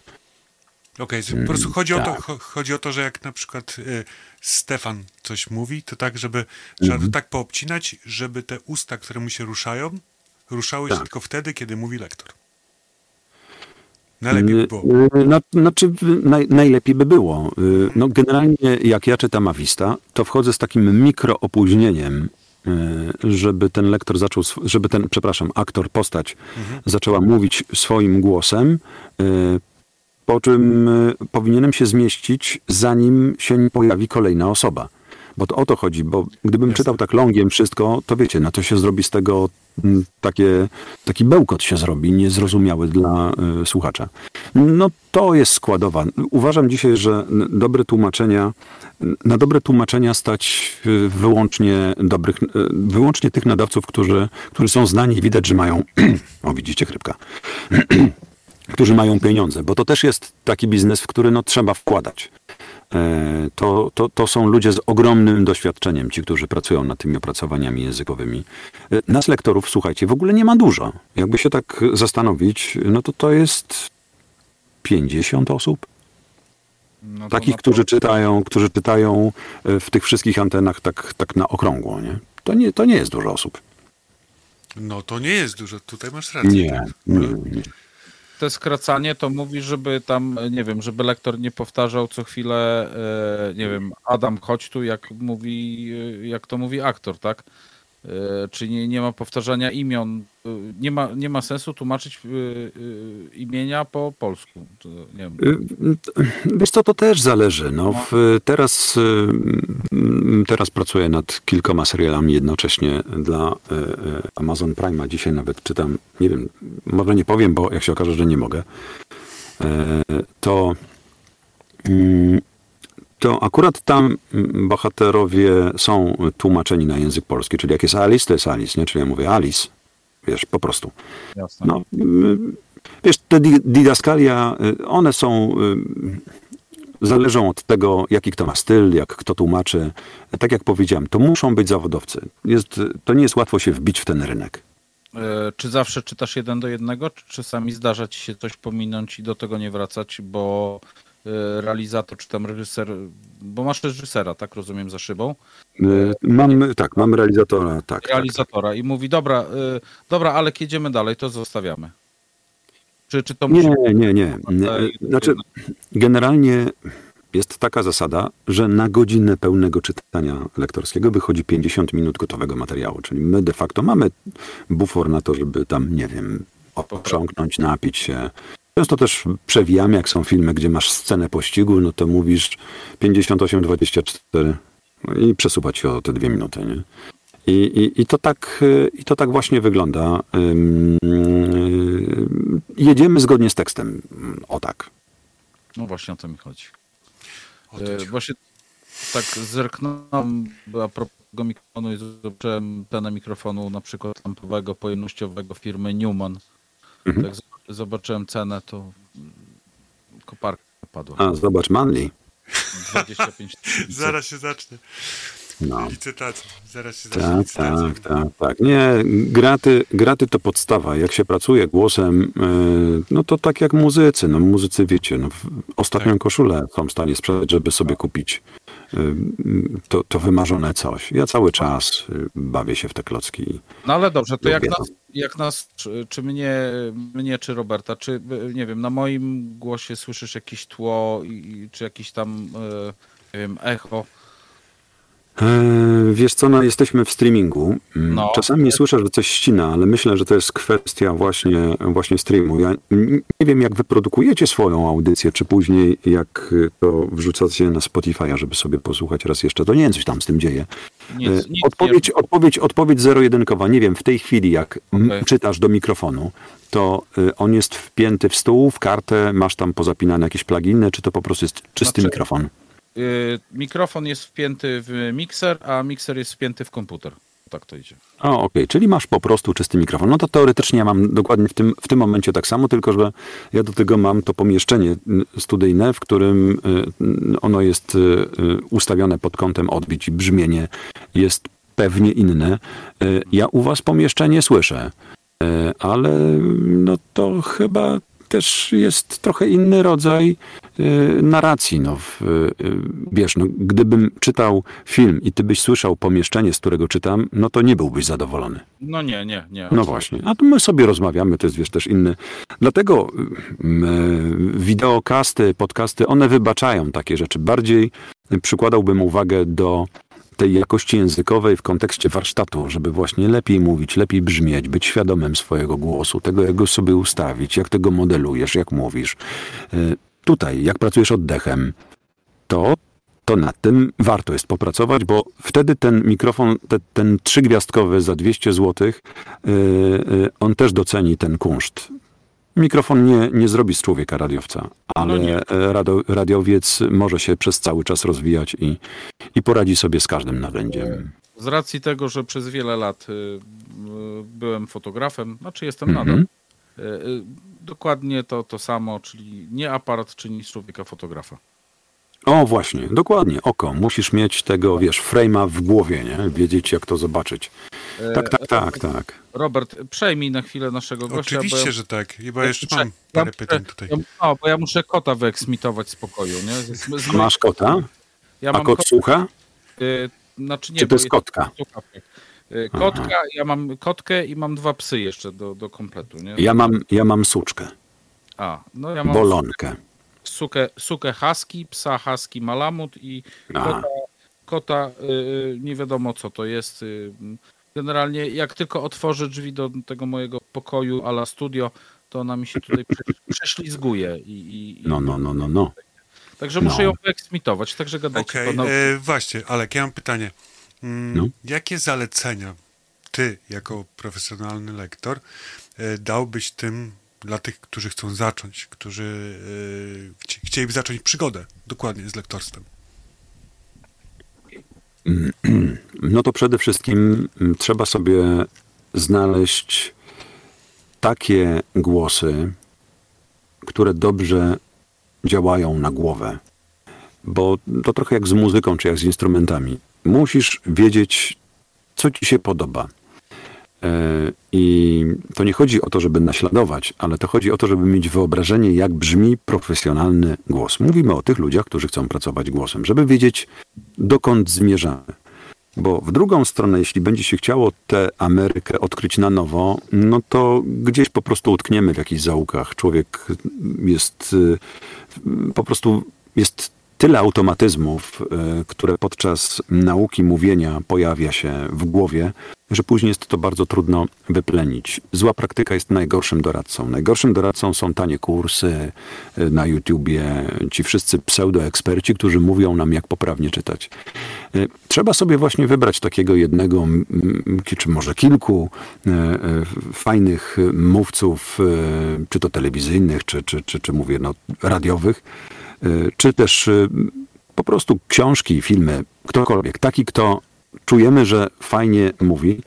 Okej, okay, po prostu chodzi, mm, o to, tak. chodzi o to, że jak na przykład y, Stefan coś mówi, to tak, żeby mm-hmm. trzeba to tak poobcinać, żeby te usta, które mu się ruszają, ruszały tak. się tylko wtedy, kiedy mówi lektor. Najlepiej by było. No, znaczy, naj, najlepiej by było. No, generalnie jak ja czytam Avista, to wchodzę z takim mikroopóźnieniem, żeby ten lektor zaczął, żeby ten, przepraszam, aktor, postać mm-hmm. zaczęła mówić swoim głosem, po czym powinienem się zmieścić, zanim się nie pojawi kolejna osoba. Bo to o to chodzi, bo gdybym czytał tak longiem wszystko, to wiecie, no to się zrobi z tego takie, taki bełkot się zrobi, niezrozumiały dla y, słuchacza. No to jest składowa. Uważam dzisiaj, że dobre tłumaczenia, na dobre tłumaczenia stać wyłącznie dobrych, wyłącznie tych nadawców, którzy, którzy są znani i widać, że mają, o widzicie, chrypka, którzy mają pieniądze, bo to też jest taki biznes, w który no, trzeba wkładać. To, to, to są ludzie z ogromnym doświadczeniem, ci, którzy pracują nad tymi opracowaniami językowymi. Nas lektorów, słuchajcie, w ogóle nie ma dużo. Jakby się tak zastanowić, no to to jest pięćdziesiąt osób. No Takich, którzy czytają, którzy czytają w tych wszystkich antenach tak, tak na okrągło. Nie? To, nie, to nie jest dużo osób. No to nie jest dużo, tutaj masz rację. Nie, nie, nie. Te skracanie to mówi, żeby tam, nie wiem, żeby lektor nie powtarzał co chwilę, nie wiem, Adam, chodź tu, jak mówi, jak to mówi aktor, tak? Czyli nie, nie ma powtarzania imion, nie ma, nie ma sensu tłumaczyć imienia po polsku. Nie wiem. Wiesz co, to też zależy. No, w, teraz, teraz pracuję nad kilkoma serialami jednocześnie dla Amazon Prime'a. Dzisiaj nawet czytam, nie wiem, może nie powiem, bo jak się okaże, że nie mogę, to... To akurat tam bohaterowie są tłumaczeni na język polski, czyli jak jest Alice, to jest Alice, nie? Czyli ja mówię Alice, wiesz, po prostu. Jasne. No, Wiesz, te didaskalia, one są... Zależą od tego, jaki kto ma styl, jak kto tłumaczy. Tak jak powiedziałem, to muszą być zawodowcy. Jest, to nie jest łatwo się wbić w ten rynek. Czy zawsze czytasz jeden do jednego, czy czasami zdarza ci się coś pominąć i do tego nie wracać, bo realizator czy tam reżyser, bo masz reżysera, tak rozumiem, za szybą? Mam, tak, mam realizatora. tak. Realizatora tak, tak. I mówi, dobra, dobra, ale jedziemy dalej, to zostawiamy. Czy, czy to nie, musi... nie, nie, nie. Znaczy, generalnie jest taka zasada, że na godzinę pełnego czytania lektorskiego wychodzi pięćdziesiąt minut gotowego materiału. Czyli my de facto mamy bufor na to, żeby tam, nie wiem, oprząknąć, napić się. Często też przewijamy, jak są filmy, gdzie masz scenę pościgu, no to mówisz pięćdziesiąt osiem dwadzieścia cztery i przesuwa ci o te dwie minuty, nie? I, i, i, to tak, I to tak właśnie wygląda. Jedziemy zgodnie z tekstem. O tak. No właśnie o to mi chodzi. E, właśnie tak zerknąłem a propos mikrofonu i zobaczyłem cenę mikrofonu na przykład lampowego, pojemnościowego firmy Neumann. Mhm. Tak zobaczyłem cenę, to koparka padła. A, zobacz, Manley. dwadzieścia pięć tysięcy. Zaraz się zacznie. No. Licytacja. Zaraz się zacznie licytacja. Tak, tak, tak. Nie, graty, graty to podstawa. Jak się pracuje głosem, yy, no to tak jak muzycy. No muzycy, wiecie, no, ostatnią tak. koszulę są w stanie sprzedać, żeby sobie kupić yy, to, to wymarzone coś. Ja cały czas bawię się w te klocki. No ale dobrze, to jak nas, jak nas, czy, czy mnie, mnie, czy Roberta, czy nie wiem, na moim głosie słyszysz jakieś tło, i, czy jakiś tam, yy, nie wiem, echo? Wiesz co, no jesteśmy w streamingu. No. Czasami słyszę, że coś ścina, ale myślę, że to jest kwestia właśnie, właśnie streamu. Ja nie wiem, jak wyprodukujecie swoją audycję, czy później jak to wrzucacie na Spotify, żeby sobie posłuchać raz jeszcze. To nie wiem, coś tam z tym dzieje. Nic, nic, odpowiedź, odpowiedź, odpowiedź zero-jedynkowa. Nie wiem, w tej chwili jak okay. czytasz do mikrofonu, to on jest wpięty w stół, w kartę, masz tam pozapinane jakieś pluginy, czy to po prostu jest czysty znaczy... mikrofon? Mikrofon jest wpięty w mikser, a mikser jest wpięty w komputer. Tak to idzie. O, okej, okay. Czyli masz po prostu czysty mikrofon. No to teoretycznie ja mam dokładnie w tym, w tym momencie tak samo, tylko że ja do tego mam to pomieszczenie studyjne, w którym ono jest ustawione pod kątem odbić i brzmienie jest pewnie inne. Ja u was pomieszczenie słyszę, ale no to chyba... też jest trochę inny rodzaj y, narracji. No, w, y, wiesz, no, gdybym czytał film i ty byś słyszał pomieszczenie, z którego czytam, no to nie byłbyś zadowolony. No nie, nie, nie. No właśnie. A tu my sobie rozmawiamy, to jest, wiesz, też inny. Dlatego y, wideokasty, podcasty, one wybaczają takie rzeczy. Bardziej przykładałbym uwagę do tej jakości językowej w kontekście warsztatu, żeby właśnie lepiej mówić, lepiej brzmieć, być świadomym swojego głosu, tego jak go sobie ustawić, jak tego modelujesz, jak mówisz. Tutaj, jak pracujesz oddechem, to, to nad tym warto jest popracować, bo wtedy ten mikrofon, te, ten trzygwiazdkowy za dwieście złotych, on też doceni ten kunszt. Mikrofon nie, nie zrobi z człowieka radiowca, ale no radio, radiowiec może się przez cały czas rozwijać i, i poradzi sobie z każdym narzędziem. Z racji tego, że przez wiele lat byłem fotografem, znaczy jestem mm-hmm. nadal, dokładnie to, to samo, czyli nie aparat czyni z człowieka fotografa. O właśnie, dokładnie, oko. Musisz mieć tego, wiesz, frame'a w głowie, nie? Wiedzieć, jak to zobaczyć. Tak, tak, tak, tak. Robert, przejmij na chwilę naszego gościa. Oczywiście, bo ja... że tak, bo ja jeszcze mam parę pytań tutaj. No, bo ja muszę kota wyeksmitować z pokoju, nie? Z, z moich... Masz kota? Ja mam A kot kota. Słucha? Yy, znaczy nie, Czy to jest kotka? Kotka, Aha. ja mam kotkę i mam dwa psy jeszcze do, do kompletu, nie? Ja mam, ja mam suczkę. A, no ja mam... Bolonkę. Sukę, sukę husky, psa husky malamut i kota, kota yy, nie wiadomo co to jest. Yy, generalnie jak tylko otworzę drzwi do tego mojego pokoju a la studio, to ona mi się tutaj prześlizguje. I, i, i... No, no, no, no, no. Także muszę no. ją wyeksmitować, także gadajcie. Okay. Na... E, właśnie, Alek, ja mam pytanie. Mm, no. Jakie zalecenia ty jako profesjonalny lektor e, dałbyś tym dla tych, którzy chcą zacząć, którzy yy, chcieliby zacząć przygodę dokładnie z lektorstwem? No to przede wszystkim trzeba sobie znaleźć takie głosy, które dobrze działają na głowę. Bo to trochę jak z muzyką, czy jak z instrumentami. Musisz wiedzieć, co ci się podoba. I to nie chodzi o to, żeby naśladować, ale to chodzi o to, żeby mieć wyobrażenie, jak brzmi profesjonalny głos. Mówimy o tych ludziach, którzy chcą pracować głosem, żeby wiedzieć, dokąd zmierzamy. Bo w drugą stronę, jeśli będzie się chciało tę Amerykę odkryć na nowo, no to gdzieś po prostu utkniemy w jakichś zaułkach. Człowiek jest po prostu jest tyle automatyzmów, które podczas nauki mówienia pojawia się w głowie, że później jest to bardzo trudno wyplenić. Zła praktyka jest najgorszym doradcą. Najgorszym doradcą są tanie kursy na YouTubie, ci wszyscy pseudoeksperci, którzy mówią nam, jak poprawnie czytać. Trzeba sobie właśnie wybrać takiego jednego, czy może kilku fajnych mówców, czy to telewizyjnych, czy, czy, czy, czy mówię, no, radiowych, czy też po prostu książki, filmy, ktokolwiek, taki, kto czujemy, że fajnie mówi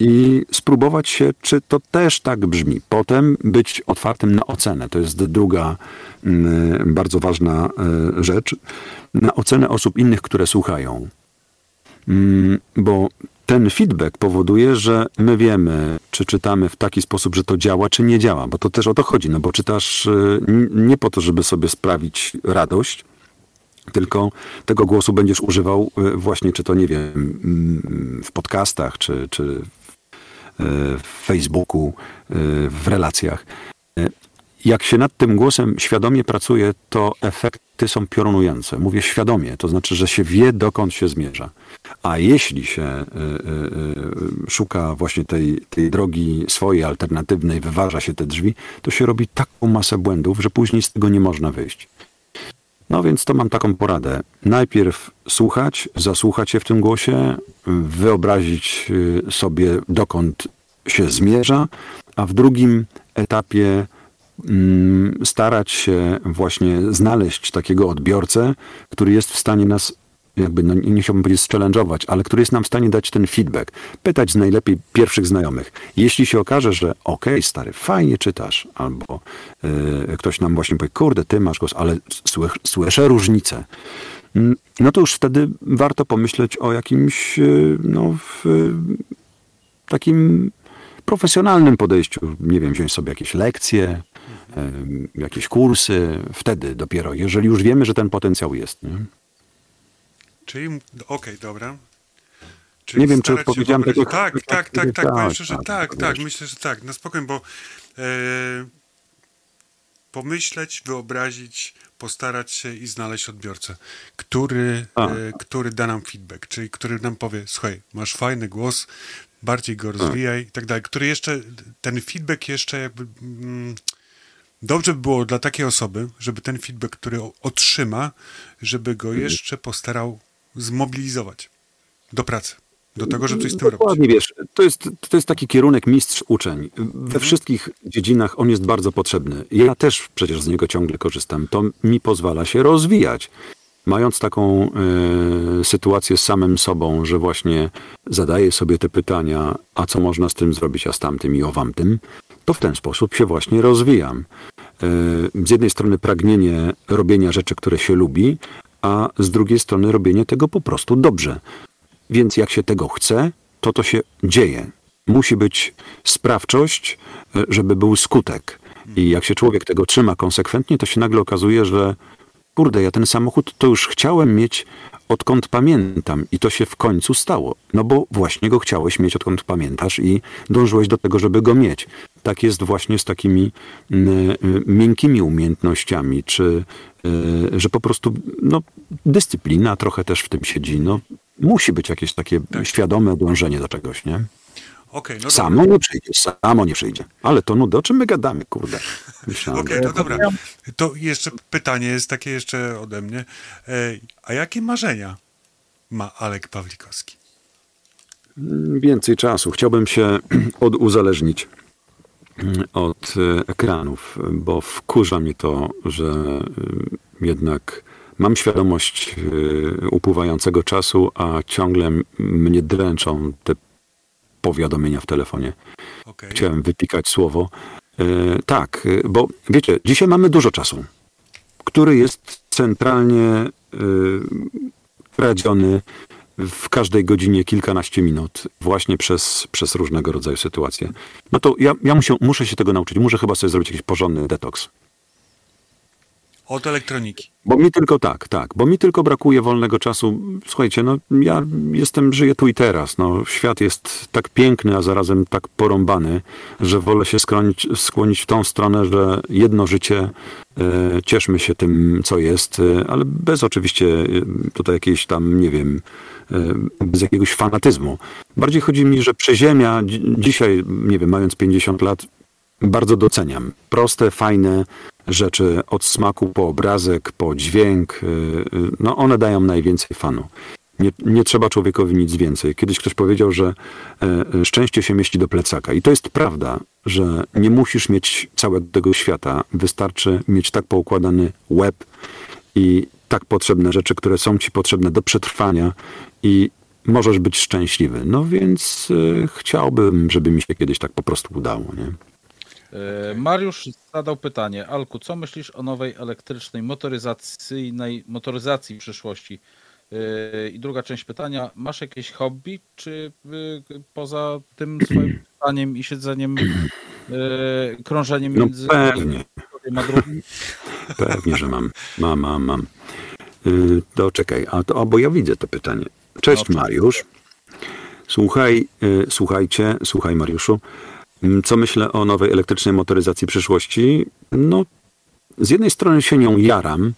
i spróbować się, czy to też tak brzmi. Potem być otwartym na ocenę. To jest druga bardzo ważna rzecz. Na ocenę osób innych, które słuchają. Bo ten feedback powoduje, że my wiemy, czy czytamy w taki sposób, że to działa, czy nie działa. Bo to też o to chodzi. No bo czytasz nie po to, żeby sobie sprawić radość, tylko tego głosu będziesz używał właśnie, czy to, nie wiem, w podcastach, czy, czy w Facebooku, w relacjach. Jak się nad tym głosem świadomie pracuje, to efekty są piorunujące. Mówię świadomie, to znaczy, że się wie, dokąd się zmierza. A jeśli się szuka właśnie tej, tej drogi swojej, alternatywnej, wyważa się te drzwi, to się robi taką masę błędów, że później z tego nie można wyjść. No więc to mam taką poradę. Najpierw słuchać, zasłuchać się w tym głosie, wyobrazić sobie, dokąd się zmierza, a w drugim etapie starać się właśnie znaleźć takiego odbiorcę, który jest w stanie nas, jakby, no nie chciałbym powiedzieć challenge'ować, ale który jest nam w stanie dać ten feedback. Pytać z najlepiej pierwszych znajomych. Jeśli się okaże, że okej, okay, stary, fajnie czytasz, albo yy, ktoś nam właśnie powie, kurde, ty masz głos, ale słych, słyszę różnicę. No to już wtedy warto pomyśleć o jakimś yy, no, yy, takim profesjonalnym podejściu. Nie wiem, wziąć sobie jakieś lekcje, yy, jakieś kursy. Wtedy dopiero, jeżeli już wiemy, że ten potencjał jest, nie? Czyli, okej, okay, dobra. Czyli nie wiem, czy odpowiedziałem tego. Tak, tak, tak, tak, myślę, że tak, tak, myślę, że tak. Na spokojnie, bo e, pomyśleć, wyobrazić, postarać się i znaleźć odbiorcę, który, e, który da nam feedback, czyli który nam powie, słuchaj, masz fajny głos, bardziej go rozwijaj i tak dalej, który jeszcze, ten feedback jeszcze jakby... Mm, dobrze by było dla takiej osoby, żeby ten feedback, który otrzyma, żeby go jeszcze postarał zmobilizować do pracy, do tego, żeby coś z tym robić. Dokładnie, wiesz, to jest, to jest taki kierunek mistrz-uczeń. We wszystkich dziedzinach on jest bardzo potrzebny. Ja też przecież z niego ciągle korzystam. To mi pozwala się rozwijać. Mając taką y, sytuację z samym sobą, że właśnie zadaję sobie te pytania, a co można z tym zrobić, a z tamtym i owam tym, to w ten sposób się właśnie rozwijam. Z jednej strony pragnienie robienia rzeczy, które się lubi, a z drugiej strony robienie tego po prostu dobrze. Więc jak się tego chce, to to się dzieje. Musi być sprawczość, żeby był skutek. I jak się człowiek tego trzyma konsekwentnie, to się nagle okazuje, że kurde, ja ten samochód to już chciałem mieć, odkąd pamiętam. I to się w końcu stało. No bo właśnie go chciałeś mieć, odkąd pamiętasz i dążyłeś do tego, żeby go mieć. Tak jest właśnie z takimi y, y, miękkimi umiejętnościami, czy y, że po prostu no, dyscyplina trochę też w tym siedzi. No, musi być jakieś takie tak. świadome dążenie do czegoś, nie? Okay, no samo dobra. nie przyjdzie, samo nie przyjdzie. Ale to nuda, o czym my gadamy, kurde. Okej, okay, no dobra. To jeszcze pytanie jest takie jeszcze ode mnie. A jakie marzenia ma Alek Pawlikowski? Więcej czasu. Chciałbym się oduzależnić od ekranów, bo wkurza mnie to, że jednak mam świadomość upływającego czasu, a ciągle mnie dręczą te powiadomienia w telefonie. Okay. Chciałem wypikać słowo, Yy, tak, bo wiecie, dzisiaj mamy dużo czasu, który jest centralnie yy, kradziony w każdej godzinie kilkanaście minut właśnie przez, przez różnego rodzaju sytuacje. No to ja, ja muszę, muszę się tego nauczyć. Muszę chyba sobie zrobić jakiś porządny detoks. Od elektroniki. Bo mi tylko tak, tak. Bo mi tylko brakuje wolnego czasu. Słuchajcie, no ja jestem, żyję tu i teraz. No, świat jest tak piękny, a zarazem tak porąbany, że wolę się skłonić, skłonić w tą stronę, że jedno życie, e, cieszmy się tym, co jest, e, ale bez oczywiście tutaj jakiejś tam, nie wiem, e, bez jakiegoś fanatyzmu. Bardziej chodzi mi, że przyziemia dzi- dzisiaj, nie wiem, mając pięćdziesiąt lat, bardzo doceniam. Proste, fajne rzeczy od smaku po obrazek, po dźwięk. No one dają najwięcej fanu. Nie, nie trzeba człowiekowi nic więcej. Kiedyś ktoś powiedział, że szczęście się mieści do plecaka. I to jest prawda, że nie musisz mieć całego świata. Wystarczy mieć tak poukładany łeb i tak potrzebne rzeczy, które są ci potrzebne do przetrwania i możesz być szczęśliwy. No więc chciałbym, żeby mi się kiedyś tak po prostu udało, nie? Mariusz zadał pytanie. Alku, co myślisz o nowej elektrycznej motoryzacyjnej motoryzacji w przyszłości? I druga część pytania. Masz jakieś hobby, czy poza tym swoim pytaniem i siedzeniem, krążeniem no między... Pewnie. Pewnie, że mam. Mam, mam, mam. To czekaj, a to, o, bo ja widzę to pytanie. Cześć no, Mariusz. Słuchaj, słuchajcie, słuchaj Mariuszu. Co myślę o nowej elektrycznej motoryzacji przyszłości? No, z jednej strony się nią jaram,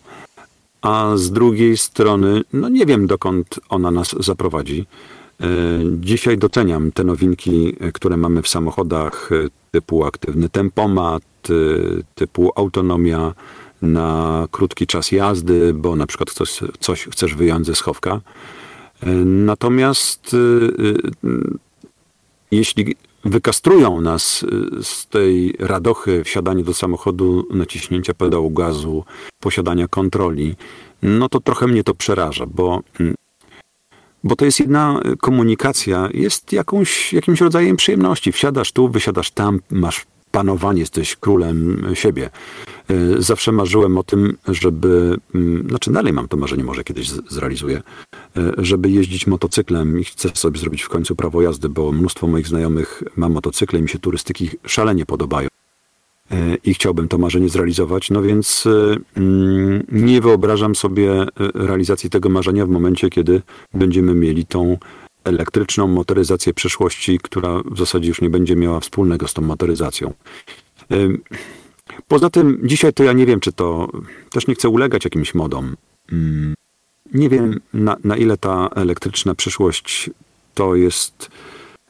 a z drugiej strony, no nie wiem dokąd ona nas zaprowadzi. Dzisiaj doceniam te nowinki, które mamy w samochodach, typu aktywny tempomat, typu autonomia na krótki czas jazdy, bo na przykład coś, coś chcesz wyjąć ze schowka. Natomiast jeśli wykastrują nas z tej radochy wsiadania do samochodu, naciśnięcia pedału gazu, posiadania kontroli, no to trochę mnie to przeraża, bo, bo to jest jedna komunikacja, jest jakąś, jakimś rodzajem przyjemności. Wsiadasz tu, wysiadasz tam, masz panowanie, jesteś królem siebie. Zawsze marzyłem o tym, żeby, znaczy dalej mam to marzenie, może kiedyś zrealizuję, żeby jeździć motocyklem i chcę sobie zrobić w końcu prawo jazdy, bo mnóstwo moich znajomych ma motocykle i mi się turystyki szalenie podobają i chciałbym to marzenie zrealizować, no więc nie wyobrażam sobie realizacji tego marzenia w momencie, kiedy będziemy mieli tą elektryczną motoryzację przyszłości, która w zasadzie już nie będzie miała wspólnego z tą motoryzacją. Poza tym dzisiaj to ja nie wiem, czy to... Też nie chcę ulegać jakimś modom. Nie wiem, na, na ile ta elektryczna przyszłość to jest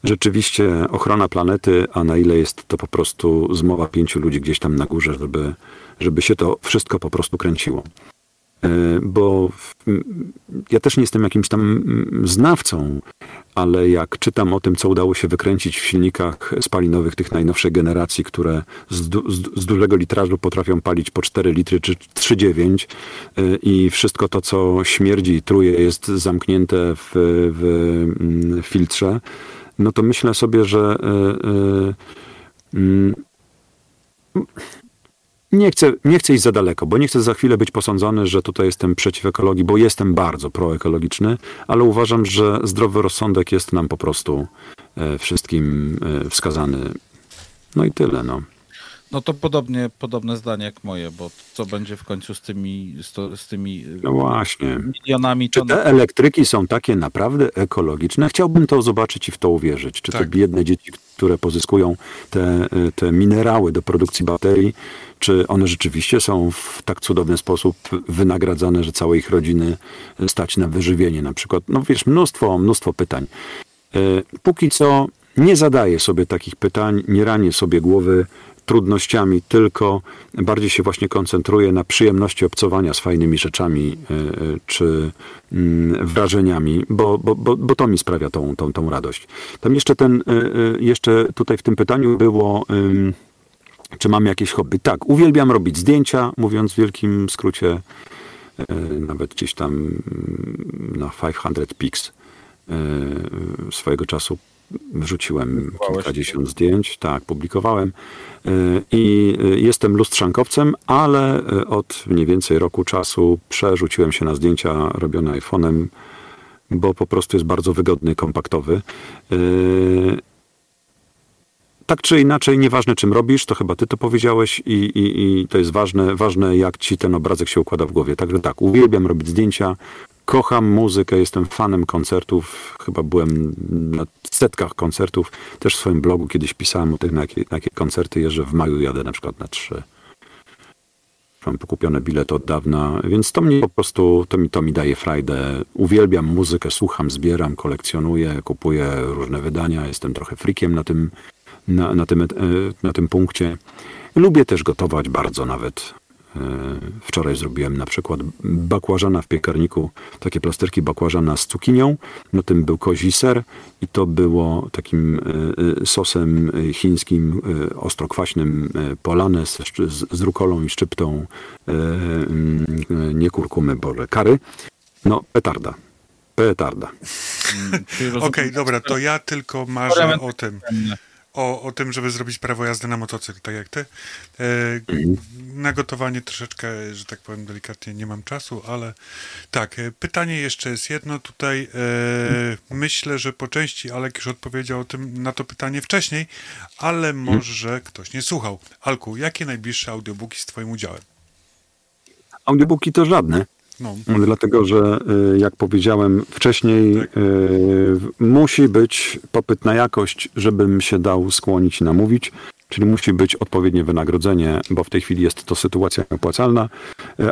rzeczywiście ochrona planety, a na ile jest to po prostu zmowa pięciu ludzi gdzieś tam na górze, żeby, żeby się to wszystko po prostu kręciło. Bo ja też nie jestem jakimś tam znawcą, ale jak czytam o tym, co udało się wykręcić w silnikach spalinowych tych najnowszej generacji, które z, du- z dużego litrażu potrafią palić po cztery litry czy trzy przecinek dziewięć i wszystko to, co śmierdzi i truje, jest zamknięte w, w filtrze, no to myślę sobie, że yy, yy, yy, Nie chcę, nie chcę iść za daleko, bo nie chcę za chwilę być posądzony, że tutaj jestem przeciw ekologii, bo jestem bardzo proekologiczny, ale uważam, że zdrowy rozsądek jest nam po prostu e, wszystkim e, wskazany. No i tyle. No, no to podobnie, podobne zdanie jak moje, bo co będzie w końcu z tymi, z, z tymi no właśnie. milionami? Czy te elektryki są takie naprawdę ekologiczne? Chciałbym to zobaczyć i w to uwierzyć. Czy tak. te biedne dzieci, które pozyskują te, te minerały do produkcji baterii, czy one rzeczywiście są w tak cudowny sposób wynagradzane, że całe ich rodziny stać na wyżywienie na przykład? No wiesz, mnóstwo, mnóstwo pytań. Póki co nie zadaję sobie takich pytań, nie ranię sobie głowy trudnościami, tylko bardziej się właśnie koncentruję na przyjemności obcowania z fajnymi rzeczami czy wrażeniami, bo, bo, bo, bo to mi sprawia tą, tą, tą radość. Tam jeszcze ten, jeszcze tutaj w tym pytaniu było... Czy mam jakieś hobby? Tak, uwielbiam robić zdjęcia, mówiąc w wielkim skrócie, nawet gdzieś tam na pięćset pics swojego czasu Wrzuciłem kilkadziesiąt zdjęć, tak, publikowałem i jestem lustrzankowcem, ale od mniej więcej roku czasu przerzuciłem się na zdjęcia robione iPhone'em, bo po prostu jest bardzo wygodny, kompaktowy. Tak czy inaczej, nieważne czym robisz, to chyba ty to powiedziałeś i, i, i to jest ważne, ważne jak ci ten obrazek się układa w głowie. Także tak, uwielbiam robić zdjęcia, kocham muzykę, jestem fanem koncertów, chyba byłem na setkach koncertów, też w swoim blogu kiedyś pisałem o tych, na jakie, na jakie koncerty jeżdżę, w maju jadę na przykład na trzy. Mam pokupiony bilet od dawna, więc to mnie po prostu, to mi, to mi daje frajdę. Uwielbiam muzykę, słucham, zbieram, kolekcjonuję, kupuję różne wydania, jestem trochę freakiem na tym, na, na tym, na tym punkcie. Lubię też gotować bardzo nawet. Wczoraj zrobiłem na przykład bakłażana w piekarniku, takie plasterki bakłażana z cukinią, na tym był kozi ser i to było takim sosem chińskim ostrokwaśnym polane z, z rukolą i szczyptą nie kurkumy, boże, kary. No, petarda. Petarda. Okej, okay, dobra, to ja tylko marzę o tym. O, o tym, żeby zrobić prawo jazdy na motocykl, tak jak ty. E, na gotowanie troszeczkę, że tak powiem delikatnie, nie mam czasu, ale tak, pytanie jeszcze jest jedno tutaj. E, myślę, że po części Alek już odpowiedział o tym, na to pytanie wcześniej, ale może ktoś nie słuchał. Alku, jakie najbliższe audiobooki z twoim udziałem? Audiobooki to żadne. No. Dlatego, że jak powiedziałem wcześniej, tak. y, musi być popyt na jakość, żebym się dał skłonić i namówić, czyli musi być odpowiednie wynagrodzenie, bo w tej chwili jest to sytuacja opłacalna,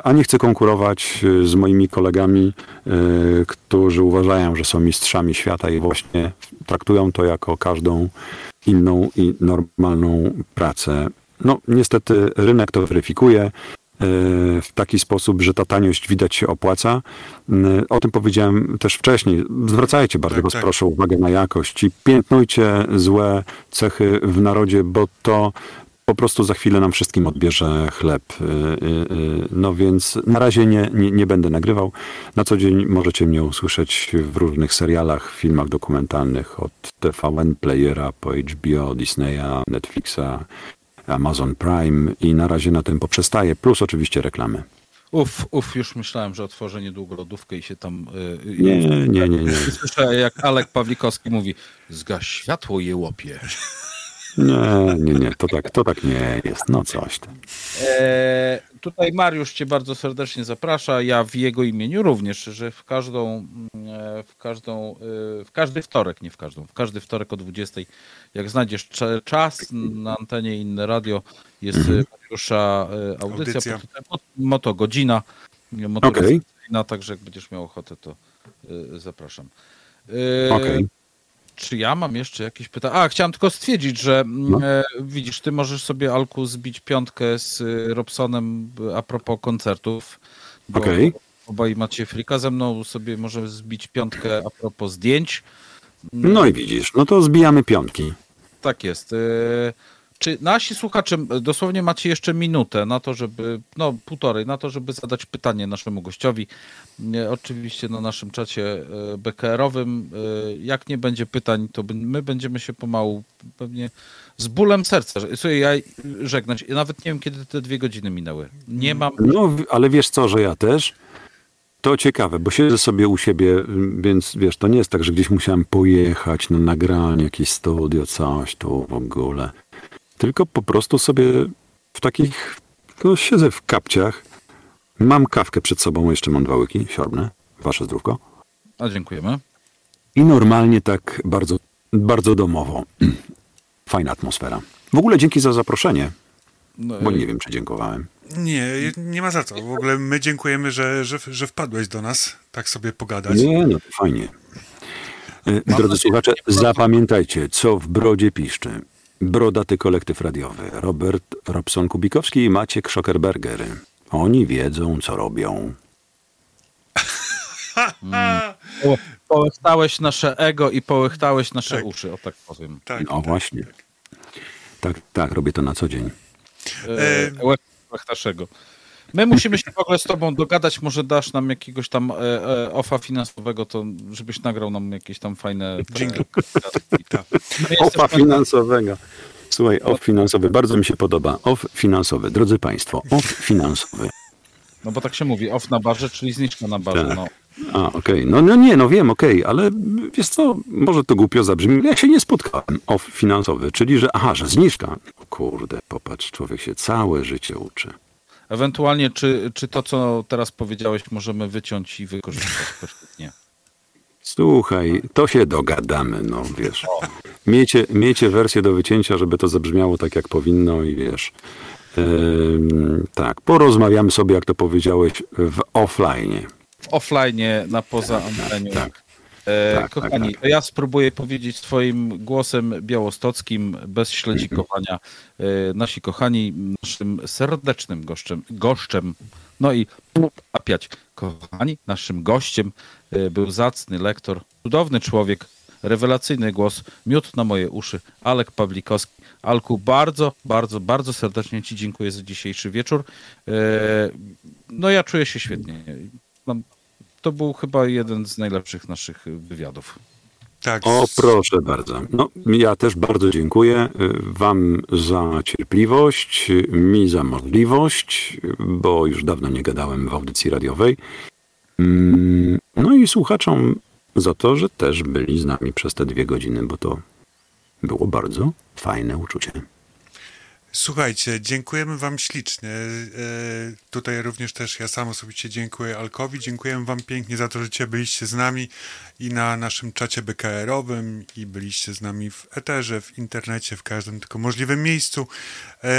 a nie chcę konkurować z moimi kolegami, y, którzy uważają, że są mistrzami świata i właśnie traktują to jako każdą inną i normalną pracę. No, niestety rynek to weryfikuje w taki sposób, że ta taniość widać się opłaca. O tym powiedziałem też wcześniej. Zwracajcie bardzo, tak, was tak. proszę, uwagę na jakość i piętnujcie złe cechy w narodzie, bo to po prostu za chwilę nam wszystkim odbierze chleb. No więc na razie nie, nie, nie będę nagrywał. Na co dzień możecie mnie usłyszeć w różnych serialach, filmach dokumentalnych od T V N Playera po H B O, Disneya, Netflixa, Amazon Prime i na razie na tym poprzestaje, plus oczywiście reklamy. Uf, uf, już myślałem, że otworzę niedługo lodówkę i się tam... Yy, nie, nie, nie, nie, nie. Słyszę, jak Alek Pawlikowski mówi, zgaś światło, je łopie. Nie, nie, nie, to tak, to tak nie jest, no coś tam. E, tutaj Mariusz cię bardzo serdecznie zaprasza, ja w jego imieniu również, że w każdą, w każdą, w każdy wtorek, nie w każdą, w każdy wtorek o dwudziestej, jak znajdziesz czas na antenie Inne Radio, jest mhm. Mariusza audycja, audycja. Moto godzina, moto okay. godzina, także jak będziesz miał ochotę, to zapraszam. E, okay. Czy ja mam jeszcze jakieś pytania? A, chciałem tylko stwierdzić, że no. e, widzisz, ty możesz sobie, Alku, zbić piątkę z Robsonem a propos koncertów. Bo okay. obaj macie frika, ze mną sobie możemy zbić piątkę a propos zdjęć. No i widzisz, no to zbijamy piątki. Tak jest. E, czy nasi słuchacze, dosłownie macie jeszcze minutę na to, żeby, no półtorej, na to, żeby zadać pytanie naszemu gościowi. Oczywiście na naszym czacie B K R-owym. Jak nie będzie pytań, to my będziemy się pomału, pewnie z bólem serca. Słuchaj, ja żegnam się. Nawet nie wiem, kiedy te dwie godziny minęły. Nie mam... No, ale wiesz co, że ja też. To ciekawe, bo siedzę sobie u siebie, więc wiesz, to nie jest tak, że gdzieś musiałem pojechać na nagranie, jakieś studio, coś tu w ogóle. Tylko po prostu sobie w takich, no siedzę w kapciach, mam kawkę przed sobą, jeszcze mam dwa łyki, siorbne, wasze zdrówko. A dziękujemy. I normalnie tak bardzo, bardzo domowo. Fajna atmosfera. W ogóle dzięki za zaproszenie, no, bo nie wiem, czy dziękowałem. Nie, nie ma za co. W ogóle my dziękujemy, że, że, że wpadłeś do nas, tak sobie pogadać. Nie, no to fajnie. Drodzy słuchacze, zapamiętajcie, co w brodzie piszczy. Brodaty Kolektyw Radiowy, Robert Robson-Kubikowski i Maciek Szokerberger. Oni wiedzą, co robią. Mm. Połechtałeś nasze ego i połechtałeś nasze tak. uszy, o tak powiem. Tak, no tak, właśnie. Tak. tak, tak, robię to na co dzień. E, e, łechtasz ego. My musimy się w ogóle z tobą dogadać, może dasz nam jakiegoś tam e, e, offa finansowego, to żebyś nagrał nam jakieś tam fajne... Jingle. Offa finansowego. Słuchaj, off finansowy, bardzo mi się podoba. Off finansowy, drodzy państwo, off finansowy. No bo tak się mówi, off na barze, czyli zniżka na barze. Tak. No. A, okej. Okay. No, no nie, no wiem, okej, okay, ale wiesz co, może to głupio zabrzmi. Ja się nie spotkałem. Off finansowy, czyli że, aha, że zniżka. Kurde, popatrz, człowiek się całe życie uczy. Ewentualnie, czy, czy to, co teraz powiedziałeś, możemy wyciąć i wykorzystać? Nie. Słuchaj, to się dogadamy, no wiesz. Miejcie, miejcie wersję do wycięcia, żeby to zabrzmiało tak, jak powinno i wiesz. Ym, tak, porozmawiamy sobie, jak to powiedziałeś, w offline. W offline, na poza anteniu. Tak, tak. E, tak, kochani, tak, tak. Ja spróbuję powiedzieć swoim głosem białostockim, bez śledzikowania. E, nasi kochani, naszym serdecznym goszczem, goszczem no i apiać, kochani, naszym gościem e, był zacny lektor, cudowny człowiek, rewelacyjny głos, miód na moje uszy, Alek Pawlikowski. Alku, bardzo, bardzo, bardzo serdecznie ci dziękuję za dzisiejszy wieczór. E, no ja czuję się świetnie. To był chyba jeden z najlepszych naszych wywiadów. Tak. O, proszę bardzo. No, ja też bardzo dziękuję wam za cierpliwość, mi za możliwość, bo już dawno nie gadałem w audycji radiowej. No i słuchaczom za to, że też byli z nami przez te dwie godziny, bo to było bardzo fajne uczucie. Słuchajcie, dziękujemy wam ślicznie. Yy, tutaj również też ja sam osobiście dziękuję Alkowi. Dziękujemy wam pięknie za to, że byliście z nami i na naszym czacie B K R-owym i byliście z nami w eterze, w internecie, w każdym tylko możliwym miejscu. Yy,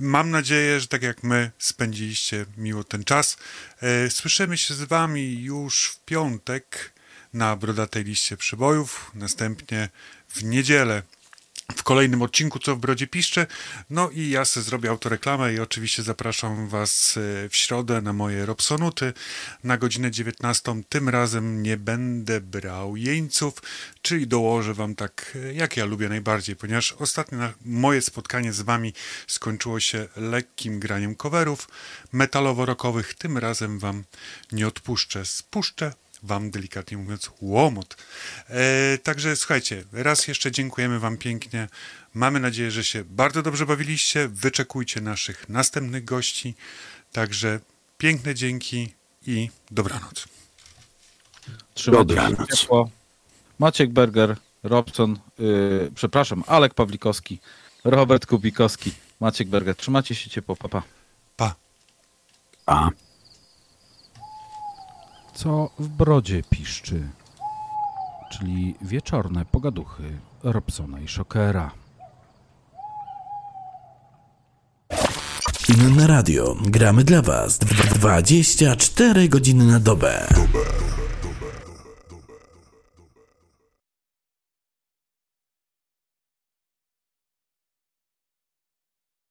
mam nadzieję, że tak jak my spędziliście miło ten czas. Yy, słyszymy się z wami już w piątek na Brodatej Liście Przybojów, następnie w niedzielę w kolejnym odcinku Co w Brodzie Piszczy. No i ja sobie zrobię autoreklamę i oczywiście zapraszam was w środę na moje Robsonuty na godzinę dziewiętnastą. Tym razem nie będę brał jeńców, czyli dołożę wam tak, jak ja lubię najbardziej, ponieważ ostatnie moje spotkanie z wami skończyło się lekkim graniem coverów metalowo-rockowych. Tym razem wam nie odpuszczę, spuszczę wam, delikatnie mówiąc, łomot. E, także słuchajcie, raz jeszcze dziękujemy wam pięknie. Mamy nadzieję, że się bardzo dobrze bawiliście. Wyczekujcie naszych następnych gości. Także piękne dzięki i dobranoc. Trzymajcie dobranoc. Się ciepło. Maciek Berger, Robson, yy, przepraszam, Alek Pawlikowski, Robert Kubikowski, Maciek Berger. Trzymajcie się ciepło, pa, pa. Pa. Pa. Co w Brodzie Piszczy, czyli wieczorne pogaduchy Robsona i Szokera. Inne radio. Gramy dla was dwadzieścia cztery godziny na dobę.